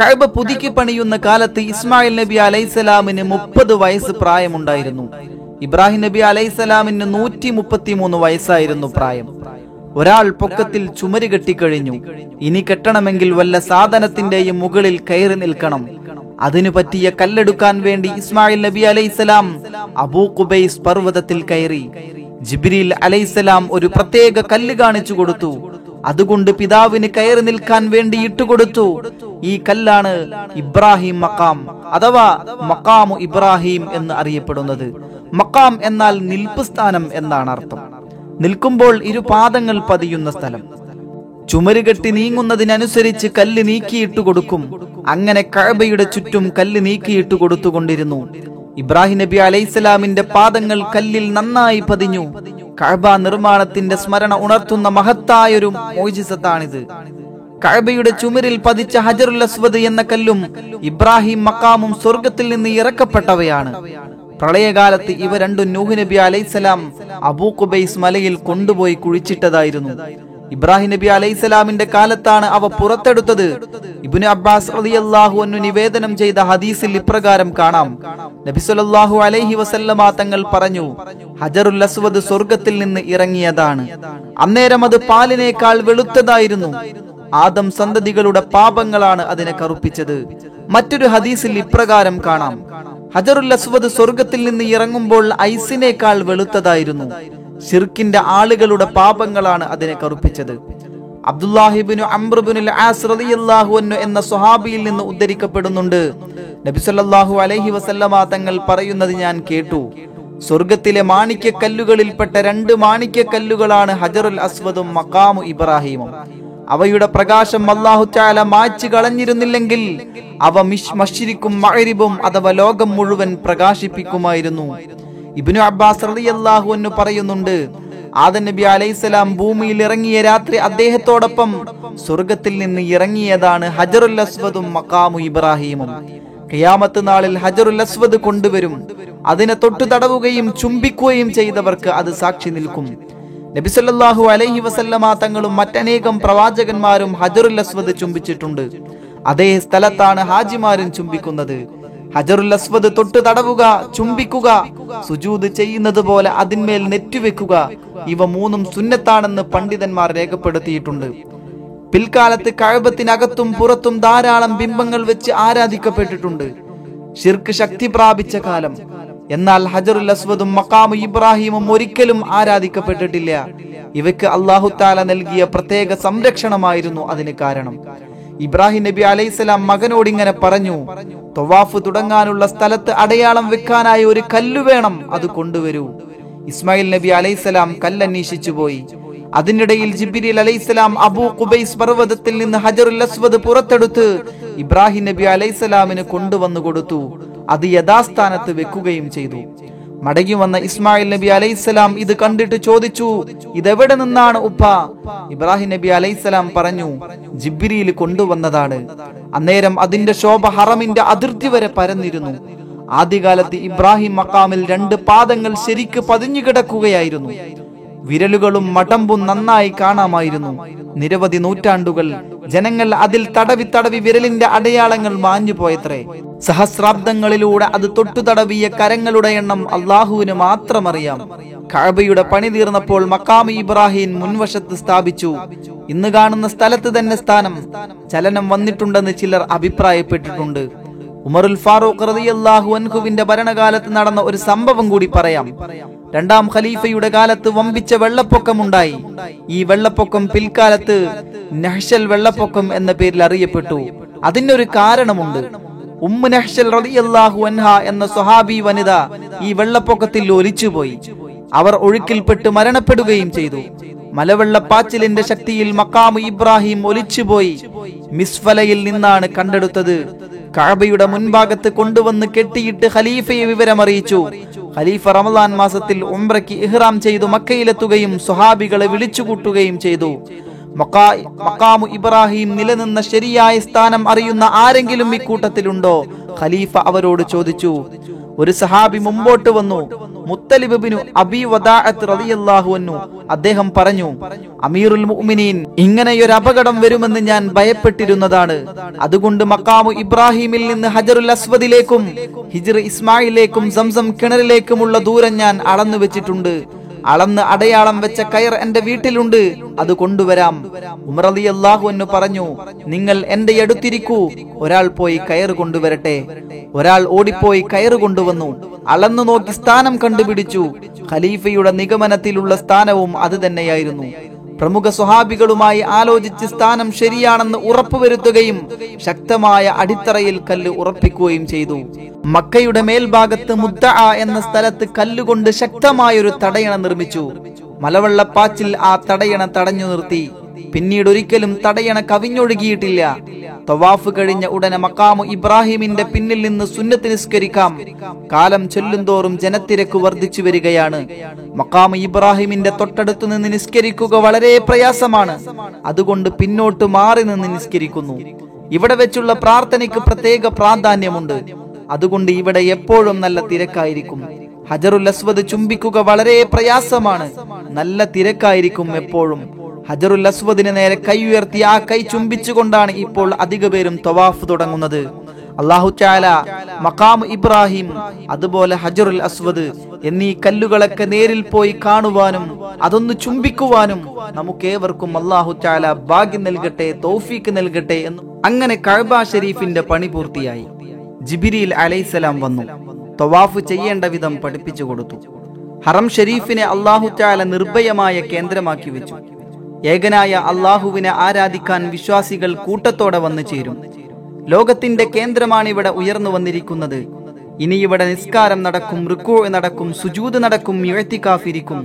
കഅബ പുതുക്കി പണിയുന്ന കാലത്ത് ഇസ്മായിൽ നബി അലൈഹിസ്സലാമിന് 30 വയസ്സ് പ്രായമുണ്ടായിരുന്നു. ഇബ്രാഹിം നബി അലൈഹിസ്സലാമിന് 133 വയസ്സായിരുന്നു പ്രായം. ഒരാൾ പൊക്കത്തിൽ ചുമര് കെട്ടിക്കഴിഞ്ഞു. ഇനി കെട്ടണമെങ്കിൽ വല്ല സാധനത്തിന്റെയും മുകളിൽ കയറി നിൽക്കണം. അതിനു പറ്റിയ കല്ലെടുക്കാൻ വേണ്ടി ഇസ്മായിൽ നബി അലൈഹിസ്സലാം അബൂ ഖുബൈസ് പർവ്വതത്തിൽ കയറി. ജിബ്രീൽ അലൈഹിസ്സലാം ഒരു പ്രത്യേക കല്ല് കാണിച്ചു കൊടുത്തു. അതുകൊണ്ട് പിതാവിന് കയറി നിൽക്കാൻ വേണ്ടി ഇട്ടുകൊടുത്തു. ഈ കല്ലാണ് ഇബ്രാഹിം മക്കാം അഥവാ മക്കാമു ഇബ്രാഹിം എന്ന് അറിയപ്പെടുന്നത്. മക്കാം എന്നാൽ നിൽപ്പ് സ്ഥാനം എന്നാണ് അർത്ഥം. നിൽക്കുമ്പോൾ ഇരുപാദങ്ങൾ പതിയുന്ന സ്ഥലം. ചുമരുകെട്ടി നീങ്ങുന്നതിനനുസരിച്ച് കല്ല് നീക്കിയിട്ട് കൊടുക്കും. അങ്ങനെ കഅബയുടെ ചുറ്റും കല്ല് നീക്കിയിട്ട് കൊടുത്തുകൊണ്ടിരുന്നു. ഇബ്രാഹിം നബി അലൈഹിസ്സലാമിന്റെ പാദങ്ങൾ കല്ലിൽ നന്നായി പതിഞ്ഞു. കഅബ നിർമ്മാണത്തിന്റെ സ്മരണ ഉണർത്തുന്ന മഹത്തായൊരു മോജിസത്താണിത്. കഅബയുടെ ചുമരിൽ പതിച്ച ഹജറുൽ അസ്വദ് എന്ന കല്ലും ഇബ്രാഹിം മക്കാമും സ്വർഗത്തിൽ നിന്ന് ഇറക്കപ്പെട്ടവയാണ്. പ്രളയകാലത്ത് ഇവ രണ്ടും നൂഹ് നബി അലൈഹിസ്സലാം അബൂ ഖുബൈസ് മലയിൽ കൊണ്ടുപോയി കുഴിച്ചിട്ടതായിരുന്നു. ഇബ്രാഹിം നബി അലൈഹിസ്സലാമിന്റെ കാലത്താണ് അവ പുറത്തെടുത്തത്. ഇബ്നു അബ്ബാസ് റളിയല്ലാഹു അൻഹു നിവേദനം ചെയ്ത ഹദീസിൽ ഇപ്രകാരം കാണാം. നബി സല്ലല്ലാഹു അലൈഹി വസല്ലമ തങ്ങൾ പറഞ്ഞു, ഹജറുൽ അസ്വദ് സ്വർഗത്തിൽ നിന്ന് ഇറങ്ങിയതാണ്. അന്നേരം അത് പാലിനേക്കാൾ വെളുത്തതായിരുന്നു. ആദം സന്തതികളുടെ പാപങ്ങളാണ് അതിനെ കറുപ്പിച്ചത്. മറ്റൊരു ഹദീസിൽ ഇപ്രകാരം കാണാം, ഹജറുൽ അസ്വദ് സ്വർഗത്തിൽ നിന്ന് ഇറങ്ങുമ്പോൾ ഐസിനേക്കാൾ വെളുത്തതായിരുന്നു. ശിർക്കിന്റെ ആളുകളുടെ പാപങ്ങളാണ് അതിനെ കറുപ്പിച്ചത്. അബ്ദുല്ലാഹി ഇബ്നു അംർ ഇബ്നുൽ ആസ് റളിയല്ലാഹു അൻഹു എന്ന സ്വഹാബിയിൽ നിന്ന് ഉദ്ധരിക്കപ്പെടുന്നുണ്ട്. നബി സല്ലല്ലാഹു അലൈഹി വസല്ലമ തങ്ങൾ പറയുന്നത് ഞാൻ കേട്ടു, സ്വർഗത്തിലെ മാണിക്യക്കല്ലുകളിൽപ്പെട്ട 2 മാണിക്യക്കല്ലുകളാണ് ഹജറുൽ അസ്വദും മഖാമു ഇബ്രാഹിമും. അവയുടെ പ്രകാശം അല്ലാഹു തആല മായ്ച്ചു കളഞ്ഞിരുന്നില്ലെങ്കിൽ അവ മശ്രിഖും മഅരിബും അഥവാ ലോകം മുഴുവൻ പ്രകാശിപ്പിക്കുമായിരുന്നു. ഇബ്നു അബ്ബാസ് റളിയല്ലാഹു അൻഹു പറയുന്നുണ്ട്, ആദം നബി അലൈഹിസ്സലാം ഭൂമിയിൽ ഇറങ്ങിയ രാത്രി അദ്ദേഹത്തോടൊപ്പം സ്വർഗത്തിൽ നിന്ന് ഇറങ്ങിയതാണ് ഹജറുൽ അസ്വദും മഖാമു ഇബ്രാഹിമും. ഖിയാമത്ത് നാളിൽ ഹജറുൽ അസ്വദ് കൊണ്ടുവരും. അതിനെ തൊട്ടു തടവുകയും ചുംബിക്കുകയും ചെയ്തവർക്ക് അത് സാക്ഷി നിൽക്കും. നബി സല്ലല്ലാഹു അലൈഹി വസല്ലമ തങ്ങളും മറ്റനേകം പ്രവാചകന്മാരും ഹജറുൽ അസ്വദ് ചുംബിച്ചിട്ടുണ്ട്. അതേ സ്ഥലത്താണ് ഹാജിമാരും ചുംബിക്കുന്നത്. ഹജറുൽ അസ്വദ് തൊട്ട് തടവുക, ചുംബിക്കുക, സുജൂദ് ചെയ്യുന്നത് പോലെ അതിന്മേൽ നെറ്റുവെക്കുക, ഇവ മൂന്നും സുന്നത്താണെന്ന് പണ്ഡിതന്മാർ രേഖപ്പെടുത്തിയിട്ടുണ്ട്. പിൽക്കാലത്ത് കഅബത്തിനകത്തും പുറത്തും ധാരാളം ബിംബങ്ങൾ വെച്ച് ആരാധിക്കപ്പെട്ടിട്ടുണ്ട്. ശിർക്ക് ശക്തി പ്രാപിച്ച കാലം. എന്നാൽ ഹജറുൽ അസ്വദും മഖാമു ഇബ്രാഹിമും ഒരിക്കലും ആരാധിക്കപ്പെട്ടിട്ടില്ല. ഇവയ്ക്ക് അല്ലാഹു തആല നൽകിയ പ്രത്യേക സംരക്ഷണമായിരുന്നു അതിന് കാരണം. ഇബ്രാഹിം നബി അലൈഹിസ്സലാം മകനോട് ഇങ്ങനെ പറഞ്ഞു, തവാഫ് തുടങ്ങാനുള്ള സ്ഥലത്ത് അടയാളം വെക്കാനായി ഒരു കല്ല് വേണം, അത് കൊണ്ടുവരൂ. ഇസ്മായിൽ നബി അലൈഹിസ്സലാം കല്ലന്വേഷിച്ചു പോയി. അതിനിടയിൽ ജിബ്രീൽ അലൈഹിസ്സലാം അബൂ ഖുബൈസ് പർവ്വതത്തിൽ നിന്ന് ഹജറുൽ അസ്വദ് പുറത്തെടുത്ത് ഇബ്രാഹിം നബി അലൈഹിസ്സലാമിന് കൊണ്ടുവന്നു കൊടുത്തു. അത് യഥാസ്ഥാനത്ത് വെക്കുകയും ചെയ്തു. മടങ്ങി വന്ന ഇസ്മായിൽ നബി അലൈഹിസ്സലാം ഇത് കണ്ടിട്ട് ചോദിച്ചു, ഇതെവിടെ നിന്നാണ് ഉപ്പ? ഇബ്രാഹിം നബി അലൈഹിസ്സലാം പറഞ്ഞു, ജിബ്രീൽ കൊണ്ടുവന്നതാണ്. അന്നേരം അതിന്റെ ശോഭ ഹറമിന്റെ അതിർത്തി വരെ പരന്നിരുന്നു. ആദ്യകാലത്ത് ഇബ്രാഹിം മക്കാമിൽ രണ്ട് പാദങ്ങൾ ശരിക്ക് പതിഞ്ഞു കിടക്കുകയായിരുന്നു. വിരലുകളും മടമ്പും നന്നായി കാണാമായിരുന്നു. നിരവധി നൂറ്റാണ്ടുകൾ ജനങ്ങൾ അതിൽ തടവി തടവി വിരലിന്റെ അടയാളങ്ങൾ മാഞ്ഞു പോയത്രേ. സഹസ്രാബ്ദങ്ങളിലൂടെ അത് തൊട്ടുതടവിയ കരങ്ങളുടെ എണ്ണം അള്ളാഹുവിന് മാത്രമറിയാം. കഅബയുടെ പണി തീർന്നപ്പോൾ മക്കാമി ഇബ്രാഹിം മുൻവശത്ത് സ്ഥാപിച്ചു. ഇന്ന് കാണുന്ന സ്ഥലത്ത് തന്നെ സ്ഥാനം ചലനം വന്നിട്ടുണ്ടെന്ന് ചിലർ അഭിപ്രായപ്പെട്ടിട്ടുണ്ട്. ഉമറുൽ ഫാറൂഖ് റളിയല്ലാഹു അൻഹുവിന്റെ ഭരണകാലത്ത് നടന്ന ഒരു സംഭവം കൂടി പറയാം. രണ്ടാം ഖലീഫയുടെ കാലത്ത് വമ്പിച്ച വെള്ളപ്പൊക്കമുണ്ടായി. ഈ വെള്ളപ്പൊക്കം പിൽക്കാലത്ത് നഹ്ശൽ വെള്ളപ്പൊക്കം എന്ന പേരിൽ അറിയപ്പെട്ടു. അതിനൊരു കാരണമുണ്ട്. ഉമ്മു നഹ്ശൽ റളിയല്ലാഹു അൻഹ എന്ന സ്വഹാബി വനിത ഈ വെള്ളപ്പൊക്കത്തിൽ ഒലിച്ചുപോയി. അവർ ഒഴുക്കിൽപ്പെട്ട് മരണപ്പെടുകയും ചെയ്തു. മലവെള്ളപ്പാച്ചിലിന്റെ ശക്തിയിൽ മക്കാമു ഇബ്രാഹിം ഒലിച്ചുപോയി. മിസ്ഫലയിൽ നിന്നാണ് കണ്ടെടുത്തത്. കഅബയുടെ മുൻഭാഗത്ത് കൊണ്ടുവന്ന് കെട്ടിയിട്ട് ഖലീഫയെ വിവരമറിയിച്ചു. ഖലീഫ റമളാൻ മാസത്തിൽ ഉംറയ്ക്ക് ഇഹ്റാം ചെയ്തു മക്കയിലെത്തുകയും സ്വഹാബികളെ വിളിച്ചുകൂട്ടുകയും ചെയ്തു. മക്കാമു ഇബ്രാഹിം നിലനിന്ന ശരിയായ സ്ഥാനം അറിയുന്ന ആരെങ്കിലും ഈ കൂട്ടത്തിലുണ്ടോ? ഖലീഫ അവരോട് ചോദിച്ചു. ഒരു സഹാബി മുമ്പോട്ട് വന്നു. മുത്തലിബ് ബിനു അബീ വദാഅത്ത് റളിയല്ലാഹു അൻഹു. അദ്ദേഹം പറഞ്ഞു, അമീറുൽ മുഅ്മിനീൻ, ഇങ്ങനെയൊരു അപകടം വരുമെന്ന് ഞാൻ ഭയപ്പെട്ടിരുന്നതാണ്. അതുകൊണ്ട് മക്കാമു ഇബ്രാഹിമിൽ നിന്ന് ഹജറുൽ അസ്വദിലേക്കും ഹിജ്ർ ഇസ്മായിലേക്കും സംസം കിണറിലേക്കുമുള്ള ദൂരം ഞാൻ അളന്നു വെച്ചിട്ടുണ്ട്. അളന്ന് അടയാളം വെച്ച കയർ എന്റെ വീട്ടിലുണ്ട്, അത് കൊണ്ടുവരാം. ഉമർ റളിയല്ലാഹു അൻഹു പറഞ്ഞു, നിങ്ങൾ എന്റെ അടുത്തിരിക്കൂ, ഒരാൾ പോയി കയർ കൊണ്ടുവരട്ടെ. ഒരാൾ ഓടിപ്പോയി കയർ കൊണ്ടുവന്നു. അളന്നു നോക്കി സ്ഥാനം കണ്ടുപിടിച്ചു. ഖലീഫയുടെ നിഗമനത്തിലുള്ള സ്ഥാനവും അത് തന്നെയായിരുന്നു. പ്രമുഖ സ്വഹാബികളുമായി ആലോചിച്ച് സ്ഥാനം ശരിയാണെന്ന് ഉറപ്പുവരുത്തുകയും ശക്തമായ അടിത്തറയിൽ കല്ല് ഉറപ്പിക്കുകയും ചെയ്തു. മക്കയുടെ മേൽഭാഗത്ത് മുദ്ദഅ എന്ന സ്ഥലത്ത് കല്ലുകൊണ്ട് ശക്തമായൊരു തടയണ നിർമ്മിച്ചു. മലവെള്ളപ്പാച്ചിൽ ആ തടയണ തടഞ്ഞു നിർത്തി. പിന്നീട് ഒരിക്കലും തടയണ കവിഞ്ഞൊഴുകിയിട്ടില്ല. തവാഫ് കഴിഞ്ഞ ഉടനെ മക്കാമു ഇബ്രാഹിമിന്റെ പിന്നിൽ നിന്ന് സുന്നത്ത് നിസ്കരിക്കാം. കാലം ചൊല്ലുംതോറും ജനത്തിരക്ക് വർദ്ധിച്ചു വരികയാണ്. മക്കാമു ഇബ്രാഹിമിന്റെ തൊട്ടടുത്തു നിന്ന് നിസ്കരിക്കുക വളരെ പ്രയാസമാണ്. അതുകൊണ്ട് പിന്നോട്ട് മാറി നിന്ന് നിസ്കരിക്കുന്നു. ഇവിടെ വെച്ചുള്ള പ്രാർത്ഥനയ്ക്ക് പ്രത്യേക പ്രാധാന്യമുണ്ട്. അതുകൊണ്ട് ഇവിടെ എപ്പോഴും നല്ല തിരക്കായിരിക്കും. ഹജറുൽ അസ്വദ് ചുംബിക്കുക വളരെ പ്രയാസമാണ്. നല്ല തിരക്കായിരിക്കും എപ്പോഴും. ഹജറുൽ അസ്വദിന് നേരെ കൈ ഉയർത്തി ആ കൈ ചുംബിച്ചുകൊണ്ടാണ് ഇപ്പോൾ അധിക പേരും തവാഫ് തുടങ്ങുന്നത്. അല്ലാഹു തആല മഖാം ഇബ്രാഹിം അതുപോലെ ഹജറുൽ അസ്വദ് എന്നീ കല്ലുകളൊക്കെ നേരിൽ പോയി കാണുവാനും അതൊന്ന് ചുംബിക്കുവാനും നമുക്കേവർക്കും അല്ലാഹു തആല ഭാഗ്യം നൽകട്ടെ, തൗഫീഖ് നൽകട്ടെ എന്ന്. അങ്ങനെ കഅബ ഷരീഫിന്റെ പണി പൂർത്തിയായി. ജിബ്രീൽ അലൈഹിസ്സലാം വന്നു തവാഫ് ചെയ്യേണ്ട വിധം പഠിപ്പിച്ചു കൊടുത്തു. ഹറം ഷരീഫിനെ അല്ലാഹു തആല നിർഭയമായ കേന്ദ്രമാക്കി വെച്ചു. ഏകനായ അള്ളാഹുവിനെ ആരാധിക്കാൻ വിശ്വാസികൾ കൂട്ടത്തോടെ വന്നു ചേരും. ലോകത്തിന്റെ കേന്ദ്രമാണ് ഇവിടെ ഉയർന്നു വന്നിരിക്കുന്നത്. ഇനി ഇവിടെ നിസ്കാരം നടക്കും, റുക്കൂ നടക്കും, സുജൂദ് നടക്കും, ഇഅ്തികാഫിരിക്കും.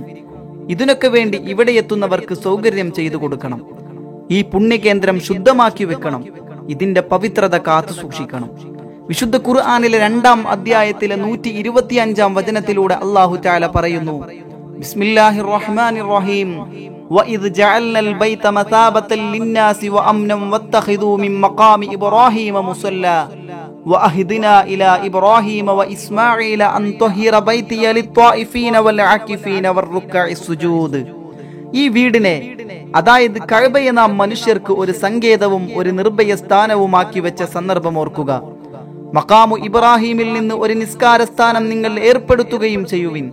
ഇതിനൊക്കെ വേണ്ടി ഇവിടെ എത്തുന്നവർക്ക് സൗകര്യം ചെയ്തു കൊടുക്കണം. ഈ പുണ്യകേന്ദ്രം ശുദ്ധമാക്കി വെക്കണം. ഇതിന്റെ പവിത്രത കാത്തു സൂക്ഷിക്കണം. വിശുദ്ധ ഖുർആനിലെ 2-ാം അധ്യായത്തിലെ 125-ാം വചനത്തിലൂടെ അല്ലാഹു തആല പറയുന്നു, ബിസ്മില്ലാഹിർ റഹ്മാനിർ റഹീം, വഇദ് ജഅൽനൽ ബൈത മസാബതൻ ലിന്നാസി വഅംനം വത്തഖിദൂ മിൻ മഖാമി ഇബ്രാഹീമ മുസല്ല വഅഹ്ദിനാ ഇലാ ഇബ്രാഹീമ വഇസ്മാഈല അൻ തഹിറ ബൈതിയ ലിത്വാഇഫീന വൽആകിഫീന വർറുക്അഇസ് സുജൂദ്. ഈ വീടിനെ, അതായത് കഅബയെ, നാം മനുഷ്യർക്ക് ഒരു സങ്കേതവും ഒരു നിർഭയ സ്ഥാനവുമാക്കി വെച്ച സന്ദർഭം ഓർക്കുക. മഖാമു ഇബ്രാഹീമിൽ നിന്ന് ഒരു നിസ്കാര സ്ഥാനം നിങ്ങൾ ഏർപ്പെടുത്തുകയും ചെയ്യുവിൻ.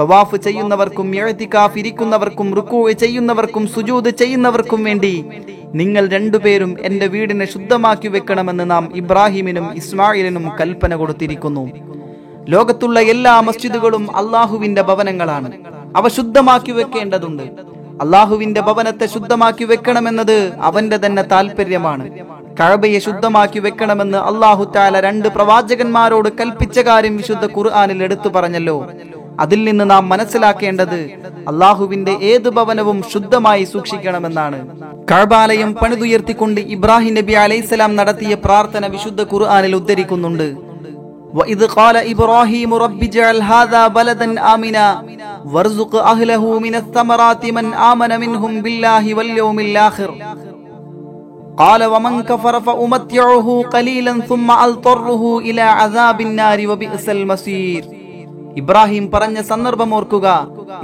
തവാഫ് ചെയ്യുന്നവർക്കും ഇഅ്തികാഫ് ഇരിക്കുന്നവർക്കും റുക്കൂ ചെയ്യുന്നവർക്കും സുജൂദ് ചെയ്യുന്നവർക്കും വേണ്ടി നിങ്ങൾ രണ്ടുപേരും എൻ്റെ വീടിനെ ശുദ്ധമാക്കി വെക്കണമെന്ന് നാം ഇബ്രാഹിമിനും ഇസ്മായിലിനും കൽപ്പന കൊടുത്തിരിക്കുന്നു. ലോകത്തുള്ള എല്ലാ മസ്ജിദുകളും അള്ളാഹുവിന്റെ ഭവനങ്ങളാണ്. അവ ശുദ്ധമാക്കി വെക്കേണ്ടതുണ്ട്. അള്ളാഹുവിന്റെ ഭവനത്തെ ശുദ്ധമാക്കി വെക്കണമെന്നത് അവന്റെ തന്നെ താല്പര്യമാണ്. കഅബയെ ശുദ്ധമാക്കി വെക്കണമെന്ന് അള്ളാഹു തആല 2 പ്രവാചകന്മാരോട് കൽപ്പിച്ച കാര്യം വിശുദ്ധ ഖുർആനിൽ എടുത്തു പറഞ്ഞല്ലോ. അതിൽ നിന്ന് നാം മനസ്സിലാക്കേണ്ടത് അള്ളാഹുവിന്റെ ഏത് ഭവനവും ശുദ്ധമായി സൂക്ഷിക്കണമെന്നാണ്. കഅബാലയം പണിതുയർത്തിക്കൊണ്ട് ഇബ്രാഹിം നബി അലൈഹിസ്സലാം നടത്തിയ പ്രാർത്ഥന വിശുദ്ധ ഖുർആനിൽ ഉദ്ധരിക്കുന്നുണ്ട്. وَإِذْ قَالَ إِبْرَاهِيمُ رَبِّ اجْعَلْ هَذَا بَلَدًا آمِنًا وَارْزُقْ أَهْلَهُ مِنَ الثَّمَرَاتِ مَنْ آمَنَ مِنْهُمْ بِاللَّهِ وَالْيَوْمِ الْآخِرِ قَالَ وَمَنْ كَفَرَ فَأُمَتِّعُهُ قَلِيلًا ثُمَّ أَضْطَرُّهُ إِلَى عَذَابِ النَّارِ وَبِئْسَ الْمَصِيرُ. ഇബ്രാഹിം പറഞ്ഞ സന്ദർഭം ഓർക്കുക.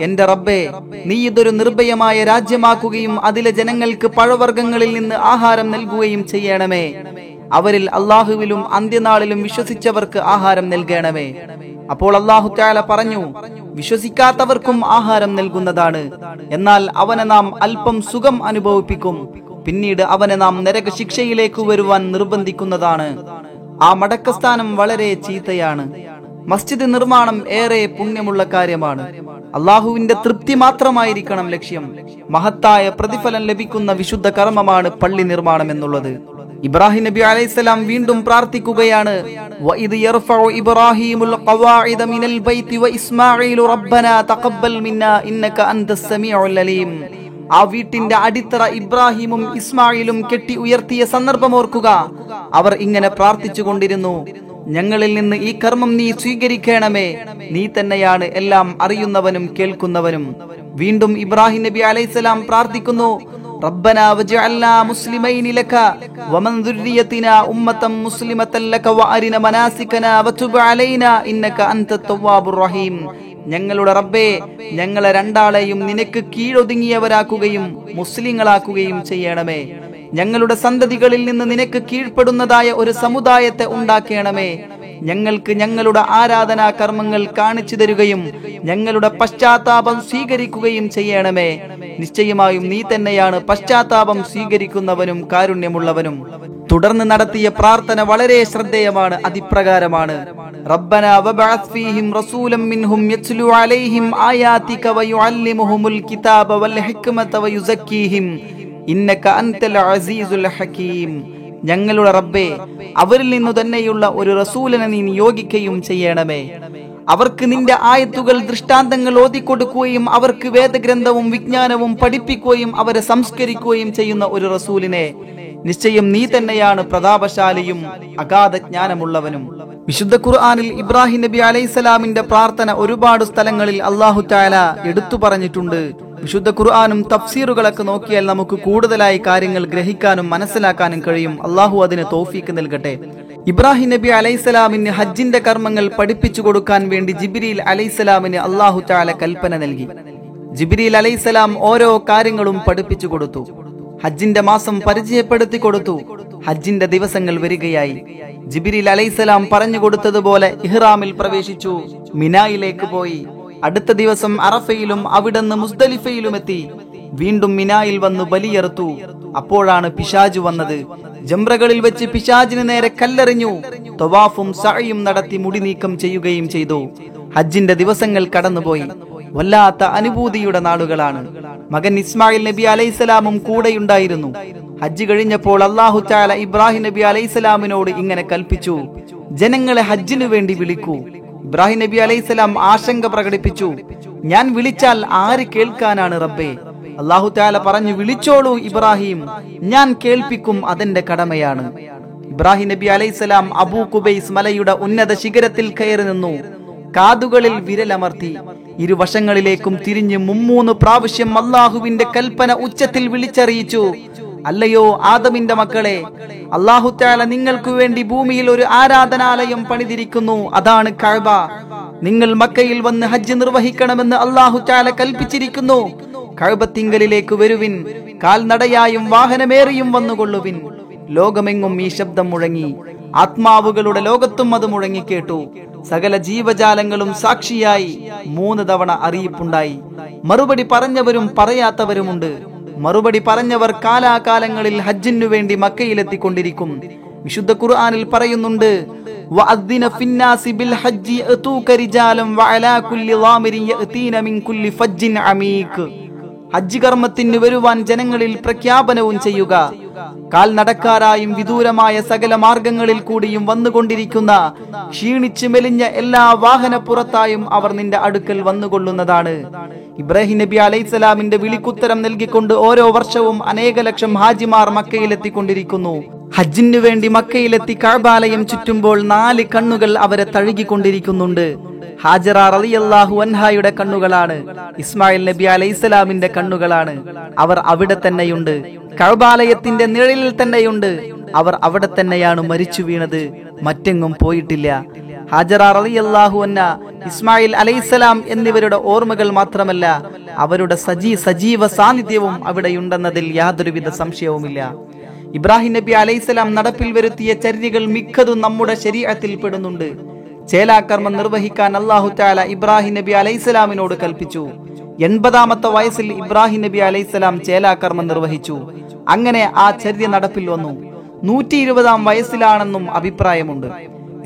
എന്റെ റബ്ബേ, നീ ഇതൊരു നിർഭയമായ രാജ്യമാക്കുകയും അതിലെ ജനങ്ങൾക്ക് പഴവർഗ്ഗങ്ങളിൽ നിന്ന് ആഹാരം നൽകുകയും ചെയ്യണമേ. അവരിൽ അള്ളാഹുവിലും അന്ത്യനാളിലും വിശ്വസിച്ചവർക്ക് ആഹാരം നൽകണമേ. അപ്പോൾ അള്ളാഹു തആല പറഞ്ഞു, വിശ്വസിക്കാത്തവർക്കും ആഹാരം നൽകുന്നതാണ്, എന്നാൽ അവനെ നാം അല്പം സുഖം അനുഭവിപ്പിക്കും, പിന്നീട് അവനെ നാം നരക ശിക്ഷയിലേക്ക് വരുവാൻ നിർബന്ധിക്കുന്നതാണ്. ആ മടക്കസ്ഥാനം വളരെ ചീത്തയാണ്. മസ്ജിദ് നിർമ്മാണം ഏറെ പുണ്യമുള്ള കാര്യമാണ്. അള്ളാഹുവിന്റെ തൃപ്തി മാത്രമായിരിക്കണം ലക്ഷ്യം. മഹത്തായ പ്രതിഫലം ലഭിക്കുന്ന വിശുദ്ധ കർമ്മമാണ് പള്ളി നിർമ്മാണം എന്നുള്ളത്. ഇബ്രാഹിം നബി അലൈഹിസ്സലാം വീണ്ടും പ്രാർത്ഥിക്കുകയാണ്, വഇദ് യർഫഉ ഇബ്രാഹീമുൽ ഖവാഇദ മിനൽ ബൈതി വഇസ്മാഈലു റബ്ബനാ തഖബ്ബൽ മിന്നാ ഇന്നക അൻതസ് സമീഉൽ അലീം. ആ വീട്ടിന്റെ അടിത്തറ ഇബ്രാഹിമും ഇസ്മാഈലും കെട്ടി ഉയർത്തിയ സന്ദർഭം ഓർക്കുക. അവർ ഇങ്ങനെ പ്രാർത്ഥിച്ചു കൊണ്ടിരുന്നു, ഞങ്ങളിൽ നിന്ന് ഈ കർമ്മം നീ സ്വീകരിക്കണമേ, നീ തന്നെയാണ് എല്ലാം അറിയുന്നവനും കേൾക്കുന്നവനും. വീണ്ടും ഇബ്രാഹിം നബി അലൈഹിസ്സലാം പ്രാർത്ഥിക്കുന്നു, ربنا وجعلنا مسلمين لك ومن ذريتنا أمة مسلمة لك وأرنا مناسكنا وتب علينا إنك أنت التواب الرحيم. ഞങ്ങളുടെ റബ്ബേ, ഞങ്ങളെ രണ്ടാളെയും നിനക്ക് കീഴൊതുങ്ങിയവരാക്കുകയും മുസ്ലിങ്ങളാക്കുകയും ചെയ്യണമേ. ഞങ്ങളുടെ സന്തതികളിൽ നിന്ന് നിനക്ക് കീഴ്പ്പെടുന്നതായ ഒരു സമുദായത്തെ ഉണ്ടാക്കണമേ. ഞങ്ങൾക്ക് ഞങ്ങളുടെ ആരാധനാ കർമ്മങ്ങൾ കാണിച്ചു തരികയും ഞങ്ങളുടെ പശ്ചാത്താപം സ്വീകരിക്കുകയും ചെയ്യണമേ. നിശ്ചയമായും നീ തന്നെയാണ് പശ്ചാത്താപം സ്വീകരിക്കുന്നവനും കാരുണ്യമുള്ളവനും. തുടർന്ന് നടത്തിയ പ്രാർത്ഥന വളരെ ശ്രദ്ധേയമാണ്. അതിപ്രകാരമാണ്, റബ്ബനാ വബഅസ് ഫീഹിം റസൂലൻ മിൻഹും യത്ലു അലൈഹിം ആയാതിക വയുഅല്ലിമുഹുൽ കിതാബ വൽ ഹിക്മത വയുസക്കീഹിം ഇന്നക അൻതൽ അസീസുൽ ഹകീം. ഞങ്ങളുടെ റബ്ബേ, അവരിൽ നിന്നു തന്നെയുള്ള ഒരു റസൂലിനെ നീ നിയോഗിക്കുകയും ചെയ്യണമേ. അവർക്ക് നിന്റെ ആയത്തുകൾ ദൃഷ്ടാന്തങ്ങൾ ഓതിക്കൊടുക്കുകയും അവർക്ക് വേദഗ്രന്ഥവും വിജ്ഞാനവും പഠിപ്പിക്കുകയും അവരെ സംസ്കരിക്കുകയും ചെയ്യുന്ന ഒരു റസൂലിനെ. നിശ്ചയം നീ തന്നെയാണ് പ്രതാപശാലിയും അഗാധ ജ്ഞാനമുള്ളവനും. വിശുദ്ധ ഖുർആനിൽ ഇബ്രാഹിം നബി അലൈഹിസ്സലാമിന്റെ പ്രാർത്ഥന ഒരുപാട് സ്ഥലങ്ങളിൽ അല്ലാഹു തആല എടുത്തു പറഞ്ഞിട്ടുണ്ട്. വിശുദ്ധ ഖുർആനും തഫ്സീറുകളൊക്കെ നോക്കിയാൽ നമുക്ക് കൂടുതലായി കാര്യങ്ങൾ ഗ്രഹിക്കാനും മനസ്സിലാക്കാനും കഴിയും. അല്ലാഹു അതിന് തൗഫീക്ക് നൽകട്ടെ. ഇബ്രാഹിം നബി അലൈഹിസ്സലാമിന് ഹജ്ജിന്റെ കർമ്മങ്ങൾ പഠിപ്പിച്ചു കൊടുക്കാൻ വേണ്ടി ജിബ്രീൽ അലൈഹിസ്സലാമിന് അല്ലാഹു തആല കൽപ്പന നൽകി. ജിബ്രീൽ അലൈഹിസ്സലാം ഓരോ കാര്യങ്ങളും പഠിപ്പിച്ചു കൊടുത്തു. ഹജ്ജിന്റെ മാസം പരിചയപ്പെടുത്തി കൊടുത്തു. ഹജ്ജിന്റെ ദിവസങ്ങൾ വരികയായി. ജിബ്രീൽ അലൈഹിസ്സലാം പറഞ്ഞു കൊടുത്തതുപോലെ ഇഹ്റാമിൽ പ്രവേശിച്ചു, മിനായിലേക്ക് പോയി. അടുത്ത ദിവസം അറഫയിലും അവിടുന്ന് മുസ്ദലിഫയിലും എത്തി. വീണ്ടും മിനായിൽ വന്നു ബലിയറുത്തു. അപ്പോഴാണ് പിശാജ് വന്നത്. ജംറകളിൽ വെച്ച് പിശാജിന് നേരെ കല്ലെറിഞ്ഞു. തവാഫും സഅയും നടത്തി മുടി നീക്കം ചെയ്യുകയും ചെയ്തു. ഹജ്ജിന്റെ ദിവസങ്ങൾ കടന്നുപോയി. വല്ലാത്ത അനുഭൂതിയുടെ നാളുകളാണ്. മകൻ ഇസ്മായിൽ നബി അലൈഹിസ്സലാമും കൂടെയുണ്ടായിരുന്നു. ഹജ്ജ് കഴിഞ്ഞപ്പോൾ അല്ലാഹു തആല ഇബ്രാഹിം നബി അലൈഹിസ്സലാമിനോട് ഇങ്ങനെ കൽപ്പിച്ചു, ജനങ്ങളെ ഹജ്ജിനു വേണ്ടി വിളിക്കൂ. ഇബ്രാഹിം നബി അലൈഹിസ്സലാം ആശങ്ക പ്രകടിപ്പിച്ചു, ഞാൻ വിളിച്ചാൽ ആര് കേൾക്കാനാണ് റബ്ബേ? അല്ലാഹു തആല പറഞ്ഞു, വിളിച്ചോളൂ ഇബ്രാഹിം, ഞാൻ കേൾപ്പിക്കും, അതെന്റെ കടമയാണ്. ഇബ്രാഹിം നബി അലൈഹിസ്സലാം അബൂ ഖുബൈസ് മലയുടെ ഉന്നത ശിഖരത്തിൽ കയറി നിന്നു. കാതുകളിൽ വിരലമർത്തി ഇരുവശങ്ങളിലേക്കും തിരിഞ്ഞ് 3 പ്രാവശ്യം അല്ലാഹുവിന്റെ കൽപ്പന ഉച്ചത്തിൽ വിളിച്ചറിയിച്ചു, അല്ലയോ ആദമിന്റെ മക്കളെ, അല്ലാഹു തആല നിങ്ങൾക്ക് വേണ്ടി ഭൂമിയിൽ ഒരു ആരാധനാലയം പണിതിരിക്കുന്നു, അതാണ് കഅബ. നിങ്ങൾ മക്കയിൽ വന്ന് ഹജ്ജ് നിർവഹിക്കണമെന്ന് അല്ലാഹു തആല കൽപ്പിച്ചിരിക്കുന്നു. കഅബത്തിങ്കലിലേക്ക് വരുവിൻ, കാൽനടയായും വാഹനമേറിയും വന്നുകൊള്ളുവിൻ. ലോകമെങ്ങും ഈ ശബ്ദം മുഴങ്ങി. ആത്മാവുകളുടെ ലോകത്തും അത് മുഴങ്ങിക്കേട്ടു. സകല ജീവജാലങ്ങളും സാക്ഷിയായി. 3 തവണ അറിയിപ്പുണ്ടായി. മറുപടി പറഞ്ഞവരും പറയാത്തവരുമുണ്ട്. മറുപടി പറഞ്ഞവർ കാലാകാലങ്ങളിൽ ഹജ്ജിനു വേണ്ടി മക്കയിലെത്തിക്കൊണ്ടിരിക്കും. വിശുദ്ധ ഖുർആനിൽ പറയുന്നുണ്ട്, വഅദ്ദിന ഫിന്നാസി ബിൽ ഹജ്ജി അതൂക റിജാലൻ വഅലാ കുല്ലി ളാമിരിൻ യഅതീന മിൻ കുല്ലി ഫജ്ജിൻ അമീഖ്. ഹജ്ജ് കർമ്മത്തിന് വരുവാൻ ജനങ്ങളിൽ പ്രഖ്യാപനവും ചെയ്യുക. കാൽനടക്കാരായും വിദൂരമായ സകല മാർഗങ്ങളിൽ കൂടിയും വന്നുകൊണ്ടിരിക്കുന്ന ക്ഷീണിച്ച് മെലിഞ്ഞ എല്ലാ വാഹനപ്പുറത്തായും അവർ നിന്റെ അടുക്കൽ വന്നുകൊള്ളുന്നതാണ്. ഇബ്രാഹിം നബി അലൈഹിസ്സലാമിന്റെ വിളിക്കുത്തരം നൽകിക്കൊണ്ട് ഓരോ വർഷവും അനേക ലക്ഷം ഹാജിമാർ മക്കയിലെത്തിക്കൊണ്ടിരിക്കുന്നു. ഹജ്ജിനു വേണ്ടി മക്കയിലെത്തി കഅബാലയം ചുറ്റുമ്പോൾ 4 കണ്ണുകൾ അവരെ തഴുകിക്കൊണ്ടിരിക്കുന്നുണ്ട്. ഹാജറ റളിയല്ലാഹു അൻഹായുടെ കണ്ണുകളാണ്, ഇസ്മായിൽ നബി അലൈഹിസ്സലാമിന്റെ കണ്ണുകളാണ്. അവർ അവിടെ തന്നെയുണ്ട്, കഅബാലയത്തിന്റെ നിഴലിൽ തന്നെയുണ്ട്. അവർ അവിടെ തന്നെയാണ് മരിച്ചു വീണത്, മറ്റെങ്ങും പോയിട്ടില്ല. ഹാജറ റളിയല്ലാഹു അൻഹാ, ഇസ്മായിൽ അലൈഹിസ്സലാം എന്നിവരുടെ ഓർമ്മകൾ മാത്രമല്ല, അവരുടെ സജീവ സാന്നിധ്യവും അവിടെയുണ്ടെന്നതിൽ യാതൊരുവിധ സംശയവുമില്ല. ഇബ്രാഹിം നബി അലൈഹിസ്സലാം നടപ്പിൽ വരുത്തിയ ചര്യകൾ മിക്കതും നമ്മുടെ ശരീഅത്തിൽ പെടുന്നുണ്ട്. ചേലാകർമ്മം നിർവഹിക്കാൻ അല്ലാഹു തആല ഇബ്രാഹിം നബി അലൈഹിസ്സലാമിനോട് കൽപ്പിച്ചു. 80ാമത്തെ വയസ്സിൽ ഇബ്രാഹിം നബി അലൈഹിസ്സലാം ചേലാകർമ്മം നിർവഹിച്ചു. അങ്ങനെ ആ ചര്യ നടപ്പിൽ വന്നു. 120ാം വയസ്സിലാണെന്നും അഭിപ്രായമുണ്ട്.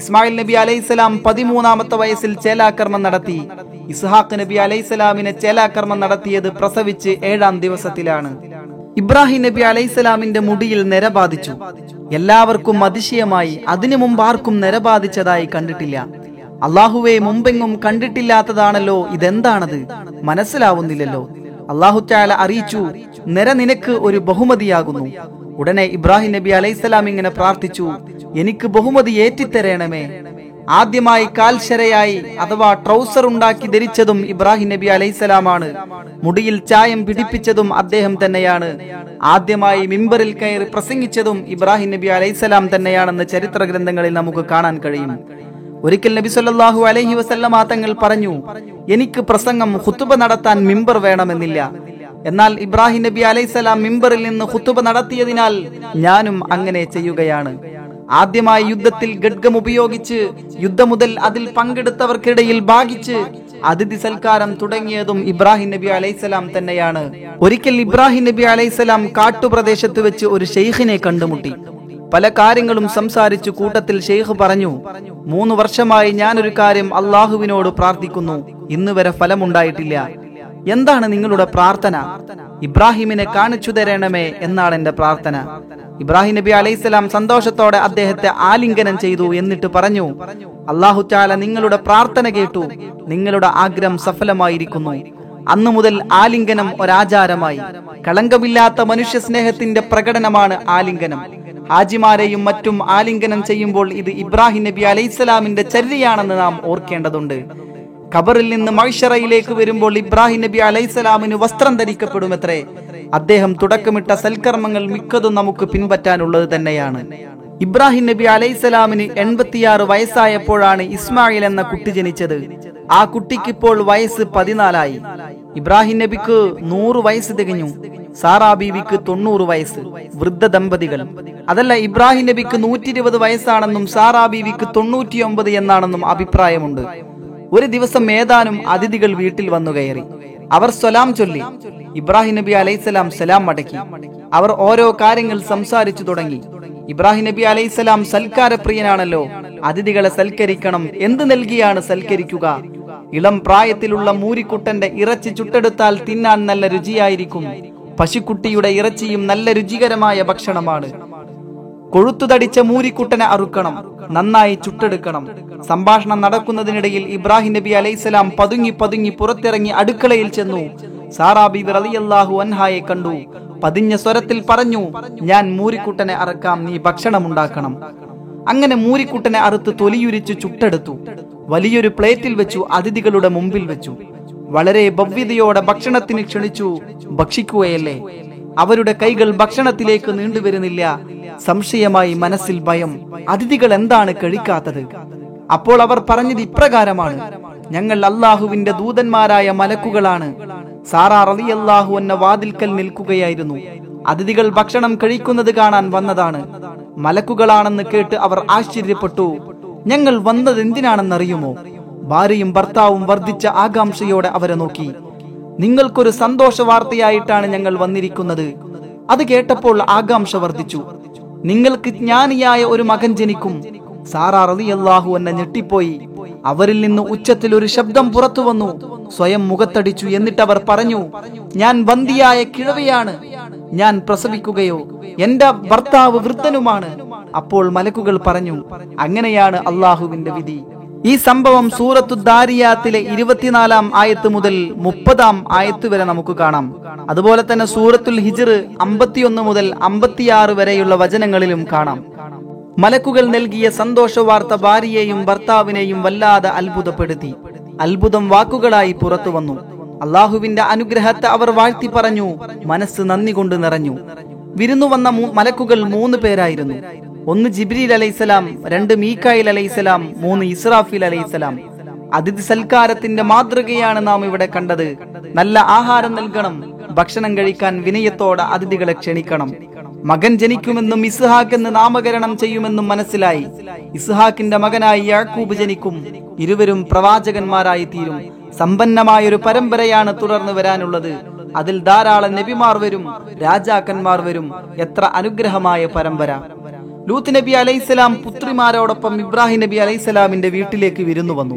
ഇസ്മായിൽ നബി അലൈഹിസ്സലാം 13ാമത്തെ വയസ്സിൽ ചേലാകർമ്മം നടത്തി. ഇസ്ഹാഖ് നബി അലൈഹിസ്സലാമിനെ ചേലാകർമ്മം നടത്തിയത് പ്രസവിച്ച് 7ാം ദിവസത്തിലാണ്. ഇബ്രാഹിം നബി അലൈഹിസ്സലാമിന്റെ മുടിയിൽ നര ബാധിച്ചു. എല്ലാവർക്കും അതിശയമായി, അതിനു മുമ്പ് ആർക്കും നര ബാധിച്ചതായി കണ്ടിട്ടില്ല. അള്ളാഹുവെ, മുമ്പെങ്ങും കണ്ടിട്ടില്ലാത്തതാണല്ലോ, ഇതെന്താണത് മനസ്സിലാവുന്നില്ലല്ലോ. അള്ളാഹു തആല അറിയിച്ചു, നര നിനക്ക് ഒരു ബഹുമതിയാകുന്നു. ഉടനെ ഇബ്രാഹിം നബി അലൈഹിസ്സലാം ഇങ്ങനെ പ്രാർത്ഥിച്ചു, എനിക്ക് ബഹുമതി ഏറ്റിത്തരണമേ. ആദ്യമായി കാൽശരയായി അഥവാ ട്രൗസർ ഉണ്ടാക്കി ധരിച്ചതും ഇബ്രാഹിം നബി അലൈഹിസ്സലാമാണ്. മുടിയിൽ ചായം പിടിപ്പിച്ചതും അദ്ദേഹം തന്നെയാണ്. ആദ്യമായി മിമ്പറിൽ കയറി പ്രസംഗിച്ചതും ഇബ്രാഹിം നബി അലൈഹിസ്സലാം തന്നെയാണെന്ന് ചരിത്ര ഗ്രന്ഥങ്ങളിൽ നമുക്ക് കാണാൻ കഴിയും. ഒരിക്കൽ നബി സല്ലല്ലാഹു അലൈഹി വസല്ലമ തങ്ങൾ പറഞ്ഞു, എനിക്ക് പ്രസംഗം, ഖുതുബ നടത്താൻ മിമ്പർ വേണമെന്നില്ല. എന്നാൽ ഇബ്രാഹിം നബി അലൈഹിസ്സലാം മിമ്പറിൽ നിന്ന് ഖുതുബ നടത്തിയതിനാൽ ഞാനും അങ്ങനെ ചെയ്യുകയാണ്. ആദ്യമായി യുദ്ധത്തിൽ ഖഡ്ഗം ഉപയോഗിച്ച് യുദ്ധം മുതൽ അതിൽ പങ്കെടുത്തവർക്കിടയിൽ ഭാഗിച്ച് അതിഥി സൽക്കാരം തുടങ്ങിയതും ഇബ്രാഹിം നബി അലൈഹിസ്സലാം തന്നെയാണ്. ഒരിക്കൽ ഇബ്രാഹിം നബി അലൈഹിസ്സലാം കാട്ടുപ്രദേശത്ത് വെച്ച് ഒരു ഷെയ്ഖിനെ കണ്ടുമുട്ടി. പല കാര്യങ്ങളും സംസാരിച്ചു. കൂട്ടത്തിൽ ഷെയ്ഖ് പറഞ്ഞു, 3 വർഷമായി ഞാനൊരു കാര്യം അള്ളാഹുവിനോട് പ്രാർത്ഥിക്കുന്നു, ഇന്നുവരെ ഫലമുണ്ടായിട്ടില്ല. എന്താണ് നിങ്ങളുടെ പ്രാർത്ഥന? ഇബ്രാഹിമിനെ കാണിച്ചു തരണമേ എന്നാണ് എന്റെ പ്രാർത്ഥന. ഇബ്രാഹിം നബി അലൈഹിസ്സലാം സന്തോഷത്തോടെ അദ്ദേഹത്തെ ആലിംഗനം ചെയ്തു. എന്നിട്ട് പറഞ്ഞു, അല്ലാഹു തആല നിങ്ങളുടെ പ്രാർത്ഥന കേട്ടു, നിങ്ങളുടെ ആഗ്രഹം സഫലമായിരിക്കുന്നു. അന്നു മുതൽ ആലിംഗനം ഒരാചാരമായി. കളങ്കമില്ലാത്ത മനുഷ്യ സ്നേഹത്തിന്റെ പ്രകടനമാണ് ആലിംഗനം. ഹാജിമാരെയും മറ്റും ആലിംഗനം ചെയ്യുമ്പോൾ ഇത് ഇബ്രാഹിം നബി അലൈഹിസ്സലാമിന്റെ ചര്യയാണെന്ന് നാം ഓർക്കേണ്ടതുണ്ട്. ഖബറിൽ നിന്ന് മഹ്ശറയിലേക്ക് വരുമ്പോൾ ഇബ്രാഹിം നബി അലൈഹിസ്സലാമിന് വസ്ത്രം ധരിക്കപ്പെടുമത്രേ. അദ്ദേഹം തുടക്കമിട്ട സൽക്കർമ്മങ്ങൾ മിക്കതും നമുക്ക് പിൻപറ്റാനുള്ളത് തന്നെയാണ്. ഇബ്രാഹിം നബി അലൈഹിസ്സലാമിന് 86 വയസ്സായപ്പോഴാണ് ഇസ്മായിൽ എന്ന കുട്ടി ജനിച്ചത്. ആ കുട്ടിക്കിപ്പോൾ വയസ്സ് 14ആയി. ഇബ്രാഹിം നബിക്ക് 100 വയസ്സ് തികഞ്ഞു. സാറാ ബീവിക്ക് 90 വയസ്സ്. വൃദ്ധ ദമ്പതികൾ. അതല്ല, ഇബ്രാഹിം നബിക്ക് 120 വയസ്സാണെന്നും സാറാ ബീവിക്ക് 99 എന്നാണെന്നും അഭിപ്രായമുണ്ട്. ഒരു ദിവസം ഏതാനും അതിഥികൾ വീട്ടിൽ വന്നു കയറി. അവർ സലാം ചൊല്ലി. ഇബ്രാഹിം നബി അലൈഹിസ്സലാം സലാം മടക്കി. അവർ ഓരോ കാര്യങ്ങൾ സംസാരിച്ചു തുടങ്ങി. ഇബ്രാഹിം നബി അലൈഹിസ്സലാം സൽക്കാരപ്രിയനാണല്ലോ, അതിഥികളെ സൽക്കരിക്കണം. എന്ത് നൽകിയാണ് സൽക്കരിക്കുക? ഇളം പ്രായത്തിലുള്ള മൂരിക്കുട്ടന്റെ ഇറച്ചി ചുട്ടെടുത്താൽ തിന്നാൻ നല്ല രുചിയായിരിക്കും. പശുക്കുട്ടിയുടെ ഇറച്ചിയും നല്ല രുചികരമായ ഭക്ഷണമാണ്. കൊഴുത്തുതടിച്ച മൂരിക്കുട്ടനെ അറുക്കണം, നന്നായി ചുട്ടെടുക്കണം. സംഭാഷണം നടക്കുന്നതിനിടയിൽ ഇബ്രാഹിം നബി അലൈഹിസ്സലാം പതുങ്ങി പുറത്തിറങ്ങി അടുക്കളയിൽ ചെന്നു. സാറാ ബീവി റളിയല്ലാഹു അൻഹായെ കണ്ടു. പതിഞ്ഞ സ്വരത്തിൽ പറഞ്ഞു, ഞാൻ മൂരിക്കുട്ടനെ അറക്കാം, നീ ഭക്ഷണം ഉണ്ടാക്കണം. അങ്ങനെ മൂരിക്കുട്ടനെ അറുത്ത് തൊലിയുരിച്ച് ചുട്ടെടുത്തു. വലിയൊരു പ്ലേറ്റിൽ വെച്ചു, അതിഥികളുടെ മുമ്പിൽ വെച്ചു. വളരെ ഭവ്യതയോടെ ഭക്ഷണത്തിന് ക്ഷണിച്ചു, ഭക്ഷിക്കുകയല്ലേ. അവരുടെ കൈകൾ ഭക്ഷണത്തിലേക്ക് നീണ്ടുവരുന്നില്ല. സംശയമായി, മനസ്സിൽ ഭയം, അതിഥികൾ എന്താണ് കഴിക്കാത്തത്? അപ്പോൾ അവർ പറഞ്ഞത് ഇപ്രകാരമാണ്, ഞങ്ങൾ അല്ലാഹുവിന്റെ ദൂതന്മാരായ മലക്കുകളാണ്. സാറാ റളിയല്ലാഹു അൻഹ വാതിൽക്കൽ നിൽക്കുകയായിരുന്നു. അതിഥികൾ ഭക്ഷണം കഴിക്കുന്നത് കാണാൻ വന്നതാണ്. മലക്കുകളാണെന്ന് കേട്ട് അവർ ആശ്ചര്യപ്പെട്ടു. ഞങ്ങൾ വന്നത് എന്തിനാണെന്നറിയുമോ? ഭാര്യയും ഭർത്താവും വർദ്ധിച്ച ആകാംക്ഷയോടെ അവരെ നോക്കി. നിങ്ങൾക്കൊരു സന്തോഷ വാർത്തയായിട്ടാണ് ഞങ്ങൾ വന്നിരിക്കുന്നത്. അത് കേട്ടപ്പോൾ ആകാംക്ഷ വർദ്ധിച്ചു. നിങ്ങൾക്ക് ജ്ഞാനിയായ ഒരു മകൻ ജനിക്കും. സാറാ റളിയല്ലാഹു അൻഹ ഞെട്ടിപ്പോയി. അവരിൽ നിന്ന് ഉച്ചത്തിൽ ഒരു ശബ്ദം പുറത്തു വന്നു, സ്വയം മുഖത്തടിച്ചു. എന്നിട്ട് അവർ പറഞ്ഞു, ഞാൻ ബന്ദിയായ കിഴവിയാണ്, ഞാൻ പ്രസവിക്കുകയോ എന്റെ ഭർത്താവ് വൃദ്ധനുമാണ്. അപ്പോൾ മലക്കുകൾ പറഞ്ഞു, അങ്ങനെയാണ് അള്ളാഹുവിന്റെ വിധി. ഈ സംഭവം സൂറത്തു ദാരിയാത്തിലെ 24 ആയത്ത് മുതൽ 30 ആയത്ത് വരെ നമുക്ക് കാണാം. അതുപോലെ തന്നെ സൂറത്തുൽ ഹിജ്ർ 51 മുതൽ 56 വരെയുള്ള വചനങ്ങളിലും കാണാം. മലക്കുകൾ നൽകിയ സന്തോഷ വാർത്ത ഭാര്യയെയും ഭർത്താവിനെയും വല്ലാതെ അത്ഭുതപ്പെടുത്തി. അത്ഭുതം വാക്കുകളായി പുറത്തു വന്നു. അള്ളാഹുവിന്റെ അനുഗ്രഹത്തെ അവർ വാഴ്ത്തി പറഞ്ഞു. മനസ്സ് നന്ദി കൊണ്ട് നിറഞ്ഞു. വിരുന്നു വന്ന മലക്കുകൾ 3 പേരായിരുന്നു. ഒന്ന് ജിബ്രീൽ അലൈഹിസ്സലാം, 2 മീകായിൽ അലൈഹിസ്സലാം, 3 ഇസ്രാഫീൽ അലൈഹിസ്സലാം. അതിഥി സൽക്കാരത്തിന്റെ മാതൃകയാണ് നാം ഇവിടെ കണ്ടത്. നല്ല ആഹാരം നൽകണം, ഭക്ഷണം കഴിക്കാൻ വിനയത്തോടെ അതിഥികളെ ക്ഷണിക്കണം. മകൻ ജനിക്കുമെന്നും ഇസ്ഹാഖ് എന്ന് നാമകരണം ചെയ്യുമെന്നും മനസ്സിലായി. ഇസ്ഹാഖിന്റെ മകനായി യാക്കൂബ് ജനിക്കും. ഇരുവരും പ്രവാചകന്മാരായി തീരും. സമ്പന്നമായൊരു പരമ്പരയാണ് തുടർന്ന് വരാനുള്ളത്. അതിൽ ധാരാളം നബിമാർ വരും, രാജാക്കന്മാർ വരും. എത്ര അനുഗ്രഹമായ പരമ്പര! ലൂത്ത് നബി അലൈഹിസ്സലാം പുത്രിമാരോടൊപ്പം ഇബ്രാഹിം നബി അലൈഹിസ്സലാമിന്റെ വീട്ടിലേക്ക് വിരുന്നു വന്നു.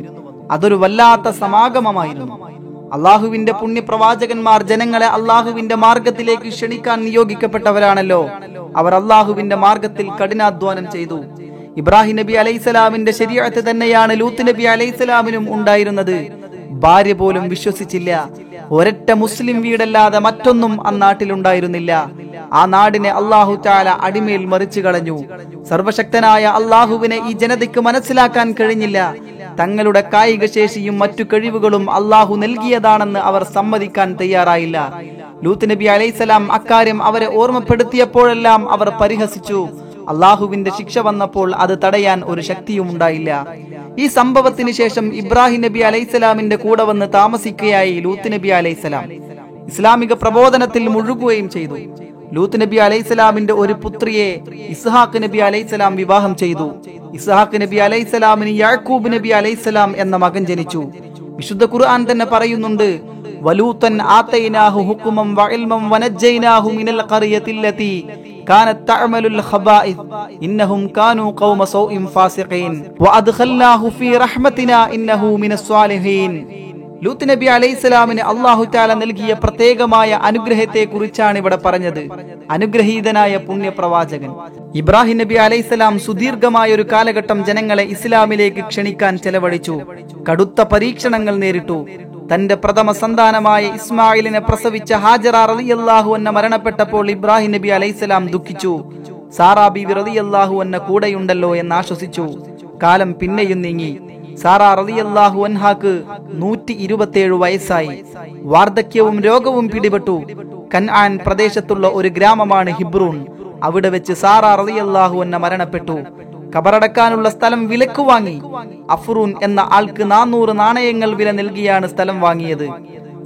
അതൊരു വല്ലാത്ത സമാഗമമായിരുന്നു. അള്ളാഹുവിന്റെ പുണ്യപ്രവാചകന്മാർ ജനങ്ങളെ അള്ളാഹുവിന്റെ മാർഗത്തിലേക്ക് ക്ഷണിക്കാൻ നിയോഗിക്കപ്പെട്ടവരാണല്ലോ. അവർ അള്ളാഹുവിന്റെ മാർഗത്തിൽ കഠിനാധ്വാനം ചെയ്തു. ഇബ്രാഹിം നബി അലൈഹിസ്സലാമിന്റെ ശരീഅത്ത് തന്നെയാണ് ലൂത്ത് നബി അലൈഹിസ്സലാമിനും ഉണ്ടായിരുന്നത്. ഭാര്യ പോലും വിശ്വസിച്ചില്ല. ഒരൊറ്റ മുസ്ലിം വീടല്ലാതെ മറ്റൊന്നും ആ നാട്ടിലുണ്ടായിരുന്നില്ല. ആ നാടിനെ അള്ളാഹു തആല അടിമേൽ മറിച്ചു കളഞ്ഞു. സർവശക്തനായ അള്ളാഹുവിനെ ഈ ജനതയ്ക്ക് മനസ്സിലാക്കാൻ കഴിഞ്ഞില്ല. തങ്ങളുടെ കായിക ശേഷിയും മറ്റു കഴിവുകളും അള്ളാഹു നൽകിയതാണെന്ന് അവർ സമ്മതിക്കാൻ തയ്യാറായില്ല. ലൂത്ത് നബി അലൈഹിസ്സലാം അക്കാര്യം അവരെ ഓർമ്മപ്പെടുത്തിയപ്പോഴെല്ലാം അവർ പരിഹസിച്ചു. അള്ളാഹുവിന്റെ ശിക്ഷ വന്നപ്പോൾ അത് തടയാൻ ഒരു ശക്തിയും ഉണ്ടായില്ല. ഈ സംഭവത്തിന് ശേഷം ഇബ്രാഹിം നബി അലൈഹിസ്സലാമിന്റെ കൂടെ വന്ന് താമസിക്കുകയായി ലൂത്ത് നബി അലൈഹിസ്സലാം. ഇസ്ലാമിക പ്രബോധനത്തിൽ മുഴുകുകയും ചെയ്തു. ലൂത്ത് നബി അലൈഹിസ്സലാമിന്റെ ഒരു പുത്രിയെ ഇസ്ഹാഖ് നബി അലൈഹിസ്സലാം വിവാഹം ചെയ്തു. ഇസ്ഹാഖ് നബി അലൈഹിസ്സലാമിന് യാക്കൂബ് നബി അലൈഹിസ്സലാം എന്ന മകൻ ജനിച്ചു. വിശുദ്ധ ഖുർആൻ തന്നെ പറയുന്നുണ്ട്, വലൂതൻ ആതൈനാഹു ഹുക്മൻ വഇൽമൻ വനജൈനാഹു മിനൽ ഖറിയതില്ലതി കാനത് തഅമലുൽ ഖബാഇസ് ഇന്നഹും കാനൂ ഖൗമ സൗഇൻ ഫാസിഖീൻ വഅദ്ഖൽനാഹു ഫീ റഹ്മതിനാ ഇന്നഹു മിനസ് സ്വാലിഹീൻ. ലൂത്ത് നബി അലൈഹിസ്സലാമിന് അല്ലാഹു തആല നൽകിയ പ്രത്യേകമായ അനുഗ്രഹത്തെ കുറിച്ചാണ് ഇവിടെ പറഞ്ഞത്. അനുഗ്രഹീതനായ പുണ്യപ്രവാചകൻ ഇബ്രാഹിം നബി അലൈഹിസ്സലാം സുദീർഘമായ ഒരു കാലഘട്ടം ജനങ്ങളെ ഇസ്ലാമിലേക്ക് ക്ഷണിക്കാൻ ചെലവഴിച്ചു. കടുത്ത പരീക്ഷണങ്ങൾ നേരിട്ടു. തന്റെ പ്രഥമ സന്താനമായ ഇസ്മായിലിനെ പ്രസവിച്ച ഹാജറ റളിയല്ലാഹു അൻഹ മരണപ്പെട്ടപ്പോൾ ഇബ്രാഹിം നബി അലൈഹിസ്സലാം ദുഃഖിച്ചു. സാറാ ബീവി റളിയല്ലാഹു അൻഹ കൂടെയുണ്ടല്ലോ എന്ന് ആശ്വസിച്ചു. കാലം പിന്നെയും നീങ്ങി. സാറാ റളിയല്ലാഹു അൻഹാക്ക് 127 വയസ്സായി. വാർദ്ധക്യവും രോഗവും പിടിപെട്ടു. കൻആൻ പ്രദേശത്തുള്ള ഒരു ഗ്രാമമാണ് ഹിബ്രൂൺ. അവിടെ വെച്ച് സാറാ റളിയല്ലാഹു അൻഹ മരണപ്പെട്ടു. കബറടക്കാനുള്ള സ്ഥലം വിലക്ക് വാങ്ങി. അഫ്റൂൻ എന്ന ആൾക്ക് 400 നാണയങ്ങൾ വില നൽകിയാണ് സ്ഥലം വാങ്ങിയത്.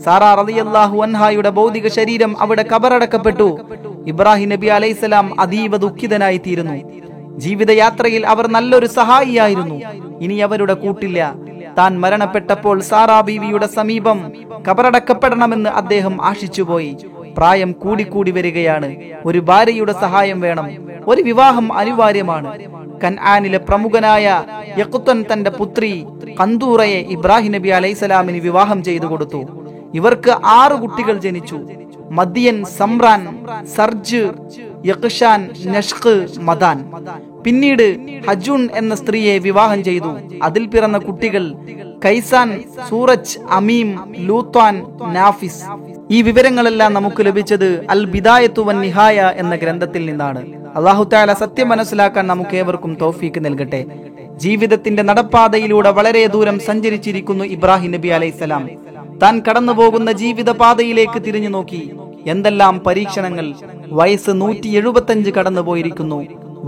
സാറാ റളിയല്ലാഹു അൻഹായുടെ ഭൗതിക ശരീരം അവിടെ കബറടക്കപ്പെട്ടു. ഇബ്രാഹിം നബി അലൈഹിസ്സലാം അതീവ ദുഃഖിതനായി തീരുന്നു. ജീവിതയാത്രയിൽ അവർ നല്ലൊരു സഹായിയായിരുന്നു. ഇനി അവരുടെ കൂട്ടില്ല. താൻ മരണപ്പെട്ടപ്പോൾ സാറാ ബീവിയുടെ സമീപം കബറടക്കപ്പെടണമെന്ന് അദ്ദേഹം ആശിച്ചുപോയി. പ്രായം കൂടിക്കൂടി വരികയാണ്. ഒരു ഭാര്യയുടെ സഹായം വേണം. ഒരു വിവാഹം അനിവാര്യമാണ്. കൻആനിലെ പ്രമുഖനായ യഖുതൻ തന്റെ പുത്രി ഖന്തൂറയെ ഇബ്രാഹിം നബി അലൈഹിസ്സലാമിന് വിവാഹം ചെയ്തു കൊടുത്തു. ഇവർക്ക് 6 കുട്ടികൾ ജനിച്ചു. മദിയൻ, സമ്രാൻ, സർജ്, യഖ്ഷാൻ, നഷ്ഖ്, മദാൻ. പിന്നീട് ഹജുൻ എന്ന സ്ത്രീയെ വിവാഹം ചെയ്തു. അതിൽ പിറന്ന കുട്ടികൾ കൈസാൻ, സൂറജ്, അമീം, ലൂത്താൻ, നാഫിസ്. ഈ വിവരങ്ങളെല്ലാം നമുക്ക് ലഭിച്ചത് അൽ ബിദായത്തു വൻ നിഹായ എന്ന ഗ്രന്ഥത്തിൽ നിന്നാണ്. അല്ലാഹു തആല സത്യം മനസ്സിലാക്കാൻ നമുക്ക് ഏവർക്കും തൗഫീക്ക് നൽകട്ടെ. ജീവിതത്തിന്റെ നടപ്പാതയിലൂടെ വളരെ ദൂരം സഞ്ചരിച്ചിരിക്കുന്നു ഇബ്രാഹിം നബി അലൈഹിസ്സലാം. താൻ കടന്നുപോകുന്ന ജീവിതപാതയിലേക്ക് തിരിഞ്ഞു നോക്കി. എന്തെല്ലാം പരീക്ഷണങ്ങൾ! വയസ്സ് 175 കടന്നുപോയിരിക്കുന്നു.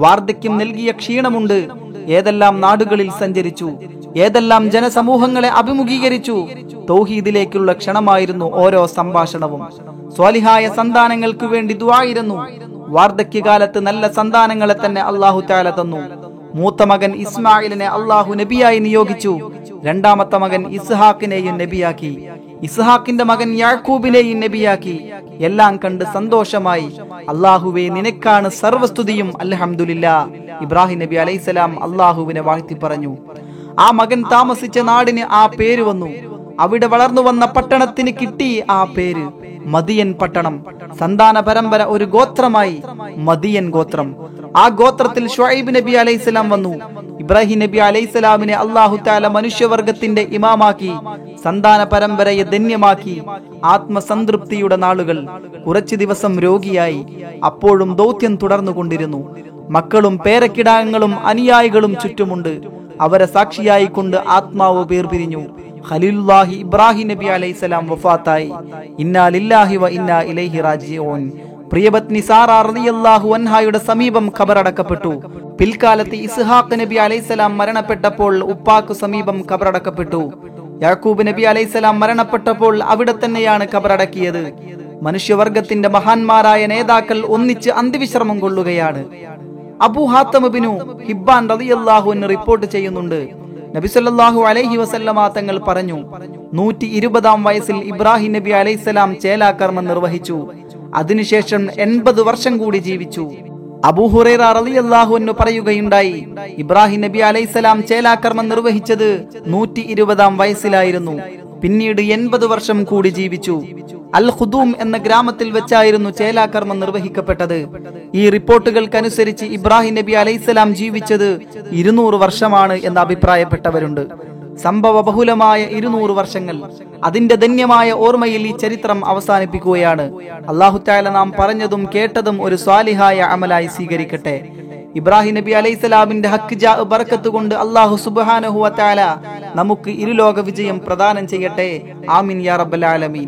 വാർദ്ധക്യം നൽകിയ ക്ഷീണമുണ്ട്. ഏതെല്ലാം നാടുകളിൽ സഞ്ചരിച്ചു, ഏതെല്ലാം ജനസമൂഹങ്ങളെ അഭിമുഖീകരിച്ചു. തൗഹീദിലേക്കുള്ള ക്ഷണമായിരുന്നു ഓരോ സംഭാഷണവും. സ്വാലിഹായ സന്താനങ്ങൾക്ക് വേണ്ടി ദുആയിരുന്നു. വാർദ്ധക്യകാലത്ത് നല്ല സന്താനങ്ങളെ തന്നെ അല്ലാഹു തആല തന്നു. മൂത്ത മകൻ ഇസ്മായിലിനെ അല്ലാഹു നബിയായി നിയോഗിച്ചു. രണ്ടാമത്തെ മകൻ ഇസ്ഹാഖിനെയും നബിയാക്കി. ഇസ്ഹാഖിന്റെ മകൻ യാക്കൂബിനെയും നബിയാക്കി. എല്ലാം കണ്ട് സന്തോഷമായി. അല്ലാഹുവേ, നിനക്കാണ് സർവസ്തുതിയും, അൽഹംദുലില്ലാ. ഇബ്രാഹിം നബി അലൈഹിസ്സലാം അല്ലാഹുവിനെ വാഴ്ത്തി പറഞ്ഞു. ആ മകൻ താമസിച്ച നാടിന് ആ പേര് വന്നു. അവിടെ വളർന്നു വന്ന പട്ടണത്തിന് കിട്ടി ആ പേര് മദിയൻ പട്ടണം. സന്താന പരമ്പര ഒരു ഗോത്രമായി മദിയൻ ഗോത്രം. ആ ഗോത്രത്തിൽ ശുഐബ് നബി അലൈഹിസ്സലാം വന്നു. ഇബ്രാഹിം നബി അലൈഹിസ്സലാമിനെ അല്ലാഹു തആല മനുഷ്യവർഗത്തിന്റെ ഇമാമാക്കി, സന്താന പരമ്പരയെ ധന്യമാക്കി. ആത്മസംതൃപ്തിയുടെ നാളുകൾ. കുറച്ചു ദിവസം രോഗിയായി. അപ്പോഴും ദൗത്യം തുടർന്നുകൊണ്ടിരുന്നു. മക്കളും പേരക്കിടാങ്ങളും അനുയായികളും ചുറ്റുമുണ്ട്. അവരെ സാക്ഷിയായിക്കൊണ്ട് ആത്മാവ് വേർപിരിഞ്ഞു. ഖലീലുല്ലാഹി ഇബ്രാഹിം നബി അലൈഹിസ്സലാം വഫാത്തായി. ഇന്നാ ലില്ലാഹി വ ഇന്നാ ഇലൈഹി റാജിഊൻ. പ്രിയപത്നി സാറ റളിയല്ലാഹു അൻഹായുടെ സമീപം ഖബറടക്കപ്പെട്ടു. പിൽക്കാലത്ത് ഇസ്ഹാഖ് നബി അലൈഹിസ്സലാം മരണപ്പെട്ടപ്പോൾ ഉപ്പാക്കു സമീപം ഖബറടക്കപ്പെട്ടു. യാക്കൂബ് നബി അലൈഹിസ്സലാം മരണപ്പെട്ടപ്പോൾ അവിടെ തന്നെയാണ് ഖബറടക്കിയത്. മനുഷ്യവർഗത്തിന്റെ മഹാന്മാരായ നേതാക്കൾ ഒന്നിച്ച് അന്ത്യവിശ്രമം കൊള്ളുകയാണ്. അബൂ ഹാത്തമ് ബിനു ഹിബ്ബാൻ റളിയല്ലാഹു അൻഹു റിപ്പോർട്ട് ചെയ്യുന്നുണ്ട്, നബി സല്ലല്ലാഹു അലൈഹി വസല്ലമ തങ്ങൾ പറഞ്ഞു, 120 വയസ്സിൽ ഇബ്രാഹിം നബി അലൈഹിസ്സലാം ചേലാകർമ്മം നിർവഹിച്ചു. അതിനുശേഷം 80 വർഷം കൂടി ജീവിച്ചു. അബൂ ഹുറൈറ റളിയല്ലാഹു അൻഹു പറയുകയുണ്ടായി, ഇബ്രാഹിം നബി അലൈഹിസ്സലാം ചേലാകർമ്മം നിർവഹിച്ചത് 120 വയസ്സിലായിരുന്നു. പിന്നീട് 80 വർഷം കൂടി ജീവിച്ചു. അൽ ഖുദൂം എന്ന ഗ്രാമത്തിൽ വെച്ചായിരുന്നു ചേലാകർമ്മം നിർവഹിക്കപ്പെട്ടത്. ഈ റിപ്പോർട്ടുകൾക്കനുസരിച്ച് ഇബ്രാഹിം നബി അലൈഹിസ്സലാം ജീവിച്ചത് 200 വർഷമാണ് എന്ന് അഭിപ്രായപ്പെട്ടവരുണ്ട്. സംഭവ ബഹുലമായ 200 വർഷങ്ങൾ. അതിന്റെ ധന്യമായ ഓർമ്മയിൽ ഈ ചരിത്രം അവസാനിപ്പിക്കുകയാണ്. അല്ലാഹു തആല നാം പറഞ്ഞതും കേട്ടതും ഒരു സ്വാലിഹായ അമലായി സ്വീകരിക്കട്ടെ. ഇബ്രാഹിം നബി അലൈഹിസ്സലാമിന്റെ ഹഖ്ജാ ബർക്കത്ത് കൊണ്ട് അല്ലാഹു സുബ്ഹാനഹു വ തആല നമുക്ക് ഇരുലോക വിജയം പ്രദാനം ചെയ്യട്ടെ. ആമീൻ യാ റബ്ബൽ ആലമീൻ.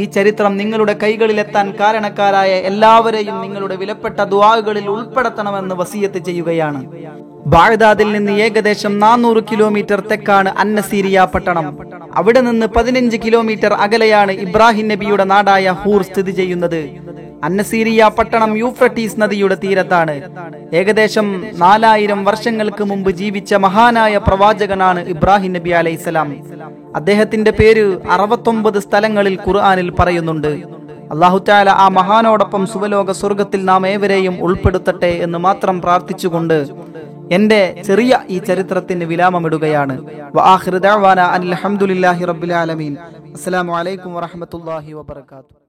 ഈ ചരിത്രം നിങ്ങളുടെ കൈകളിലെത്താൻ കാരണക്കാരായ എല്ലാവരെയും നിങ്ങളുടെ വിലപ്പെട്ട ദുആകളിൽ ഉൾപ്പെടുത്തണമെന്ന് വസിയത്ത് ചെയ്യുകയാണ്. ബാഗ്ദാദിൽ നിന്ന് ഏകദേശം 400 കിലോമീറ്റർ തെക്കാണ് അന്നസീരിയ പട്ടണം. അവിടെ നിന്ന് 15 കിലോമീറ്റർ അകലെയാണ് ഇബ്രാഹിം നബിയുടെ നാടായ ഹൂർ സ്ഥിതി ചെയ്യുന്നത്. അന്നസീരിയ പട്ടണം യൂഫ്രട്ടീസ് നദിയുടെ തീരത്താണ്. ഏകദേശം 4000 വർഷങ്ങൾക്ക് മുമ്പ് ജീവിച്ച മഹാനായ പ്രവാചകനാണ് ഇബ്രാഹിം നബി അലൈഹിസ്സലാം. അദ്ദേഹത്തിന്റെ പേര് 69 സ്ഥലങ്ങളിൽ ഖുർആനിൽ പറയുന്നുണ്ട്. അല്ലാഹു തആല ആ മഹാനോടൊപ്പം സുവലോക സ്വർഗത്തിൽ നാം ഏവരെയും ഉൾപ്പെടുത്തട്ടെ എന്ന് മാത്രം പ്രാർത്ഥിച്ചുകൊണ്ട് എന്റെ ചെറിയ ഈ ചരിത്രത്തിന് വിലാമമിടുകയാണ്. വആഖിറു ദഅവാനാ അൽഹംദുലില്ലാഹി റബ്ബിൽ ആലമീൻ. അസ്സലാമു അലൈക്കും വറഹ്മത്തുള്ളാഹി വബറകാതുഹു.